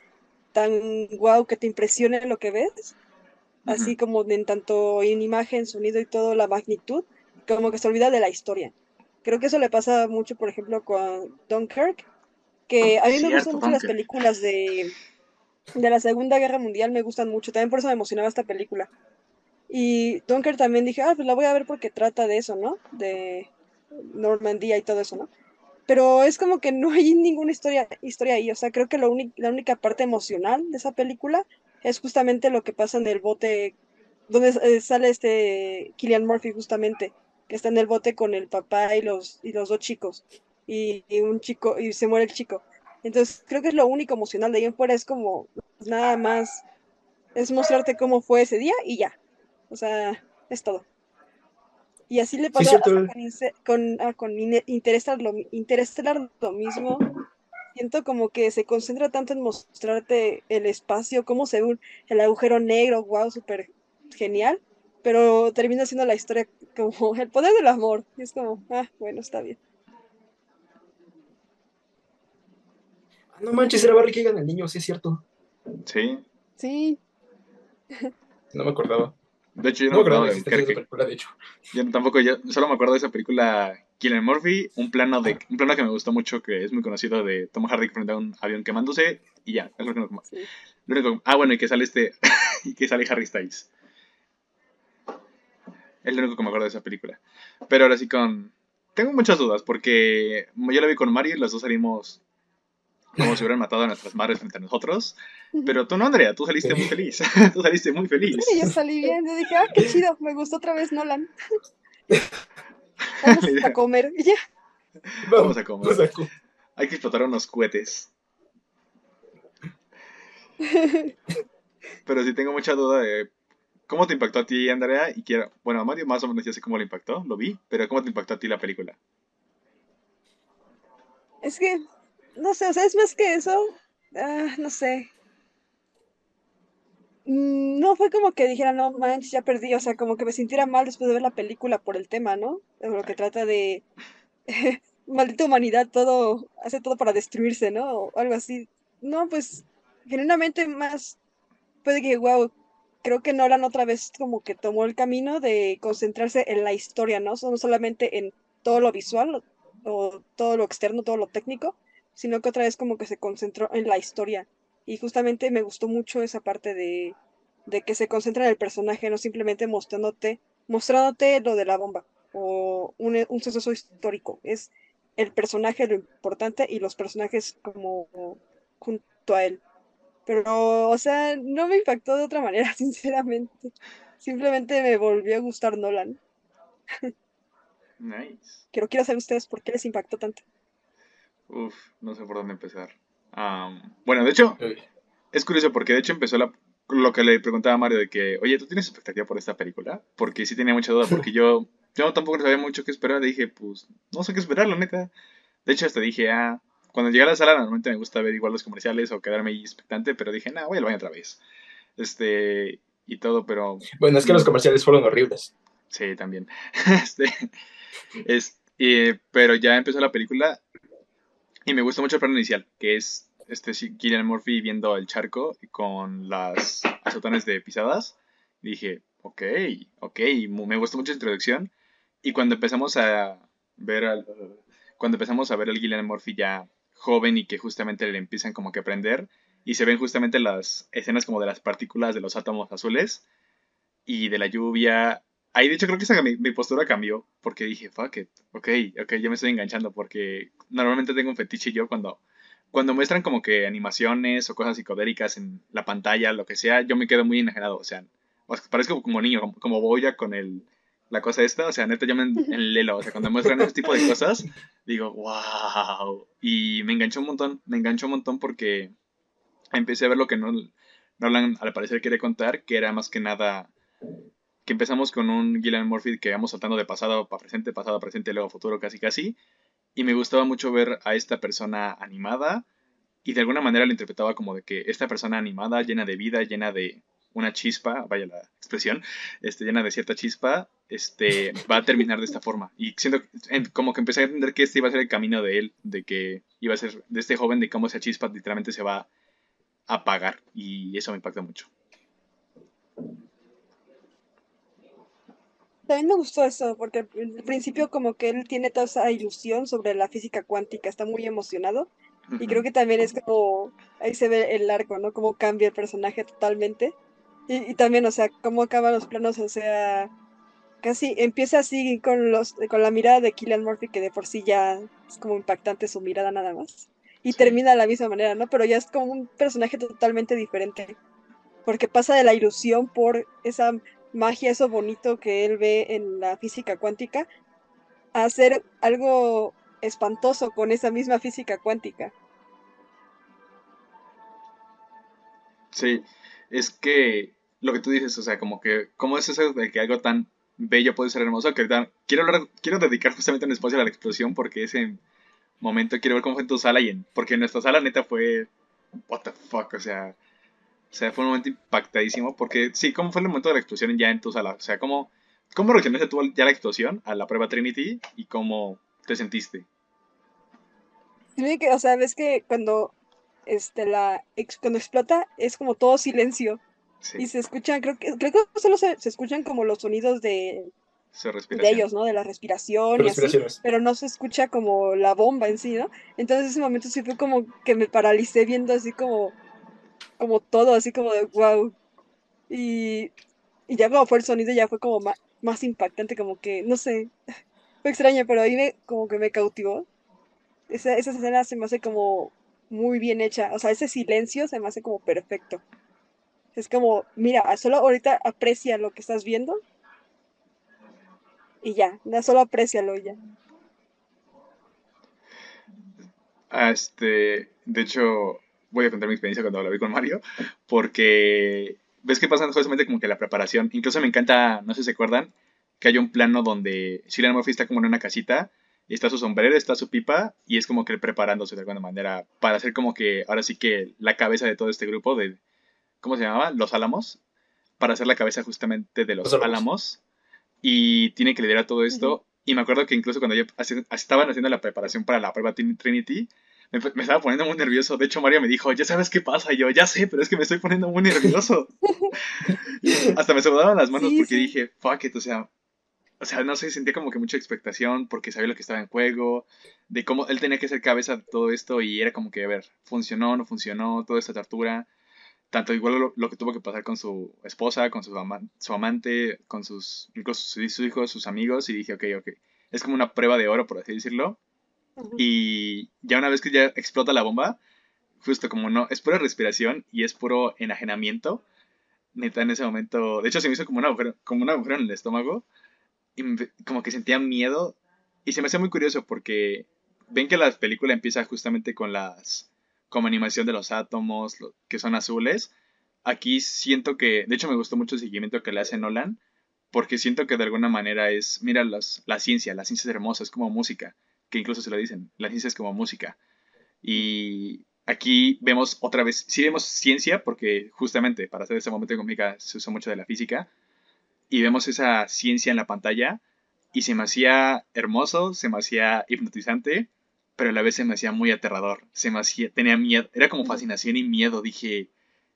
tan guau que te impresione lo que ves. Así como en tanto en imagen, sonido y todo, la magnitud, como que se olvida de la historia. Creo que eso le pasa mucho, por ejemplo, con Dunkirk, que a mí me gustan mucho las películas de, de la Segunda Guerra Mundial, me gustan mucho, también por eso me emocionaba esta película. Y Dunkirk también dije, ah, pues la voy a ver porque trata de eso, ¿no? De Normandía y todo eso, ¿no? pero es como que no hay ninguna historia, historia ahí, o sea, creo que lo unic- la única parte emocional de esa película es justamente lo que pasa en el bote, donde eh, sale este Cillian Murphy justamente, que está en el bote con el papá y los, y los dos chicos, y, y un chico, y se muere el chico. Entonces creo que es lo único emocional, de ahí en fuera es como nada más, es mostrarte cómo fue ese día y ya, o sea, es todo. Y así le pasó sí, con, con, ah, con Interstellar lo, Interstellar lo mismo. Siento como que se concentra tanto en mostrarte el espacio, cómo se ve el agujero negro, wow, súper genial, pero termina siendo la historia como el poder del amor. Y es como, ah, bueno, está bien. No manches, era Barry que gana el niño, sí es cierto. Sí. Sí. No me acordaba. De hecho, yo no, no me acuerdo de Dunkirk. De hecho. Yo tampoco, yo solo me acuerdo de esa película Cillian Murphy, un plano de un plano que me gustó mucho, que es muy conocido, de Tom Hardy frente a un avión quemándose, y ya, es lo que nos, sí. Lo único, ah, bueno, y que sale este, y que sale Harry Styles. Es lo único que me acuerdo de esa película. Pero ahora sí con... Tengo muchas dudas, porque yo la vi con Mario y los dos salimos como si hubieran matado a nuestras madres frente a nosotros. Pero tú no, Andrea, tú saliste muy feliz. Tú saliste muy feliz. Sí, yo salí bien. Yo dije, ah, qué chido, me gustó otra vez Nolan. Vamos a comer, ya. Vamos a comer. Vamos a comer. Hay que explotar unos cohetes. Pero sí tengo mucha duda de cómo te impactó a ti, Andrea, y quiero... Bueno, a Mario más o menos ya sé cómo le impactó, lo vi, pero ¿cómo te impactó a ti la película? Es que... No sé, o sea, es más que eso, ah, no sé, no fue como que dijera, no manches, ya perdí, o sea, como que me sintiera mal después de ver la película por el tema, ¿no? Lo que trata de, eh, maldita humanidad, todo, hace todo para destruirse, ¿no? O algo así. No, pues, genuinamente más, puede que, wow, creo que Nolan otra vez como que tomó el camino de concentrarse en la historia, ¿no? No solamente en todo lo visual, o todo lo externo, todo lo técnico, sino que otra vez como que se concentró en la historia. Y justamente me gustó mucho esa parte de, de que se concentra en el personaje, no simplemente mostrándote, mostrándote lo de la bomba o un, un suceso histórico. Es el personaje lo importante y los personajes como junto a él. Pero, o sea, no me impactó de otra manera, sinceramente. Simplemente me volvió a gustar Nolan. Nice. Pero quiero saber ustedes por qué les impactó tanto. Uf, no sé por dónde empezar. Um, bueno, de hecho, es curioso porque de hecho empezó la, lo que le preguntaba a Mario de que, oye, ¿tú tienes expectativa por esta película? Porque sí tenía mucha duda, porque yo, yo tampoco sabía mucho qué esperar. Le dije, pues, no sé qué esperar, la neta. De hecho, hasta dije, ah, cuando llegué a la sala normalmente me gusta ver igual los comerciales o quedarme ahí expectante, pero dije, nah, voy al baño otra vez. Este, y todo, pero... Bueno, es que los comerciales fueron horribles. Sí, también. este, este eh, pero ya empezó la película... Y me gusta mucho el plano inicial, que es este Cillian Murphy viendo el charco con las azotones de pisadas. Y dije, ok, ok, me gustó mucho la introducción. Y cuando empezamos a ver al, cuando empezamos a ver al Cillian Murphy ya joven y que justamente le empiezan como que a prender, y se ven justamente las escenas como de las partículas de los átomos azules y de la lluvia. Ahí de hecho creo que esa, mi, mi postura cambió, porque dije, fuck it, ok, ok, yo me estoy enganchando, porque normalmente tengo un fetiche yo cuando, cuando muestran como que animaciones o cosas psicodélicas en la pantalla, lo que sea, yo me quedo muy enajenado, o sea, parezco como niño, como, como boya con el, la cosa esta, o sea, neta yo me enlelo, o sea, cuando muestran ese tipo de cosas, digo, wow, y me enganchó un montón, me enganchó un montón porque empecé a ver lo que no, Nolan al parecer quiere contar, que era más que nada... Que empezamos con un Cillian Murphy que vamos saltando de pasado para presente, pasado a presente, luego futuro casi casi. Y me gustaba mucho ver a esta persona animada. Y de alguna manera lo interpretaba como de que esta persona animada, llena de vida, llena de una chispa, vaya la expresión, este, llena de cierta chispa, este, va a terminar de esta forma. Y siento como que empecé a entender que este iba a ser el camino de él, de que iba a ser de este joven, de cómo esa chispa literalmente se va a apagar. Y eso me impactó mucho. También me gustó eso, porque al principio como que él tiene toda esa ilusión sobre la física cuántica, está muy emocionado, y creo que también es como, ahí se ve el arco, ¿no? Cómo cambia el personaje totalmente, y, y también, o sea, cómo acaban los planos, o sea, casi empieza así con los con la mirada de Cillian Murphy, que de por sí ya es como impactante su mirada nada más. Y sí. termina de la misma manera, ¿no? Pero ya es como un personaje totalmente diferente. Porque pasa de la ilusión por esa magia, eso bonito que él ve en la física cuántica, a hacer algo espantoso con esa misma física cuántica. Sí, es que lo que tú dices, o sea, como que, ¿cómo es eso de que algo tan bello puede ser hermoso? Que tan, quiero hablar, quiero dedicar justamente un espacio a la explosión, porque ese momento quiero ver cómo fue en tu sala y en, porque en nuestra sala neta fue, what the fuck, o sea, o sea, fue un momento impactadísimo, porque sí, ¿cómo fue el momento de la explosión ya en tu sala? O sea, ¿cómo, cómo reaccionaste tú ya a la explosión, a la prueba Trinity, y cómo te sentiste? Sí, que, o sea, ves que cuando... Este, la, cuando explota es como todo silencio, sí. Y se escuchan, creo que, creo que solo se, se escuchan como los sonidos de, de ellos, ¿no? De la respiración y así, pero no se escucha como la bomba en sí, ¿no? Entonces ese momento sí fue como que me paralicé viendo así como, como todo, así como de wow. Y, y ya cuando fue el sonido ya fue como más, más impactante, como que, no sé, fue extraño, pero ahí me, como que me cautivó. Esa, esa escena se me hace como... muy bien hecha, o sea, ese silencio se me hace como perfecto. Es como, mira, solo ahorita aprecia lo que estás viendo y ya, solo aprécialo y ya. Este, de hecho, voy a contar mi experiencia cuando la vi con Mario, porque ves que pasan justamente como que la preparación, incluso me encanta, no sé si se acuerdan, que hay un plano donde Cillian Murphy está como en una casita. Está su sombrero, está su pipa, y es como que preparándose de alguna manera para hacer como que, ahora sí que la cabeza de todo este grupo de, ¿cómo se llamaba? Los Álamos, para hacer la cabeza justamente de los, los Álamos, y tiene que liderar todo esto, uh-huh. Y me acuerdo que incluso cuando yo hace, estaban haciendo la preparación para la prueba Trinity, me, me estaba poniendo muy nervioso, de hecho Mario me dijo, ya sabes qué pasa, y yo, ya sé, pero es que me estoy poniendo muy nervioso, hasta me sudaban las manos, sí, porque sí. Dije, fuck it, o sea, O sea, no sé, sentía como que mucha expectación porque sabía lo que estaba en juego, de cómo él tenía que ser cabeza de todo esto y era como que, a ver, funcionó, no funcionó, toda esta tortura, tanto igual lo, lo que tuvo que pasar con su esposa, con su, ama- su amante, con sus, con sus, sus hijos, sus amigos, y dije, ok, ok, es como una prueba de oro, por así decirlo, uh-huh. Y ya una vez que ya explota la bomba, justo como no, es pura respiración y es puro enajenamiento, neta en ese momento, de hecho se me hizo como un agujero, como un agujero en el estómago, y como que sentía miedo, y se me hacía muy curioso porque ven que la película empieza justamente con las como animación de los átomos, lo, que son azules. Aquí siento que, de hecho me gustó mucho el seguimiento que le hace Nolan, porque siento que de alguna manera es, mira, los, la ciencia, la ciencia es hermosa, es como música, que incluso se lo dicen, la ciencia es como música. Y aquí vemos otra vez, sí vemos ciencia, porque justamente para hacer ese momento de cómica se usó mucho de la física, y vemos esa ciencia en la pantalla, y se me hacía hermoso, se me hacía hipnotizante, pero a la vez se me hacía muy aterrador, se me hacía, tenía miedo, era como fascinación y miedo, dije,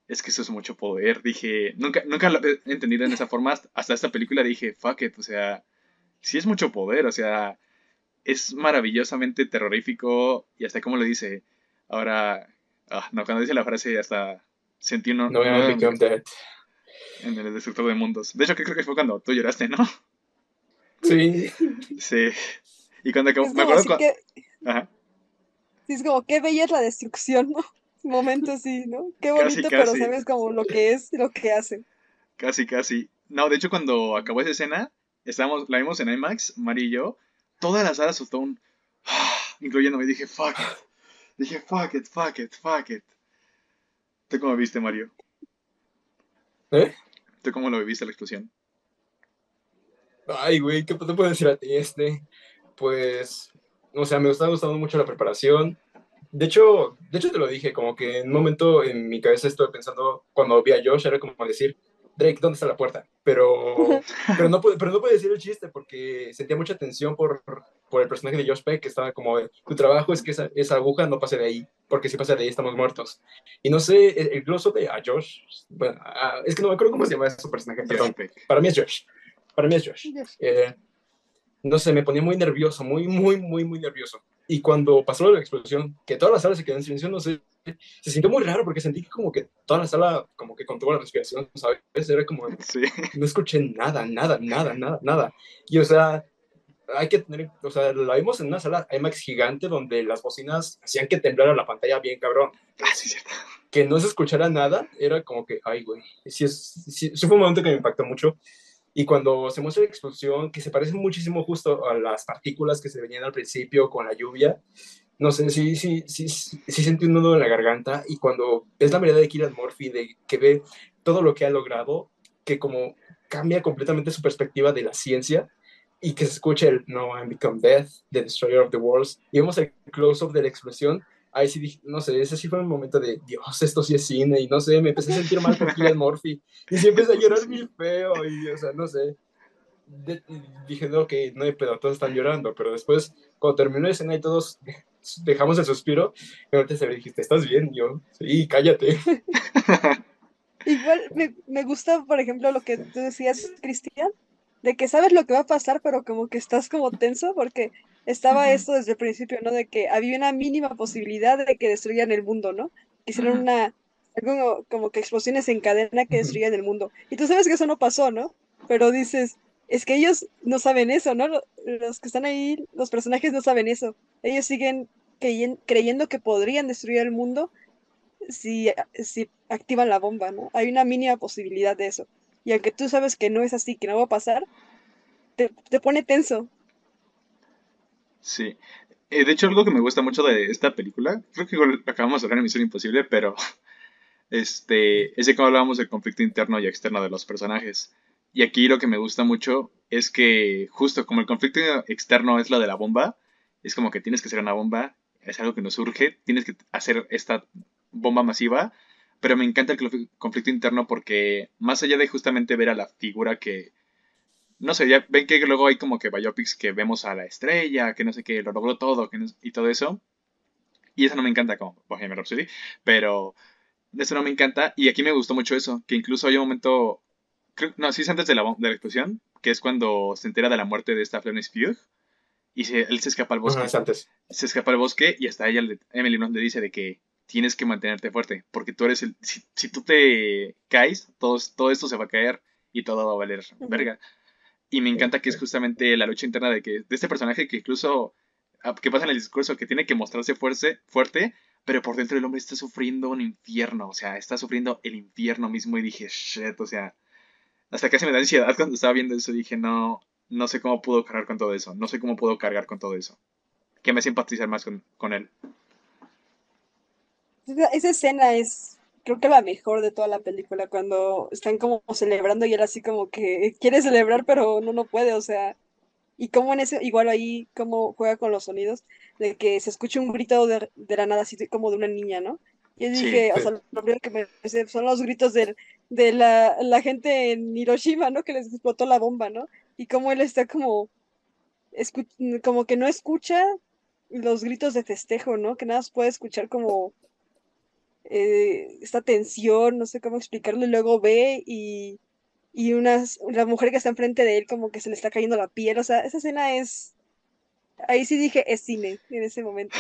es que eso es mucho poder, dije, nunca, nunca lo he entendido en esa forma, hasta esta película dije, fuck it, o sea, sí es mucho poder, o sea, es maravillosamente terrorífico, y hasta como lo dice, ahora, oh, no, cuando dice la frase hasta sentí uno... No, no, no, no, en el destructor de mundos. De hecho, creo que fue cuando tú lloraste, ¿no? Sí. Sí. Y cuando acabó... Me acuerdo cuando... Que... Ajá. Sí, es como, qué bella es la destrucción, ¿no? Momento sí, ¿no? Qué bonito, casi, pero casi. Sabes como lo que es, lo que hace. Casi, casi. No, de hecho, cuando acabó esa escena, estábamos, la vimos en IMAX, Mari y yo, toda la sala soltó un... incluyéndome, dije, fuck it. Dije, fuck it, fuck it, fuck it. ¿Tú cómo viste, Mario? ¿Eh? ¿Tú cómo lo viviste la explosión? Ay, güey, ¿qué te puedo decir a ti? Este, pues, o sea, me está gustando mucho la preparación. De hecho, de hecho te lo dije, como que en un momento en mi cabeza estuve pensando, cuando vi a Josh, era como decir, Drake, ¿dónde está la puerta? Pero, pero, no, pude, pero no pude decir el chiste, porque sentía mucha tensión por, por el personaje de Josh Peck, que estaba como, tu trabajo es que esa, esa aguja no pase de ahí, porque si pasa de ahí estamos muertos. Y no sé, el, el gloso de a Josh, bueno, a, es que no me acuerdo cómo se llama su personaje, perdón, para mí es Josh, para mí es Josh. Eh, no sé, me ponía muy nervioso, muy, muy, muy, muy nervioso. Y cuando pasó la explosión, que toda la sala se quedó en silencio, no sé, se sintió muy raro porque sentí que como que toda la sala como que contuvo la respiración, ¿sabes? Era como, sí. No escuché nada, nada, nada, nada, nada. Y o sea, hay que tener, o sea, la vimos en una sala IMAX gigante donde las bocinas hacían que temblara la pantalla bien cabrón. Ah, sí, cierto. Que no se escuchara nada, era como que, ay, güey. Sí, sí, sí fue un momento que me impactó mucho. Y cuando se muestra la explosión, que se parece muchísimo justo a las partículas que se venían al principio con la lluvia, no sé, sí, sí, sí, sí, sí sentí un nudo en la garganta. Y cuando es la mirada de Cillian Murphy, de que ve todo lo que ha logrado, que como cambia completamente su perspectiva de la ciencia, y que se escuche el No, I'm Become Death, The Destroyer of the Worlds, y vemos el close-up de la explosión, ahí sí dije, no sé, ese sí fue un momento de, Dios, esto sí es cine, y no sé, me empecé a sentir mal por Cillian Murphy, y sí empecé a llorar bien feo, y o sea, no sé, de, dije, no, ok, no hay pedo, todos están llorando, pero después, cuando terminó la escena y todos dejamos el suspiro, y ahorita se me dijiste, ¿estás bien? Y yo, sí, cállate. Igual, me, me gusta, por ejemplo, lo que tú decías, Cristian, de que sabes lo que va a pasar, pero como que estás como tenso, porque estaba uh-huh. esto desde el principio, ¿no? De que había una mínima posibilidad de que destruyan el mundo, ¿no? Hicieron uh-huh. una, algo como que explosiones en cadena que destruían el mundo. Y tú sabes que eso no pasó, ¿no? Pero dices, es que ellos no saben eso, ¿no? Los que están ahí, los personajes no saben eso. Ellos siguen creyendo, creyendo que podrían destruir el mundo si, si activan la bomba, ¿no? Hay una mínima posibilidad de eso. Y aunque tú sabes que no es así, que no va a pasar, te, te pone tenso. Sí. Eh, de hecho, algo que me gusta mucho de esta película, creo que lo acabamos de hablar en Misión Imposible, pero este, es de cómo hablábamos del conflicto interno y externo de los personajes. Y aquí lo que me gusta mucho es que, justo como el conflicto externo es lo de la bomba, es como que tienes que hacer una bomba, es algo que nos surge, tienes que hacer esta bomba masiva. Pero me encanta el conflicto interno porque más allá de justamente ver a la figura que... No sé, ya ven que luego hay como que biopics que vemos a la estrella, que no sé qué, lo logró todo que no, y todo eso. Y eso no me encanta, como Bohemian Rhapsody, pero eso no me encanta. Y aquí me gustó mucho eso, que incluso hay un momento... Creo, no, sí es antes de la, de la explosión, que es cuando se entera de la muerte de esta Florence Pugh. Y se, él se escapa al bosque. No, es antes. Se escapa al bosque y hasta ella, Emily Blunt, le dice de que... Tienes que mantenerte fuerte, porque tú eres el... Si, si tú te caes, todo, todo esto se va a caer y todo va a valer verga. Y me encanta que es justamente la lucha interna de, que, de este personaje que incluso... Que pasa en el discurso, que tiene que mostrarse fuerte, fuerte, pero por dentro el hombre está sufriendo un infierno. O sea, está sufriendo el infierno mismo. Y dije, shit, o sea... Hasta casi me da ansiedad cuando estaba viendo eso. Dije, no, no sé cómo puedo cargar con todo eso. No sé cómo puedo cargar con todo eso. Que me hace empatizar más con, con él. Esa escena es, creo que la mejor de toda la película, cuando están como celebrando y él así como que quiere celebrar, pero no, no puede, o sea, y como en ese, igual ahí, como juega con los sonidos, de que se escucha un grito de, de la nada, así como de una niña, ¿no? Y yo sí, dije, sí. O sea, lo primero que me parece son los gritos de, de la, la gente en Hiroshima, ¿no? Que les explotó la bomba, ¿no? Y como él está como, escu- como que no escucha los gritos de festejo, ¿no? Que nada más puede escuchar como... Eh, esta tensión, no sé cómo explicarlo, y luego ve y, y unas, la mujer que está enfrente de él como que se le está cayendo la piel, o sea, esa escena es, ahí sí dije, es cine en ese momento.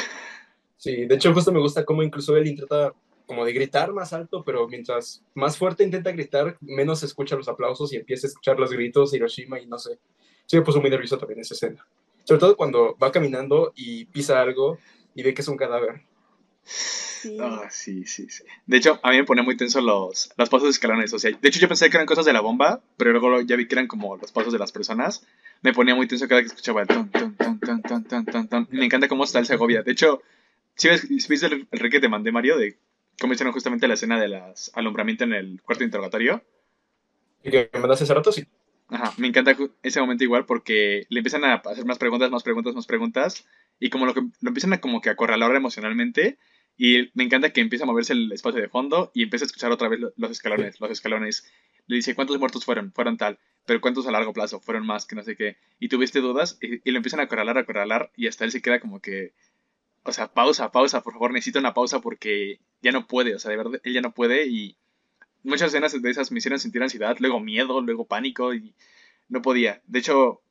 Sí, de hecho justo me gusta cómo incluso él trata como de gritar más alto, pero mientras más fuerte intenta gritar, menos se escuchan los aplausos y empieza a escuchar los gritos de Hiroshima y no sé, sí me puso muy nervioso también esa escena, sobre todo cuando va caminando y pisa algo y ve que es un cadáver. Sí. Oh, sí, sí, sí. De hecho, a mí me ponía muy tenso los, los pasos de escalones. O sea, de hecho, yo pensé que eran cosas de la bomba, pero luego ya vi que eran como los pasos de las personas. Me ponía muy tenso cada vez que escuchaba el ton, ton, ton, ton, ton, ton, ton, ton. Me encanta cómo está el Segovia. De hecho, si ves, si ves el, el rey que te mandé, Mario, de cómo hicieron justamente la escena del alumbramiento en el cuarto de interrogatorio. ¿Y que me mandaste hace rato? Sí. Ajá, me encanta ese momento igual porque le empiezan a hacer más preguntas, más preguntas, más preguntas. Y como lo, que, lo empiezan a como que acorralar emocionalmente. Y me encanta que empieza a moverse el espacio de fondo y empieza a escuchar otra vez los escalones, los escalones. Le dice, ¿cuántos muertos fueron? Fueron tal, pero ¿cuántos a largo plazo? Fueron más, que no sé qué. Y tuviste dudas y, y lo empiezan a acorralar, a acorralar y hasta él se queda como que, o sea, pausa, pausa, por favor, necesito una pausa porque ya no puede, o sea, de verdad, él ya no puede. Y muchas escenas de esas me hicieron sentir ansiedad, luego miedo, luego pánico y no podía. De hecho,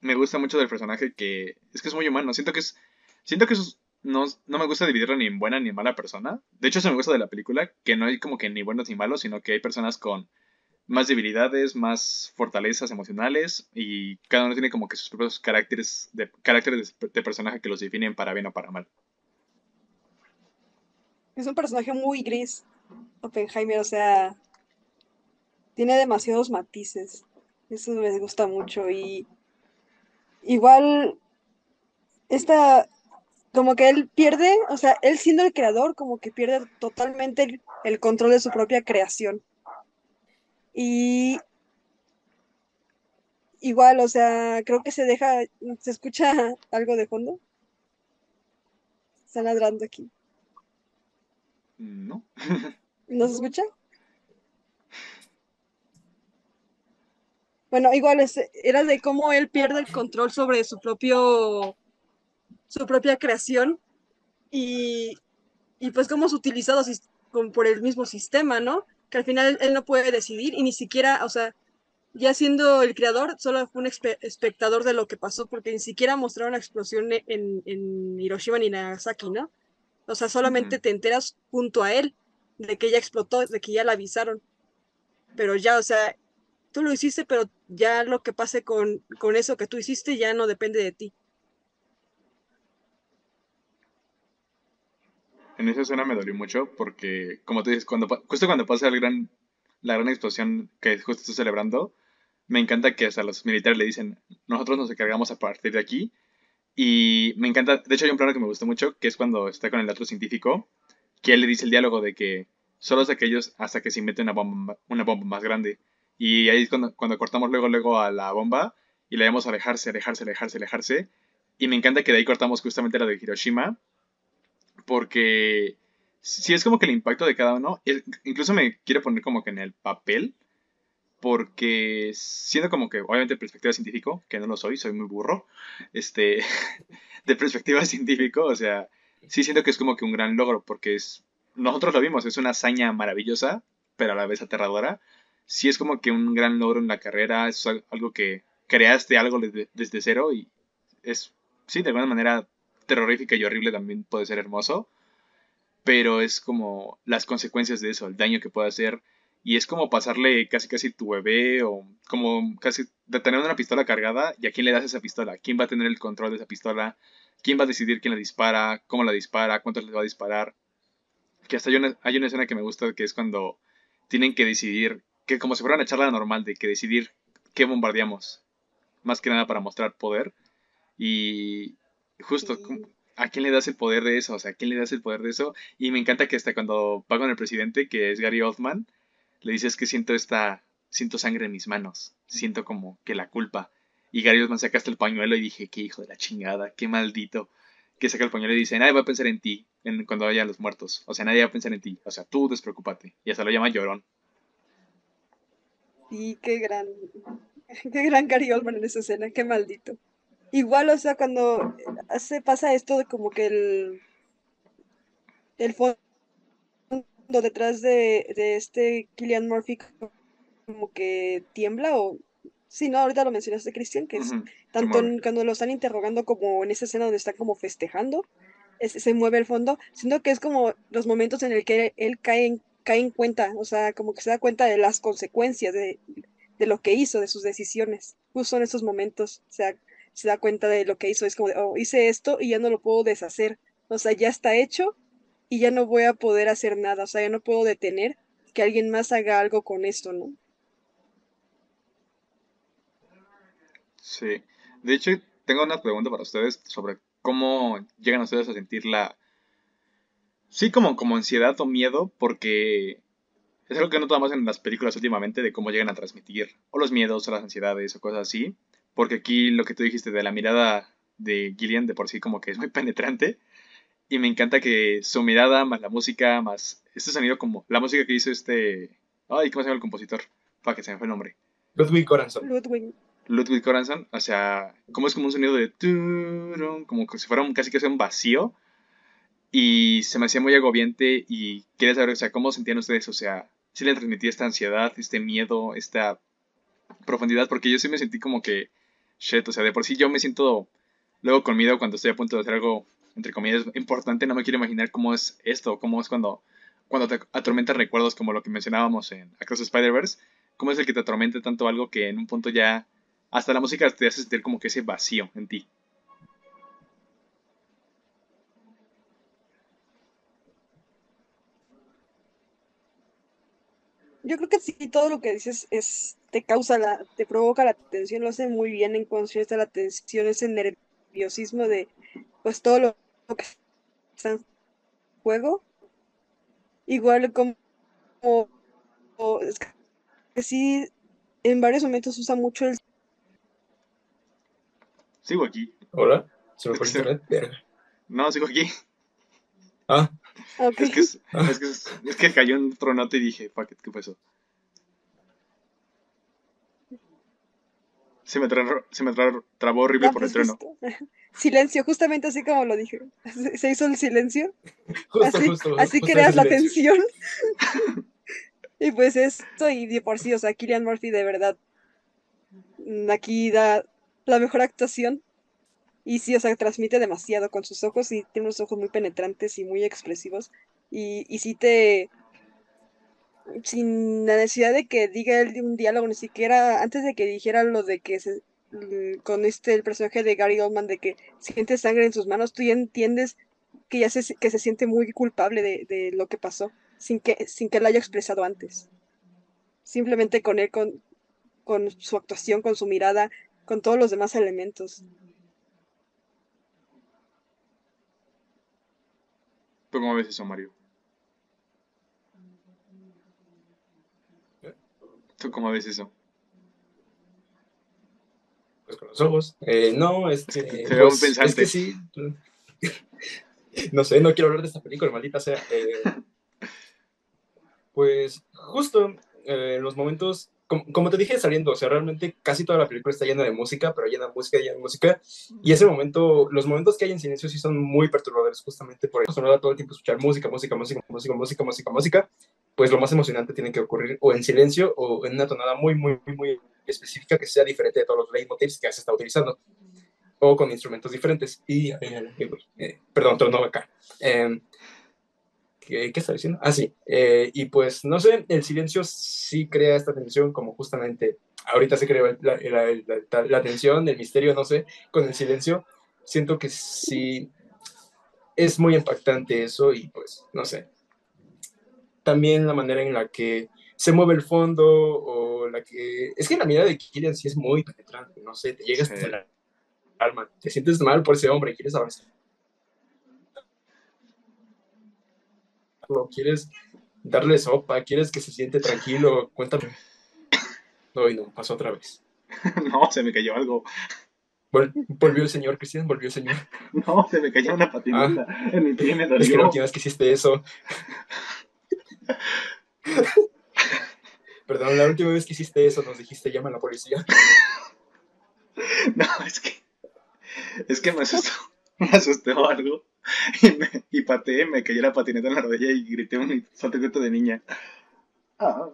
me gusta mucho del personaje que es que es muy humano. Siento que es, siento que es... No, no me gusta dividirlo ni en buena ni en mala persona. De hecho, eso me gusta de la película, que no hay como que ni buenos ni malos, sino que hay personas con más debilidades, más fortalezas emocionales, y cada uno tiene como que sus propios caracteres de, caracteres de, de personaje que los definen para bien o para mal. Es un personaje muy gris, Oppenheimer, o sea, tiene demasiados matices. Eso me gusta mucho. Y igual, esta, como que él pierde, o sea, él siendo el creador, como que pierde totalmente el, el control de su propia creación. Y igual, o sea, creo que se deja, se escucha algo de fondo. Están ladrando aquí. No. ¿No se escucha? Bueno, igual es, era de cómo él pierde el control sobre su propio, su propia creación y, y pues cómo es utilizado por el mismo sistema, ¿no? Que al final él no puede decidir y ni siquiera, o sea, ya siendo el creador, solo fue un espectador de lo que pasó, porque ni siquiera mostraron la explosión en, en Hiroshima ni Nagasaki, ¿no? O sea, solamente uh-huh. te enteras junto a él de que ya explotó, de que ya la avisaron. Pero ya, o sea, tú lo hiciste, pero ya lo que pase con, con eso que tú hiciste ya no depende de ti. En esa escena me dolió mucho porque, como tú dices, cuando, justo cuando pasa el gran, la gran explosión que justo estoy celebrando, me encanta que hasta los militares le dicen, nosotros nos encargamos a partir de aquí. Y me encanta, de hecho hay un plano que me gustó mucho, que es cuando está con el otro científico, que él le dice el diálogo de que solo es aquellos hasta que se invente una bomba, una bomba más grande. Y ahí es cuando, cuando cortamos luego, luego a la bomba y la vemos alejarse, alejarse, alejarse, alejarse. Y me encanta que de ahí cortamos justamente la de Hiroshima, porque sí es como que el impacto de cada uno, incluso me quiero poner como que en el papel, porque siendo como que, obviamente, perspectiva científico, que no lo soy, soy muy burro, este, de perspectiva científico, o sea, sí siento que es como que un gran logro, porque es, nosotros lo vimos, es una hazaña maravillosa, pero a la vez aterradora, sí es como que un gran logro en la carrera, es algo que creaste algo desde, desde cero, y es, sí, de alguna manera terrorífica y horrible, también puede ser hermoso, pero es como las consecuencias de eso, el daño que puede hacer. Y es como pasarle casi casi tu bebé, o como casi de tener una pistola cargada, y a quién le das esa pistola, quién va a tener el control de esa pistola, quién va a decidir quién la dispara, cómo la dispara, cuántos les va a disparar. Que hasta hay una, hay una escena que me gusta, que es cuando tienen que decidir, que como si fuera una charla normal, de que decidir qué bombardeamos, más que nada para mostrar poder. Y justo, ¿a quién le das el poder de eso? O sea, ¿a quién le das el poder de eso? Y me encanta que hasta cuando va con el presidente, que es Gary Oldman, le dices que siento esta, siento sangre en mis manos, siento como que la culpa. Y Gary Oldman saca hasta el pañuelo y dije, qué hijo de la chingada, qué maldito. Que saca el pañuelo y dice, nadie va a pensar en ti en, cuando vayan los muertos. O sea, nadie va a pensar en ti. O sea, tú despreocúpate. Y hasta lo llama llorón. Sí, qué gran, qué gran Gary Oldman en esa escena, qué maldito. Igual, o sea, cuando se pasa esto de como que el, el fondo detrás de, de este Cillian Murphy como que tiembla, o sí, no, ahorita lo mencionaste, Cristian, que es uh-huh. tanto en, cuando lo están interrogando como en esa escena donde están como festejando, es, se mueve el fondo, siento que es como los momentos en el que él cae en, cae en cuenta, o sea, como que se da cuenta de las consecuencias de, de lo que hizo, de sus decisiones, justo en esos momentos, o sea, se da cuenta de lo que hizo, es como, de, oh, hice esto y ya no lo puedo deshacer, o sea, ya está hecho, y ya no voy a poder hacer nada, o sea, ya no puedo detener que alguien más haga algo con esto, ¿no? Sí, de hecho, tengo una pregunta para ustedes sobre cómo llegan ustedes a sentir la... Sí, como, como ansiedad o miedo, porque es algo que he notado más en las películas últimamente de cómo llegan a transmitir, o los miedos, o las ansiedades, o cosas así, porque aquí lo que tú dijiste de la mirada de Cillian de por sí como que es muy penetrante, y me encanta que su mirada, más la música, más este sonido como... La música que hizo este... Ay, ¿cómo se llama el compositor? Para que se me fue el nombre. Ludwig Göransson. Ludwig. Ludwig Göransson. O sea, como es como un sonido de... Como si fuera un, casi casi un vacío. Y se me hacía muy agobiante. Y quería saber, o sea, ¿cómo sentían ustedes? O sea, ¿sí les transmitía esta ansiedad, este miedo, esta profundidad? Porque yo sí me sentí como que... Shit, o sea, de por sí yo me siento... Luego con miedo cuando estoy a punto de hacer algo... entre comillas, importante, no me quiero imaginar cómo es esto, cómo es cuando, cuando te atormentan recuerdos como lo que mencionábamos en Across the Spider-Verse, cómo es el que te atormente tanto algo que en un punto ya hasta la música te hace sentir como que ese vacío en ti. Yo creo que sí, todo lo que dices es, te causa, la, te provoca la tensión, lo hace muy bien en concierto la tensión, ese nerviosismo de pues todo lo que está en juego. Igual como, como es que sí, en varios momentos usa mucho el... Sigo aquí. Hola, ¿se me fue internet? No, sigo aquí. Ah, okay. Es, que es, es, que es, es que cayó un tronote y dije, fuck it, ¿qué pasó? Se me, tra- se me tra- trabó horrible ah, por pues el trueno. Silencio, justamente así como lo dije. Se hizo el silencio. Justo, así justo, así justo creas la tensión. Y pues esto, y de por sí, o sea, Cillian Murphy de verdad aquí da la mejor actuación. Y sí, o sea, transmite demasiado con sus ojos y tiene unos ojos muy penetrantes y muy expresivos. Y, y sí te... sin la necesidad de que diga él un diálogo, ni siquiera antes de que dijera lo de que se, con este el personaje de Gary Oldman de que siente sangre en sus manos, tú ya entiendes que ya se, que se siente muy culpable de, de lo que pasó, sin que, sin que lo haya expresado antes. Simplemente con él, con, con su actuación, con su mirada, con todos los demás elementos. ¿Tú cómo ves eso, Mario? ¿Tú cómo ves eso? Pues con los ojos. Eh, no, este... Te pues, veo un pensante. Es que sí. No sé, no quiero hablar de esta película, maldita sea. Eh, pues justo eh, los momentos... Como, como te dije saliendo, o sea, realmente casi toda la película está llena de música, pero llena de música, llena de música, y ese momento, los momentos que hay en silencio sí son muy perturbadores, justamente por eso sonaba todo el tiempo escuchar música, música, música, música, música, música, música, pues lo más emocionante tiene que ocurrir o en silencio o en una tonada muy, muy, muy, muy específica que sea diferente de todos los leitmotivs que se está utilizando, o con instrumentos diferentes, y, eh, perdón, tronó acá, eh, ¿Qué, ¿Qué está diciendo? Ah, sí. Eh, y pues, no sé, el silencio sí crea esta tensión, como justamente ahorita se creó la, la, la, la tensión, el misterio, no sé, con el silencio. Siento que sí es muy impactante eso y pues, no sé. También la manera en la que se mueve el fondo o la que... Es que la mirada de Cillian sí es muy penetrante, no sé, te llegas hasta el alma, te sientes mal por ese hombre, quieres avanzar. ¿Quieres darle sopa? ¿Quieres que se siente tranquilo? Cuéntame. No, y no, pasó otra vez. No, se me cayó algo. Vol- ¿Volvió el señor, Cristian? ¿Volvió el señor? No, se me cayó una patineta. Ah, en mi pie me dolió. Es que la última vez que hiciste eso. Perdón, la última vez que hiciste eso nos dijiste, llama a la policía. No, es que... Es que me asustó. Me asusté o algo. Y, me, y pateé, me cayó la patineta en la rodilla y grité un salto de niña. Ah.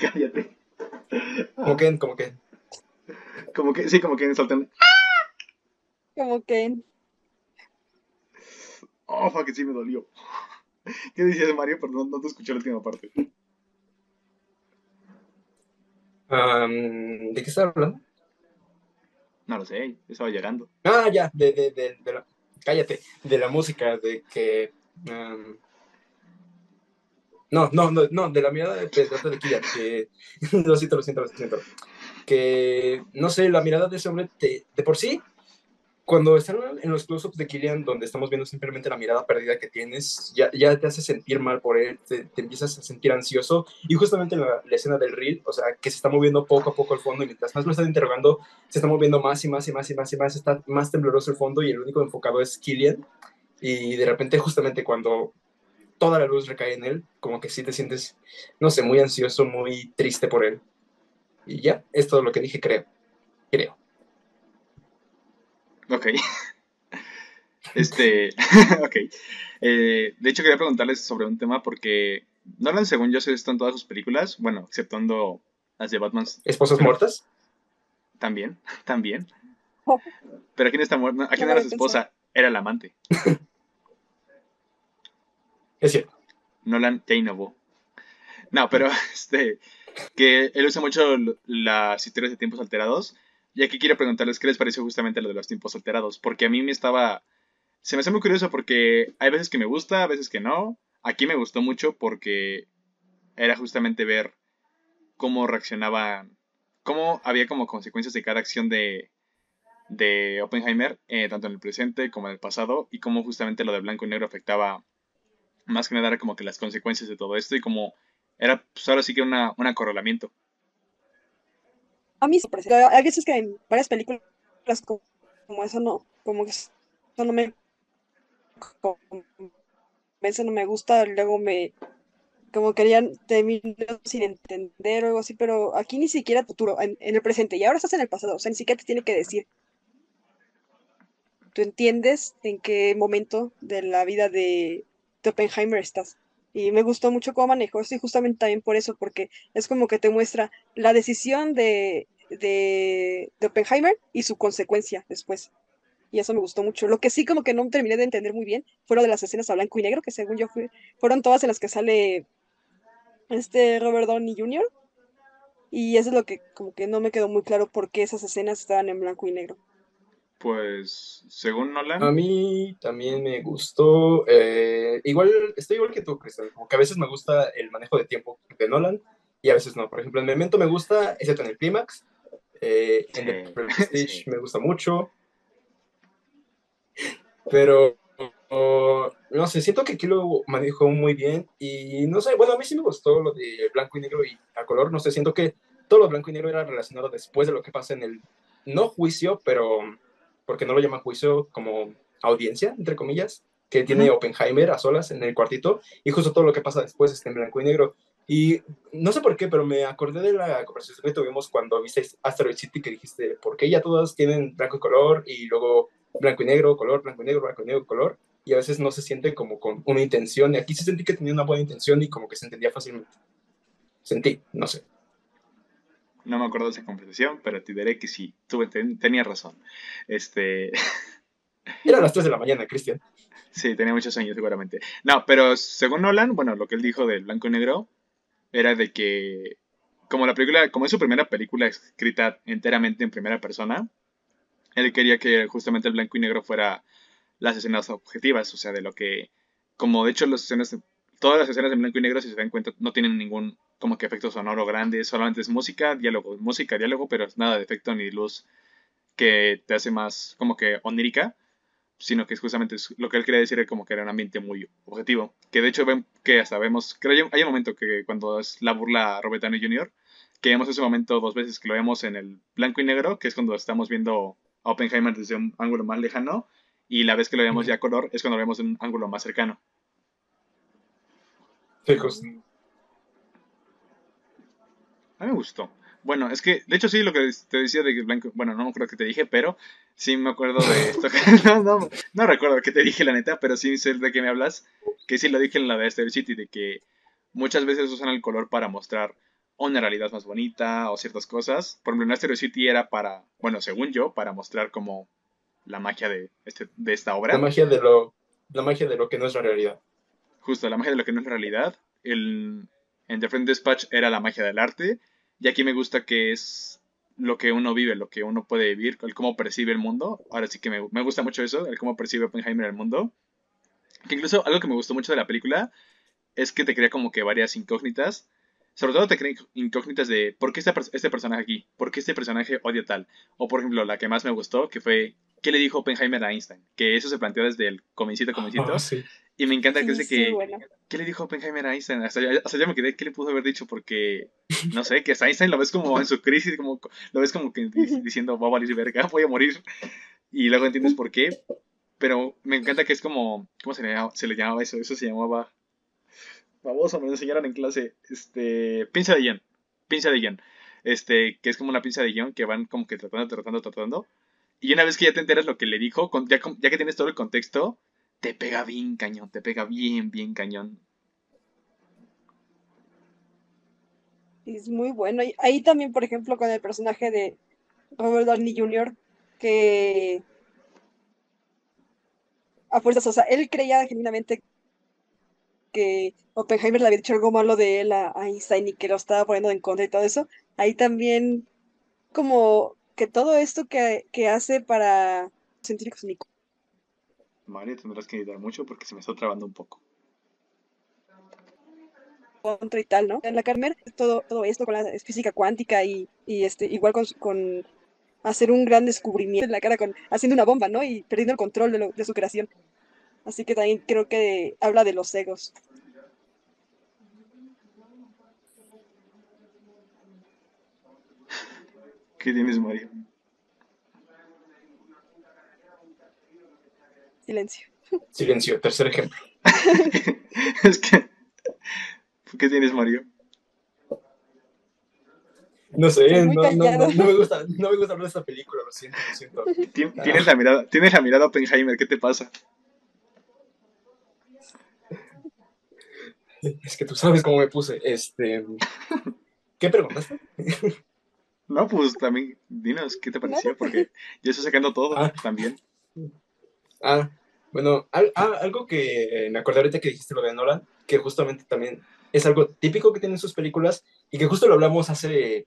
Cállate. Como Ken, como Ken. Como Ken, sí, como Ken, saltando. Como Ken. Oh, fuck, sí me dolió. ¿Qué decías, Mario? Perdón, no te escuché la última parte. Um, ¿De qué estás hablando? No lo sé, estaba llegando. Ah, ya, de, de, de, de la... Cállate, de la música, de que... Um... No, no, no, no, de la mirada de Pedro de Killian, que... lo siento, lo siento, lo siento. Que, no sé, la mirada de ese hombre, te, de por sí, cuando están en los close-ups de Killian, donde estamos viendo simplemente la mirada perdida que tienes, ya, ya te hace sentir mal por él, te, te empiezas a sentir ansioso, y justamente en la, la escena del reel, o sea, que se está moviendo poco a poco el fondo, y mientras más lo están interrogando, se está moviendo más y más y más y más y más, está más tembloroso el fondo, y el único enfocado es Killian, y de repente justamente cuando toda la luz recae en él, como que sí te sientes, no sé, muy ansioso, muy triste por él. Y ya, es todo lo que dije, creo, creo. Ok, este, ok, eh, de hecho quería preguntarles sobre un tema porque Nolan, según yo, se está en todas sus películas, bueno, exceptuando las de Batman. ¿Esposas muertas? También, también, oh. Pero ¿quién está muerta? ¿A quién era su esposa? Era el amante. Es cierto. Nolan ya innovó. No, pero este, que él usa mucho las historias de tiempos alterados. Y aquí quiero preguntarles qué les pareció justamente lo de los tiempos alterados, porque a mí me estaba... Se me hace muy curioso porque hay veces que me gusta, a veces que no. Aquí me gustó mucho porque era justamente ver cómo reaccionaban, cómo había como consecuencias de cada acción de, de Oppenheimer, eh, tanto en el presente como en el pasado, y cómo justamente lo de blanco y negro afectaba más que nada era como que las consecuencias de todo esto, y como era, pues ahora sí que una, un acorralamiento. A mí hay veces que en varias películas como, como eso no, como que eso no me convence, no me gusta, luego me como querían terminar sin entender o algo así, pero aquí ni siquiera futuro, en, en el presente, y ahora estás en el pasado, o sea, ni siquiera te tiene que decir. Tú entiendes en qué momento de la vida de, de Oppenheimer estás. Y me gustó mucho cómo manejó esto, y justamente también por eso, porque es como que te muestra la decisión de, de, de Oppenheimer y su consecuencia después. Y eso me gustó mucho. Lo que sí como que no terminé de entender muy bien fueron de las escenas a blanco y negro, que según yo fui, fueron todas en las que sale este Robert Downey junior Y eso es lo que como que no me quedó muy claro por qué esas escenas estaban en blanco y negro. Pues, según Nolan... A mí también me gustó, eh, igual, estoy igual que tú, Cristian, como que a veces me gusta el manejo de tiempo de Nolan, y a veces no. Por ejemplo, en Memento me gusta, excepto en el clímax, eh, en The Prestige me gusta mucho, pero, oh, no sé, siento que aquí lo manejó muy bien, y no sé, bueno, a mí sí me gustó lo de blanco y negro y a color, no sé, siento que todo lo blanco y negro era relacionado después de lo que pasa en el, no juicio, pero... porque no lo llaman juicio, como audiencia, entre comillas, que tiene Oppenheimer a solas en el cuartito, y justo todo lo que pasa después está en blanco y negro. Y no sé por qué, pero me acordé de la conversación que tuvimos cuando viste Asteroid City, que dijiste, ¿por qué ya todas tienen blanco y color, y luego blanco y negro, color, blanco y negro, blanco y negro, color? Y a veces no se siente como con una intención, y aquí sí sentí que tenía una buena intención, y como que se entendía fácilmente. Sentí, no sé. No me acuerdo de esa conversación, pero te diré que sí, tuve, ten, tenía razón. Este... Era las tres de la mañana, Cristian. Sí, tenía muchos sueños seguramente. No, pero según Nolan, bueno, lo que él dijo del blanco y negro era de que, como la película, como es su primera película escrita enteramente en primera persona, él quería que justamente el blanco y negro fuera las escenas objetivas, o sea, de lo que, como de hecho las escenas, todas las escenas en blanco y negro, si se dan cuenta, no tienen ningún... como que efecto sonoro grande, solamente es música, diálogo, música, diálogo, pero nada de efecto ni luz que te hace más como que onírica, sino que es justamente lo que él quería decir, como que era un ambiente muy objetivo, que de hecho ven que hasta vemos, creo hay un momento que cuando es la burla a Robert Downey junior, que vemos ese momento dos veces, que lo vemos en el blanco y negro, que es cuando estamos viendo a Oppenheimer desde un ángulo más lejano, y la vez que lo vemos ya a color es cuando lo vemos en un ángulo más cercano. Sí, justo. A mí me gustó. Bueno, es que, de hecho sí, lo que te decía de blanco, bueno, no me acuerdo qué te dije, pero sí me acuerdo de esto. no, no, no recuerdo qué te dije, la neta, pero sí sé de qué me hablas, que sí lo dije en la de Asteroid City, de que muchas veces usan el color para mostrar una realidad más bonita o ciertas cosas. Por ejemplo, en Asteroid City era para, bueno, según yo, para mostrar como la magia de, este, de esta obra. La magia de, lo, la magia de lo que no es la realidad. Justo, la magia de lo que no es la realidad. El... En The Friend Dispatch era la magia del arte, y aquí me gusta que es lo que uno vive, lo que uno puede vivir, el cómo percibe el mundo. Ahora sí que me, me gusta mucho eso, el cómo percibe Oppenheimer el mundo. Que incluso algo que me gustó mucho de la película es que te crea como que varias incógnitas. Sobre todo te crea incógnitas de ¿por qué este, este personaje aquí? ¿Por qué este personaje odia tal? O por ejemplo, la que más me gustó, que fue ¿qué le dijo Oppenheimer a Einstein? Que eso se planteó desde el comiencito, comiencito. Oh, sí. Y me encanta sí, que dice sí, que... Bueno. ¿Qué le dijo Oppenheimer a Einstein? Hasta yo, hasta yo me quedé, ¿qué le pudo haber dicho? Porque, no sé, que Einstein lo ves como en su crisis, como, lo ves como que diciendo, va a valer verga, voy a morir. Y luego entiendes por qué. Pero me encanta que es como... ¿Cómo se le llamaba, se le llamaba eso? Eso se llamaba... Baboso, me lo enseñaron en clase. Este, pinza de guión. Pinza de guión. Este, que es como una pinza de guión que van como que tratando, tratando, tratando. Y una vez que ya te enteras lo que le dijo, con, ya, ya que tienes todo el contexto... Te pega bien cañón, te pega bien, bien cañón. Es muy bueno. Y ahí también, por ejemplo, con el personaje de Robert Downey junior, que a fuerzas, o sea, él creía genuinamente que Oppenheimer le había dicho algo malo de él a Einstein y que lo estaba poniendo en contra y todo eso, ahí también como que todo esto que, que hace para científicos únicos. Mario, tendrás que editar mucho porque se me está trabando un poco. Contra y tal, ¿no? En la Carmen, todo, todo esto con la física cuántica y, y este, igual con, con hacer un gran descubrimiento en la cara, con, haciendo una bomba, ¿no? Y perdiendo el control de, lo, de su creación. Así que también creo que habla de los egos. ¿Qué tienes, Mario? Silencio. Silencio, tercer ejemplo. Es que... ¿Qué tienes, Mario? No sé, no, no, no, no, me gusta, no me gusta hablar de esta película, lo siento, lo siento. ¿Tien, ah. Tienes la mirada, tienes la mirada Oppenheimer, ¿qué te pasa? Es que tú sabes cómo me puse, este... ¿Qué preguntaste? No, pues también, dinos, ¿qué te pareció? Porque yo estoy sacando todo ah. también. Ah, bueno, al, ah, algo que eh, me acordé ahorita que dijiste lo de Nolan, que justamente también... es algo típico que tienen sus películas y que justo lo hablamos hace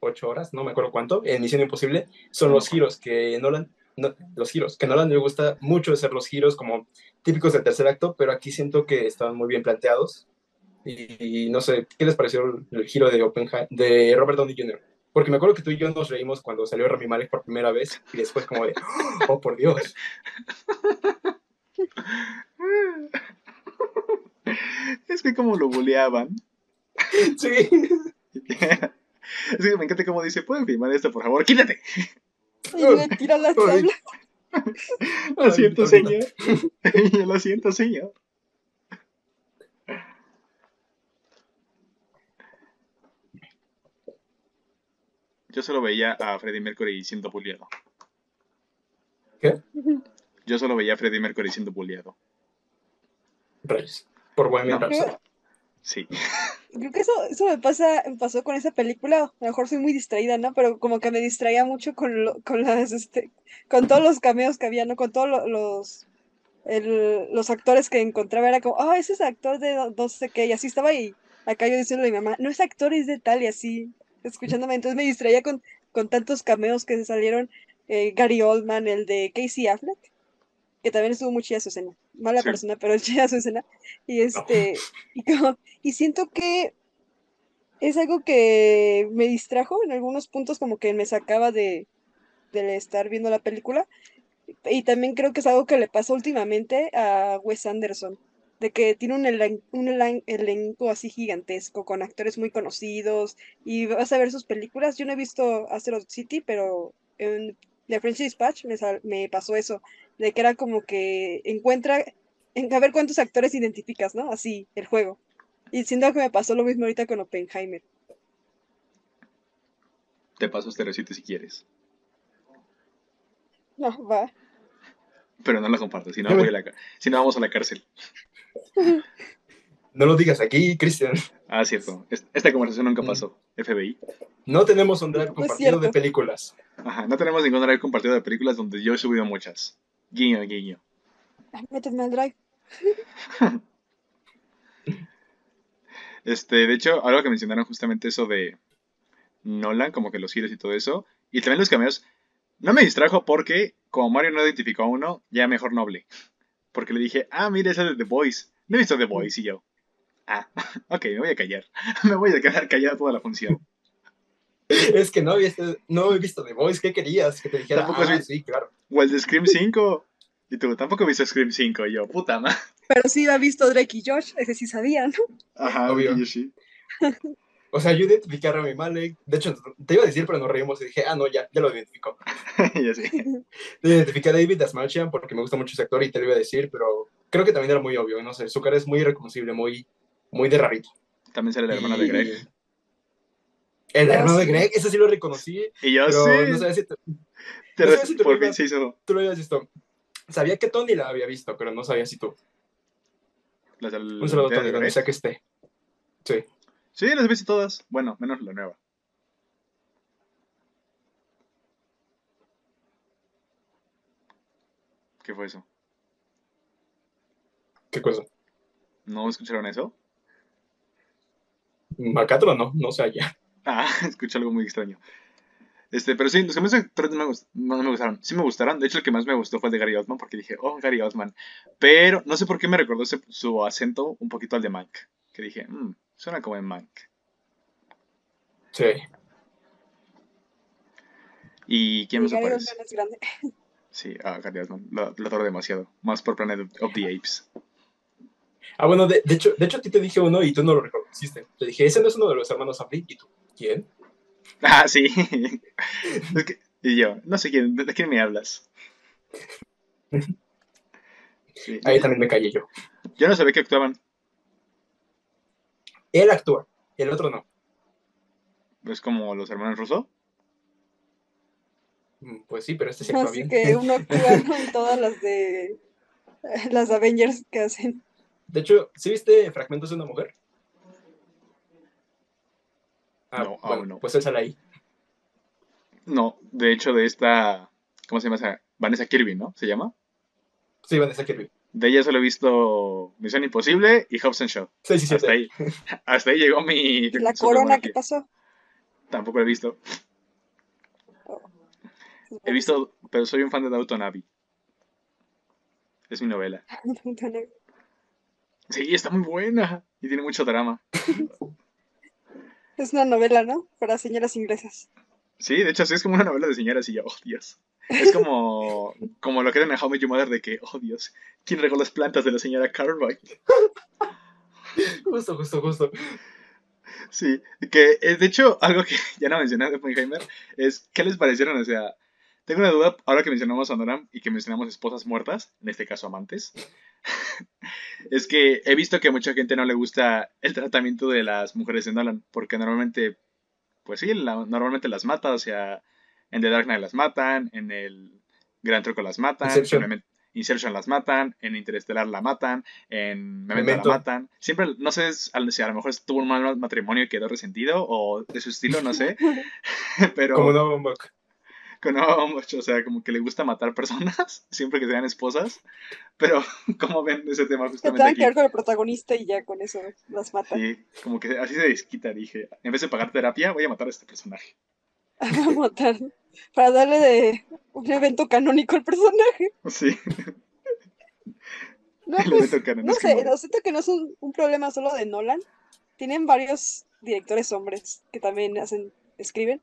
ocho horas, no me acuerdo cuánto, en Misión Imposible, son los giros que Nolan, no, los giros, que Nolan le gusta mucho hacer los giros como típicos del tercer acto, pero aquí siento que estaban muy bien planteados y, y no sé, ¿qué les pareció el, el giro de, Oppenheim, de Robert Downey junior? Porque me acuerdo que tú y yo nos reímos cuando salió Rami Malek por primera vez y después como de, oh por Dios. Es que como lo buleaban. Sí. Yeah. Es que me encanta como dice, ¿pueden filmar esto, por favor? ¡Quítate! Y le tira la tabla. Lo siento, señor. Lo siento, señor. Yo solo veía a Freddie Mercury siendo buleado. ¿Qué? Yo solo veía a Freddie Mercury siendo buleado. Reyes. Por Bohemian no, Rhapsody. Sí. Creo que eso, eso me pasa, me pasó con esa película. A lo mejor soy muy distraída, ¿no? Pero como que me distraía mucho con lo, con las este, con todos los cameos que había, ¿no? Con todos lo, los el, los actores que encontraba. Era como, ah, oh, ese es actor de no, no sé qué. Y así estaba y acá yo diciendo a mi mamá, no es actor, es de tal, y así, escuchándome. Entonces me distraía con, con tantos cameos que se salieron. Eh, Gary Oldman, el de Casey Affleck, que también estuvo muy chida su escena, mala sí. persona, pero chida su escena, y este, no. y, como, y siento que es algo que me distrajo en algunos puntos, como que me sacaba de, de estar viendo la película, y también creo que es algo que le pasa últimamente a Wes Anderson, de que tiene un, elen, un elen, elenco así gigantesco, con actores muy conocidos, y vas a ver sus películas. Yo no he visto Asteroid City, pero en The French Dispatch me, sal, me pasó eso, de que era como que encuentra, en, a ver cuántos actores identificas, ¿no? Así, el juego. Y siento que me pasó lo mismo ahorita con Oppenheimer. Te paso este recito si quieres. No, va. Pero no la comparto, si no, voy a la, si no vamos a la cárcel. No lo digas aquí, Cristian. Ah, cierto. Esta conversación nunca pasó. F B I. No tenemos un drive compartido de películas. Ajá, no tenemos ningún drive compartido de películas donde yo he subido muchas. Guiño, guiño. Méteme al drive. Este, de hecho, algo que mencionaron justamente eso de Nolan, como que los giros y todo eso, y también los cameos, no me distrajo porque, como Mario no identificó a uno, ya mejor no hablé. Porque le dije, ah, mira, esa de The Voice. No he visto The Voice, y yo, ah, ok, me voy a callar. Me voy a quedar callada toda la función. Es que no había no he visto The Voice, ¿qué querías? Que te dijera, tampoco ah, sí, claro. O el de Scream cinco. Y tú, tampoco he visto Scream cinco, y yo, puta madre. Pero sí había visto Drake y Josh, ese sí sabía, ¿no? Ajá, obvio. Yo sí. O sea, yo identifiqué a Rami Malek. De hecho, te iba a decir, pero nos reímos y dije, ah, no, ya, ya lo identificó. Ya sí. Identifiqué a David Dasmalchian porque me gusta mucho ese actor y te lo iba a decir, pero creo que también era muy obvio, no sé, su cara es muy irreconocible, muy, muy de rarito. También sale la hermana y... de Greg. El hermano de Greg, ese sí lo reconocí. Y yo sí. No sabía si te, te no sabía si por fin se hizo. Tú lo habías visto. Sabía que Tony la había visto, pero no sabía si tú. Las del, Un saludo a Tony, donde sea que esté. Sí. Sí, las he visto todas. Bueno, menos la nueva. ¿Qué fue eso? ¿Qué cosa? ¿No escucharon eso? Acá tronó, no sé allá. Ah, escuché algo muy extraño. Este, pero sí, los que más me gust- no me gustaron. Sí me gustaron. De hecho, el que más me gustó fue el de Gary Oldman, porque dije, oh, Gary Oldman. Pero no sé por qué me recordó ese- su acento un poquito al de Mank. Que dije, mmm, suena como en Mank. Sí. ¿Y quién más Gary aparece? Oldman es grande. Sí, ah, Gary Oldman. Lo, lo adoro demasiado. Más por Planet of the Apes. Ah, bueno, de, de, hecho, de hecho a ti te dije uno y tú no lo reconociste. Te dije, ese no es uno de los hermanos Affleck. ¿Y tú? ¿Quién? Ah, sí. Es que, y yo, no sé quién, ¿de quién me hablas? Sí. Ahí también me callé yo. Yo no sabía que actuaban. Él actúa, el otro no. ¿Es como los hermanos Russo? Pues sí, pero este se actúa bien. Así que uno actúa en todas las de las Avengers que hacen. De hecho, ¿sí viste Fragmentos de una mujer? Ah, no, bueno, oh, no. Pues él sale ahí. No, de hecho de esta, ¿cómo se llama esa? Vanessa Kirby, ¿no? ¿Se llama? Sí, Vanessa Kirby. De ella solo he visto Misión Imposible y Hobbs and Shaw. Sí, sí, sí. Hasta, sí. Ahí, hasta ahí llegó mi... ¿Y la corona qué pasó? Tampoco la he visto. Oh. He visto, pero soy un fan de Downton Abbey. Es mi novela. Sí, está muy buena y tiene mucho drama. Es una novela, ¿no? Para señoras inglesas. Sí, de hecho, sí, es como una novela de señoras y ya, oh, Dios. Es como, como lo que era en How I Met Your Mother de que, oh, Dios, ¿quién regó las plantas de la señora Cartwright? Justo, justo, justo. Sí, que, de hecho, algo que ya no mencioné de Oppenheimer es, ¿qué les parecieron? O sea, tengo una duda, ahora que mencionamos a Nolan y que mencionamos esposas muertas, en este caso amantes, es que he visto que a mucha gente no le gusta el tratamiento de las mujeres en Nolan, porque normalmente, pues sí, la, normalmente las mata, o sea, en The Dark Knight las matan, en El Gran Truco las matan, Inception, en Inception las matan, en Interstellar la matan, en Memento, Memento la matan. Siempre, no sé si a lo mejor tuvo un mal matrimonio y quedó resentido, o de su estilo, no sé, pero... Como no, Bombach. Como... No, mucho, o sea, como que le gusta matar personas, siempre que sean esposas, pero como ven ese tema justamente aquí. Que ver con el protagonista y ya con eso las mata. Sí, como que así se desquita, dije, en vez de pagar terapia, voy a matar a este personaje. Voy a matar, para darle de un evento canónico al personaje. Sí. No, el pues, evento canónico. No sé, lo siento que no es un, un problema solo de Nolan, tienen varios directores hombres que también hacen, escriben.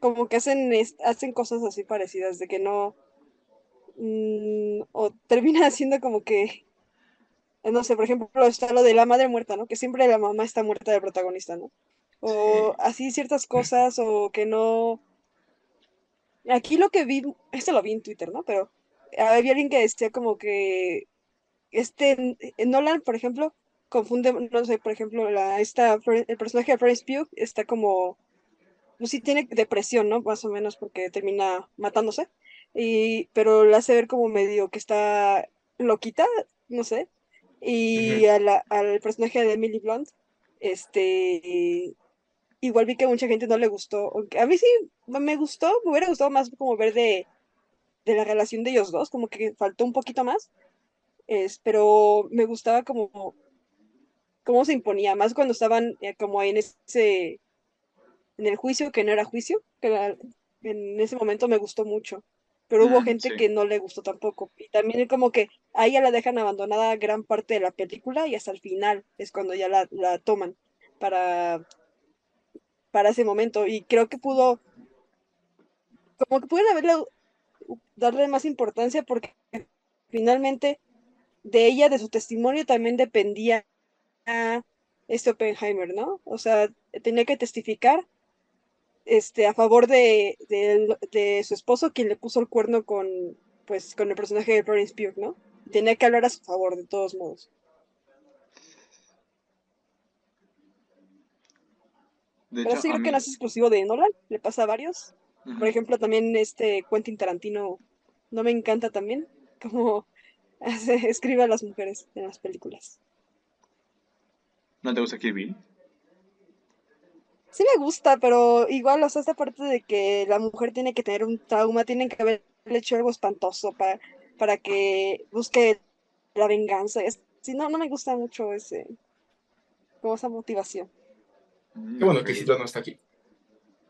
Como que hacen, hacen cosas así parecidas, de que no... Mmm, o termina haciendo como que... No sé, por ejemplo, está lo de la madre muerta, ¿no? Que siempre la mamá está muerta del protagonista, ¿no? O sí. Así ciertas cosas, o que no... Aquí lo que vi... Esto lo vi en Twitter, ¿no? Pero había alguien que decía como que... Este... Nolan, por ejemplo, confunde... No sé, por ejemplo, la, esta, el personaje de Florence Pugh está como... Pues sí tiene depresión, ¿no? Más o menos porque termina matándose, y, pero la hace ver como medio que está loquita, no sé, y uh-huh. a la, al personaje de Emily Blunt, este, igual vi que a mucha gente no le gustó, a mí sí me gustó, me hubiera gustado más como ver de, de la relación de ellos dos, como que faltó un poquito más, es, pero me gustaba como, cómo se imponía, más cuando estaban eh, como ahí en ese... en el juicio, que no era juicio, que era, en ese momento me gustó mucho, pero hubo ah, gente sí. que no le gustó tampoco, y también como que a ella la dejan abandonada gran parte de la película, y hasta el final es cuando ya la, la toman para, para ese momento, y creo que pudo, como que pudieron haberle, darle más importancia, porque finalmente de ella, de su testimonio también dependía este Oppenheimer, ¿no? O sea, tenía que testificar Este, a favor de, de, de su esposo, quien le puso el cuerno con, pues, con el personaje de Florence Pugh, ¿no? Tenía que hablar a su favor, de todos modos. De Pero hecho, sí creo mí... que no es exclusivo de Nolan, le pasa a varios. Uh-huh. Por ejemplo, también este Quentin Tarantino, no me encanta también, como hace, escribe a las mujeres en las películas. ¿No te gusta Kill Bill? Sí me gusta, pero igual, o sea, esta parte de que la mujer tiene que tener un trauma, tienen que haberle hecho algo espantoso para, para que busque la venganza. Es Si no, no me gusta mucho ese, como esa motivación. Qué bueno que Isidro no está aquí.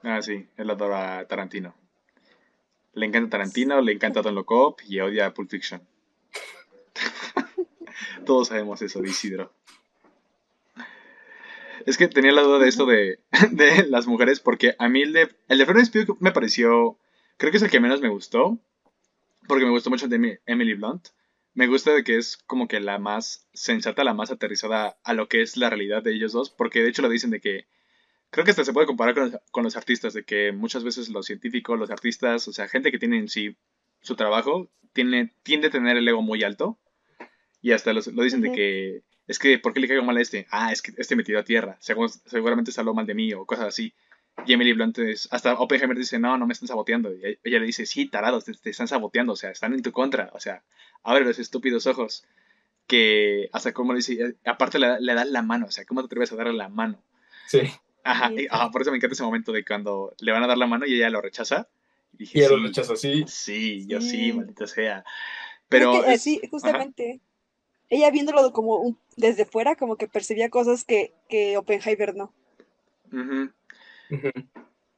Ah, sí, él adora Tarantino. Le encanta Tarantino, le encanta Don Loco y odia Pulp Fiction. Todos sabemos eso de Isidro. Es que tenía la duda de esto de, de las mujeres, porque a mí el de, el de Florence Pugh me pareció, creo que es el que menos me gustó, porque me gustó mucho el de Emily Blunt. Me gusta de que es como que la más sensata, la más aterrizada a lo que es la realidad de ellos dos, porque de hecho lo dicen de que, creo que hasta se puede comparar con los, con los artistas, de que muchas veces los científicos, los artistas, o sea, gente que tiene en sí su trabajo, tiene, tiende a tener el ego muy alto, y hasta los, lo dicen uh-huh. de que, es que, ¿por qué le caigo mal a este? Ah, es que este me tiró a tierra, Segu- seguramente se habló mal de mí, o cosas así. Y Emily Blunt, es, hasta Oppenheimer dice, no, no me están saboteando. Y ella le dice, sí, tarados, te, te están saboteando, o sea, están en tu contra, o sea, abre los estúpidos ojos. Que hasta como le dice, aparte le, le das la mano, o sea, ¿cómo te atreves a darle la mano? Sí. Ajá, y, ajá, por eso me encanta ese momento de cuando le van a dar la mano y ella lo rechaza. Y dije, y ella sí, lo rechaza, sí. Sí, yo sí, sí maldita sea. Pero es que, es, sí, justamente, ajá. Ella viéndolo como un, desde fuera, como que percibía cosas que, que Oppenheimer no. Uh-huh.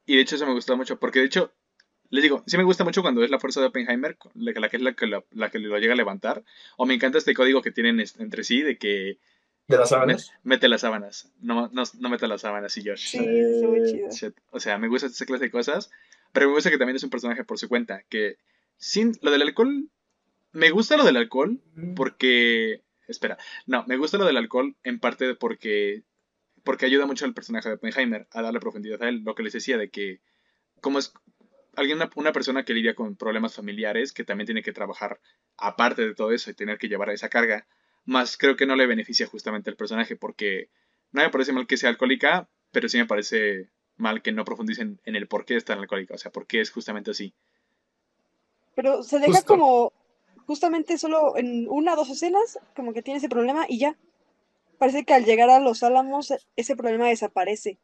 Y de hecho eso me gustó mucho, porque de hecho, les digo, sí me gusta mucho cuando es la fuerza de Oppenheimer, la que es la que lo, la que lo llega a levantar, o me encanta este código que tienen entre sí, de que... ¿De las sábanas? Met, mete las sábanas, no, no, no mete las sábanas y Josh. Sí, es muy chido. O sea, me gusta esa clase de cosas, pero me gusta que también es un personaje por su cuenta, que sin lo del alcohol, me gusta lo del alcohol, porque... Espera, no, me gusta lo del alcohol en parte porque... Porque ayuda mucho al personaje de Oppenheimer a darle profundidad a él. Lo que les decía de que, como es alguien, una, una persona que lidia con problemas familiares, que también tiene que trabajar aparte de todo eso y tener que llevar a esa carga, más creo que no le beneficia justamente al personaje, porque no me parece mal que sea alcohólica, pero sí me parece mal que no profundicen en el por qué es tan alcohólica, o sea, por qué es justamente así. Pero se deja Justo. como, justamente solo en una o dos escenas, como que tiene ese problema y ya. Parece que al llegar a Los Álamos ese problema desaparece.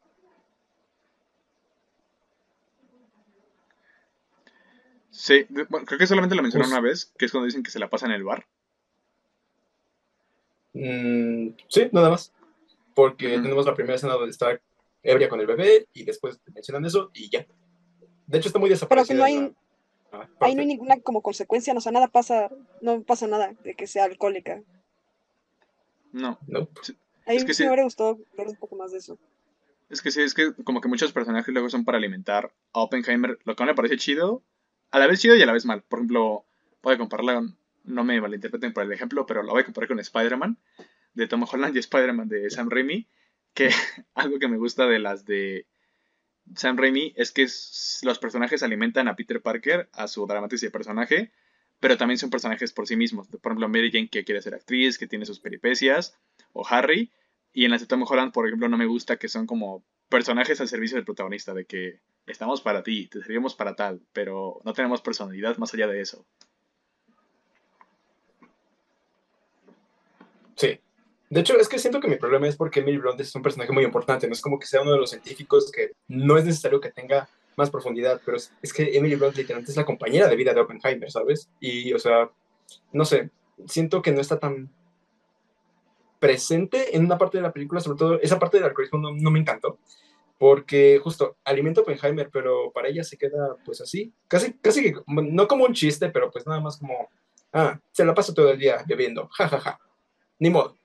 Sí, bueno, creo que solamente lo mencionaron una vez, que es cuando dicen que se la pasa en el bar. Mm, sí, nada más. Porque mm. tenemos la primera escena donde está ebria con el bebé y después mencionan eso y ya. De hecho está muy desaparecido. Pero que no hay, la... ah, ahí no hay ninguna como consecuencia, no, o sea, nada pasa, no pasa nada de que sea alcohólica. No, no. Ahí es que me sí. hubiera gustado ver un poco más de eso. Es que sí, es que como que muchos personajes luego son para alimentar a Oppenheimer. Lo que a mí me parece chido, a la vez chido y a la vez mal. Por ejemplo, voy a compararla con, no me malinterpreten por el ejemplo, pero la voy a comparar con Spider-Man de Tom Holland y Spider-Man de Sam Raimi. Que algo que me gusta de las de Sam Raimi es que es, los personajes alimentan a Peter Parker, a su dramaticidad de personaje, pero también son personajes por sí mismos. Por ejemplo, Mary Jane, que quiere ser actriz, que tiene sus peripecias, o Harry. Y en las de Tom Holland, por ejemplo, no me gusta que son como personajes al servicio del protagonista, de que estamos para ti, te servimos para tal, pero no tenemos personalidad más allá de eso. Sí. De hecho, es que siento que mi problema es porque Emily Blunt es un personaje muy importante, no es como que sea uno de los científicos que no es necesario que tenga más profundidad, pero es, es que Emily Blunt literalmente es la compañera de vida de Oppenheimer, ¿sabes? Y, o sea, no sé, siento que no está tan presente en una parte de la película, sobre todo esa parte del alcoholismo no, no me encantó, porque justo alimenta a Oppenheimer, pero para ella se queda pues así, casi, casi que, no como un chiste, pero pues nada más como, ah, se la pasa todo el día bebiendo, jajaja, ja, ja. Ni modo.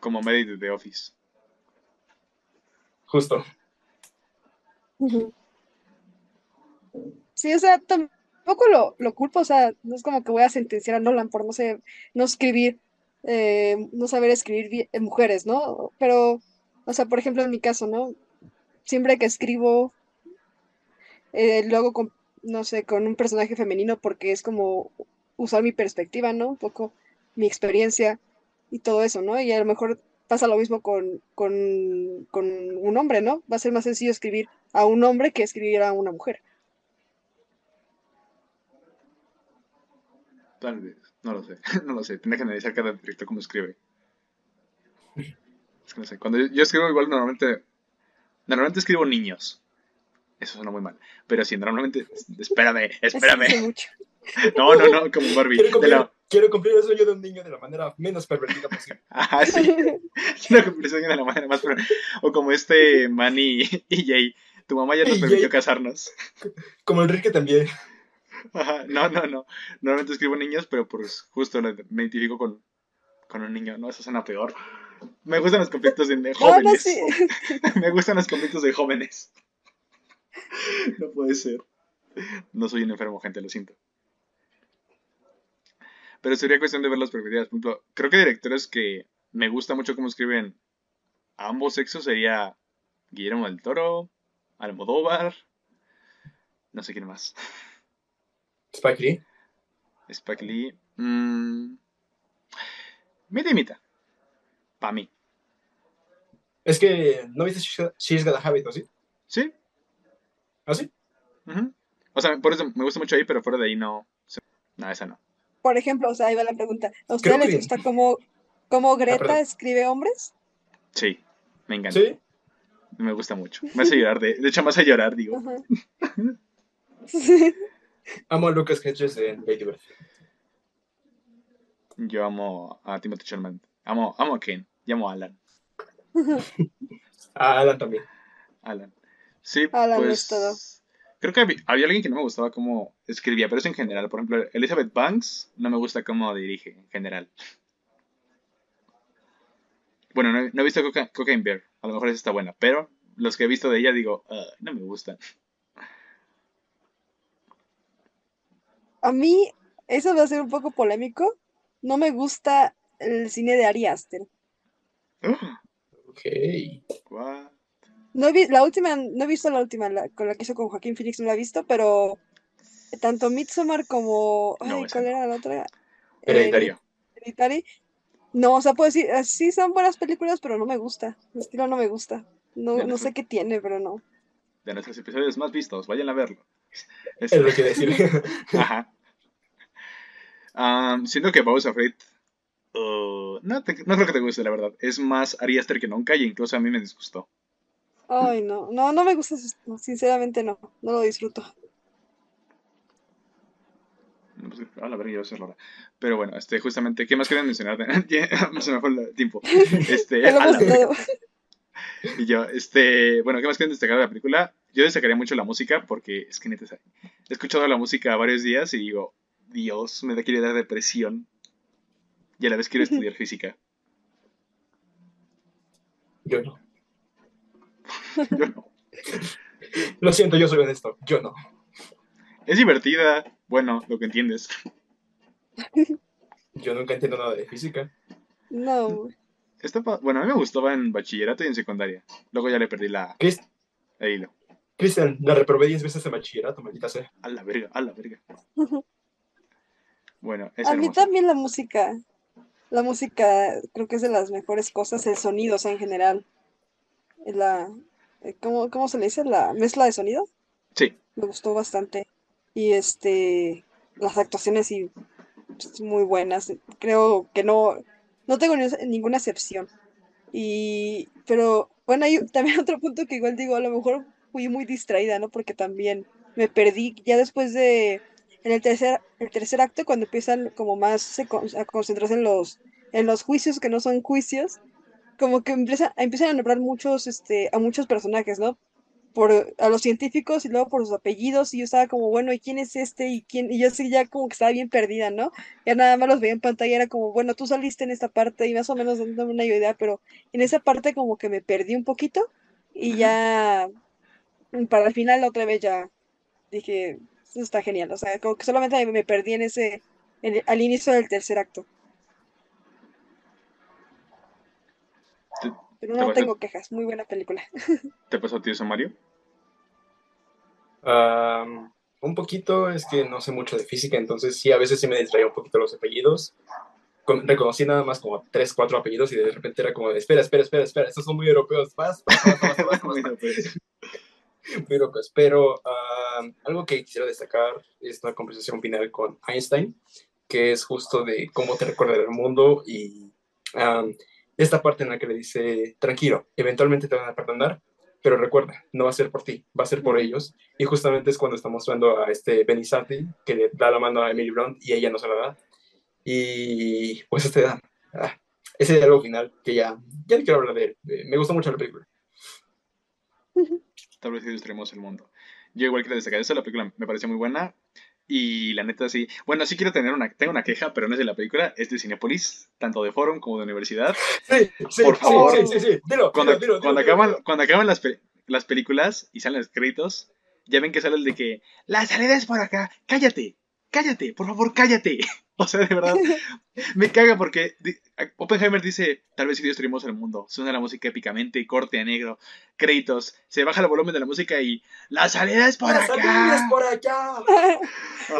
Como Mary de The Office. Justo. Sí, o sea, tampoco lo, lo culpo, o sea, no es como que voy a sentenciar a Nolan por no sé, no escribir, eh, no saber escribir bien, eh, mujeres, ¿no? Pero, o sea, por ejemplo, en mi caso, ¿no? Siempre que escribo, eh, lo hago con, no sé, con un personaje femenino porque es como usar mi perspectiva, ¿no? Un poco mi experiencia y todo eso, ¿no? Y a lo mejor pasa lo mismo con, con, con un hombre, ¿no? Va a ser más sencillo escribir a un hombre que escribir a una mujer. Tal vez, no lo sé, no lo sé. Tendré que analizar cada director cómo escribe. Es que no sé, cuando yo, yo escribo igual normalmente, normalmente escribo niños. Eso suena muy mal, pero sí, normalmente, espérame, espérame. No, no, no, como Barbie. De la, quiero cumplir el sueño de un niño de la manera menos pervertida posible. Ah, sí. Quiero cumplir el sueño de la manera más pervertida. O como este Manny y Jay. Tu mamá ya nos y permitió Jay. Casarnos. Como Enrique también. Ajá. No, no, no. Normalmente escribo niños, pero pues justo me identifico con, con un niño. No, eso suena peor. Me gustan los conflictos de jóvenes. Me gustan los conflictos de jóvenes. No puede ser. No soy un enfermo, gente, lo siento. Pero sería cuestión de ver las perspectivas. Creo que directores que me gusta mucho cómo escriben a ambos sexos sería Guillermo del Toro, Almodóvar, no sé quién más. Spike Lee. Spike Lee. Mm. Mita y mita. Para mí. Es que, ¿no viste She's Got a Habit, o sí? Sí. ¿Ah, sí? Uh-huh. O sea, por eso me gusta mucho ahí, pero fuera de ahí no. No, esa no. Por ejemplo, o sea, ahí va la pregunta. ¿A ustedes les gusta cómo, cómo Greta ah, escribe hombres? Sí, me encanta. ¿Sí? Me gusta mucho. Me hace llorar, de, de hecho me hace llorar, digo. Uh-huh. Sí. Amo a Lucas Hedges de Lady Bird. Yo amo a Timothy Chalamet. Amo, amo a Ken. Y amo a Alan. A Alan también. Alan. Sí, Alan pues... es todo. Creo que había, había alguien que no me gustaba cómo escribía, pero eso en general. Por ejemplo, Elizabeth Banks no me gusta cómo dirige en general. Bueno, no, no he visto Coca, Cocaine Bear. A lo mejor esa está buena, pero los que he visto de ella digo, uh, no me gustan. A mí, eso va a ser un poco polémico. No me gusta el cine de Ari Aster. Uh, ok. What? No he, vi- la última, no he visto la última, la, con la que hizo con Joaquín Phoenix, no la he visto, pero tanto Midsommar como... No, ay, ¿cuál no. era la otra? Hereditario. Eh, Hereditario. No, o sea, puedo decir, sí son buenas películas, pero no me gusta. El estilo no me gusta. No, no sé qué tiene, pero no. De nuestros episodios más vistos, vayan a verlo. Eso es lo que decir. Ajá. Um, siento que Bowser Freight... Uh, no, te, no creo que te guste, la verdad. Es más Ari Aster que nunca y incluso a mí me disgustó. Ay, no, no, no me gusta, sinceramente no, no lo disfruto. A la verga, ya va a ser rara. Pero bueno, este, justamente, ¿qué más querían mencionar? Se me fue el tiempo. Este, a la... Y yo, este, bueno, ¿qué más quieren destacar de la película? Yo destacaría mucho la música porque es que neta, he escuchado la música varios días y digo, Dios, me da quiere dar depresión. Y a la vez quiero estudiar física. Yo no. Yo no. Lo siento, yo soy honesto. Yo no. Es divertida. Bueno, lo que entiendes. Yo nunca entiendo nada de física. No. Esta, bueno, a mí me gustaba en bachillerato y en secundaria. Luego ya le perdí la... Crist- el hilo. Cristian, la reprobé diez veces en bachillerato, maldita sea. A la verga, a la verga. Bueno, es a hermosa. Mí también la música. La música creo que es de las mejores cosas. El sonido, o sea, en general. La... ¿Cómo, ¿Cómo se le dice? ¿La mezcla de sonido? Sí. Me gustó bastante. Y este las actuaciones y pues, muy buenas. Creo que no no tengo ni, ninguna excepción. Y pero bueno, hay también otro punto que igual digo, a lo mejor fui muy distraída, ¿no? Porque también me perdí ya después de en el tercer el tercer acto cuando empiezan como más se con, a concentrarse en los en los juicios que no son juicios. Como que empieza, empiezan a nombrar muchos, este, a muchos personajes, ¿no? Por, a los científicos y luego por sus apellidos, y yo estaba como, bueno, ¿y quién es este? Y quién, y yo sí ya como que estaba bien perdida, ¿no? Ya nada más los veía en pantalla, era como, bueno, tú saliste en esta parte, y más o menos dándome una idea, pero en esa parte como que me perdí un poquito, y ya para el final otra vez ya dije, eso está genial, o sea, como que solamente me perdí en ese, en, al inicio del tercer acto. Pero no ¿Te tengo quejas, muy buena película. ¿Te pasó a ti eso, Mario? Um, un poquito, es que no sé mucho de física, entonces sí, a veces sí me distraía un poquito los apellidos. Con, reconocí nada más como tres, cuatro apellidos y de repente era como, espera, espera, espera, espera, estos son muy europeos, vas, vas, vas, vas, muy europeos. Muy europeos, pero um, algo que quisiera destacar es una conversación final con Einstein, que es justo de cómo te recuerda del mundo y... Um, Esta parte en la que le dice, tranquilo, eventualmente te van a perdonar, pero recuerda, no va a ser por ti, va a ser por ellos. Y justamente es cuando está mostrando a este Benny Sardi, que le da la mano a Emily Blunt y ella no se la da. Y pues este, ah, ese diálogo final, que ya, ya no quiero hablar de él. Me gustó mucho la película. Tal vez ilustremos el mundo. Yo igual que la destacaría, esa la película me pareció muy buena. Y la neta sí, bueno, sí quiero tener una, tengo una queja, pero no es de la película, es de Cinépolis, tanto de Forum como de Universidad. Sí, sí, por favor, sí, sí, sí, sí. Dilo, cuando, dilo, dilo, cuando dilo, acaban, dilo. Cuando acaban las, las películas y salen los créditos, ya ven que sale el de que la salida es por acá, cállate, cállate, por favor, cállate. O sea, de verdad, me caga porque Oppenheimer dice, tal vez si destruimos el mundo, suena la música épicamente, corte a negro, créditos, se baja el volumen de la música y ¡la salida es por la acá! ¡La salida es por acá!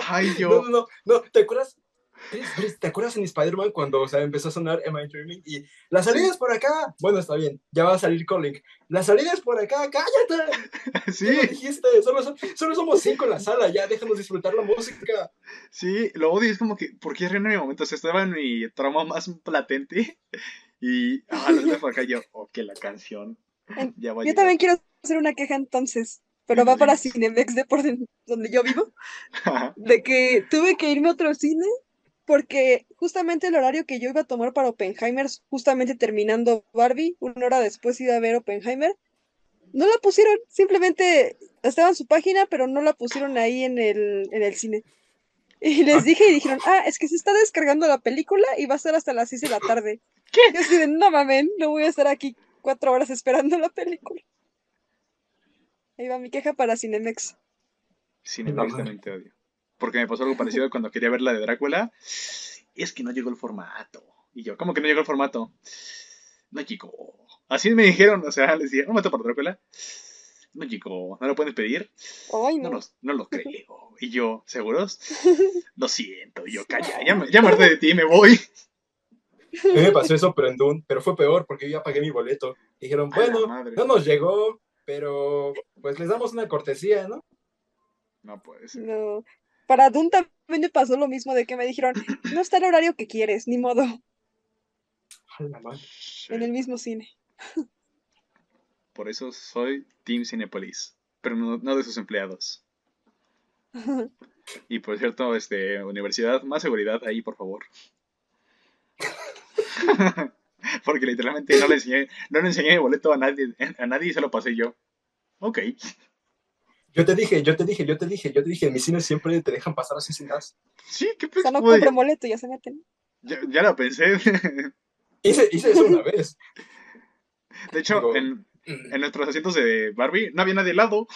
Ay, yo... No, no, no, ¿te acuerdas? ¿Te acuerdas en Spider-Man cuando, o sea, empezó a sonar Am I Dreaming? Y ¡la salida sí. es por acá! Bueno, está bien, ya va a salir Colin. ¡La salida es por acá! ¡Cállate! Sí. ¿Qué dijiste? Solo, son, solo somos cinco en la sala, ya déjanos disfrutar la música. Sí, lo odio, es como que, ¿por qué reino en mi momento? O sea, estaba en mi trauma más latente y, ah, la salida por acá, yo, oh, que la canción ya va a llegar. Yo también quiero hacer una queja entonces. Pero va para Cinemex, de por donde yo vivo, de que tuve que irme a otro cine, porque justamente el horario que yo iba a tomar para Oppenheimer, justamente terminando Barbie, una hora después iba a ver Oppenheimer, no la pusieron, simplemente estaba en su página, pero no la pusieron ahí en el, en el cine. Y les dije y dijeron, ah, es que se está descargando la película y va a estar hasta las seis de la tarde. ¿Qué? Yo así de, no mamen, no voy a estar aquí cuatro horas esperando la película. Ahí va mi queja para Cinemex. Cinemex también te odio. Porque me pasó algo parecido cuando quería ver la de Drácula. Es que no llegó el formato. Y yo, ¿cómo que no llegó el formato? No llegó. Así me dijeron, o sea, les dije, ¿no me topo para Drácula? No llegó. ¿No lo pueden pedir? Ay, no. No, los, no lo creo. Y yo, ¿seguros? Lo siento. Y yo, calla, ya me harté de ti, me voy. A mí me pasó eso, pero en Dune. Pero fue peor porque yo ya pagué mi boleto. Dijeron, bueno, no nos llegó. Pero, pues, les damos una cortesía, ¿no? No puede ser. No. Para Dune también me pasó lo mismo, de que me dijeron, no está el horario que quieres, ni modo. En el mismo cine. Por eso soy Team Cinépolis, pero no, no de sus empleados. Y, por cierto, este, universidad, más seguridad ahí, por favor. Porque literalmente no le enseñé, no le enseñé mi boleto a nadie, a nadie y se lo pasé yo. Ok. Yo te dije, yo te dije, yo te dije, yo te dije, en mis cines siempre te dejan pasar así sin gas. Sí, qué pedo. O sea, no compran boleto, ya se meten. Ya, ya lo pensé. hice, hice eso una vez. De hecho, Digo, en, en nuestros asientos de Barbie no había nadie al lado.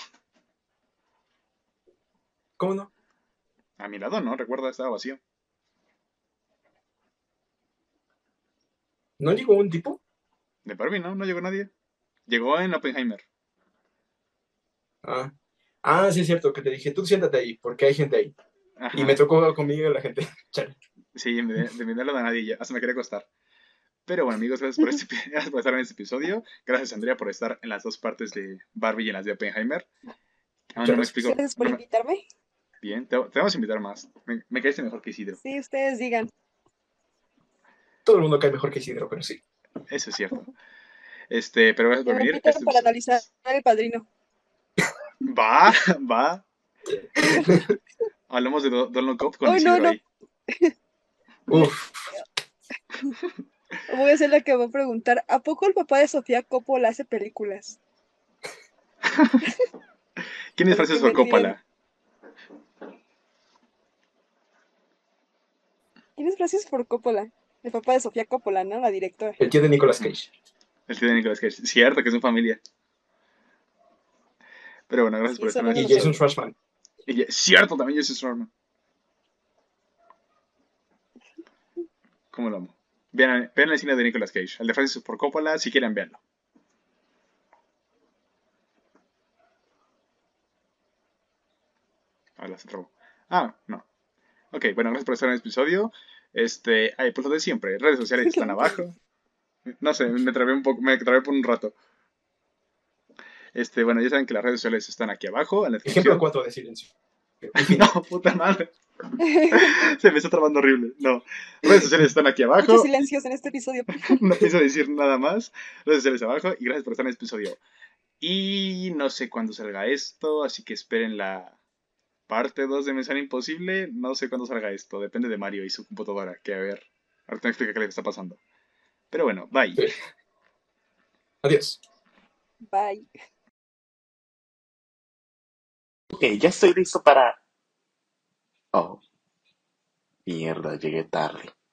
¿Cómo no? A mi lado no, recuerda, estaba vacío. ¿No llegó un tipo? De Barbie, no, no llegó nadie. Llegó en Oppenheimer. Ah. ah, sí es cierto, que te dije, tú siéntate ahí, porque hay gente ahí. Ajá. Y me tocó conmigo la gente. Chale. Sí, de, de mirarlo de nadie, hasta me quería acostar. Pero bueno, amigos, gracias por, este, gracias por estar en este episodio. Gracias, Andrea, por estar en las dos partes de Barbie y en las de Oppenheimer. Ah, no me explico. Gracias por invitarme. Bien, te, te vamos a invitar más. Me, me caíste mejor que Isidro. Sí, ustedes digan. Todo el mundo cae mejor que Isidro, pero sí. Eso es cierto. Este, pero gracias por venir. Este, para analizar El Padrino. Va, va. Hablamos de Do- Donald Cup con oh, Isidro no, no. ahí. Uf. Voy a ser la que va a preguntar, ¿a poco el papá de Sofía Coppola hace películas? ¿Quién es Francisco Coppola? ¿Quién es Francisco Coppola? El papá de Sofía Coppola, ¿no? La directora. El tío de Nicolas Cage. El tío de Nicolas Cage. Cierto que es una familia. Pero bueno, gracias sí, por estar aquí. Y Jason Schwartzman. Y, cierto, también Jason Schwartzman. ¿Cómo lo amo? Vean, vean el cine de Nicolas Cage. El de Francis Ford Coppola, si quieren, veanlo. Ahora se robó. Ah, no. Ok, bueno, gracias por estar en el episodio. Este, ahí, pues lo de siempre, redes sociales están abajo. No sé, me trabé un poco, me trabé por un rato. Este, bueno, ya saben que las redes sociales están aquí abajo. En la ejemplo cuatro de silencio. No, puta madre. Se me está trabando horrible. No, redes sociales están aquí abajo. Muchos silencios en este episodio. No pienso decir nada más. Redes sociales abajo y gracias por estar en este episodio. Y no sé cuándo salga esto, así que esperen la parte dos de Misión Imposible. No sé cuándo salga esto, depende de Mario y su computadora, que a ver, ahorita me explica qué le está pasando. Pero bueno, bye. Sí. Adiós. Bye. Ok, ya estoy listo para... Oh. Mierda, llegué tarde.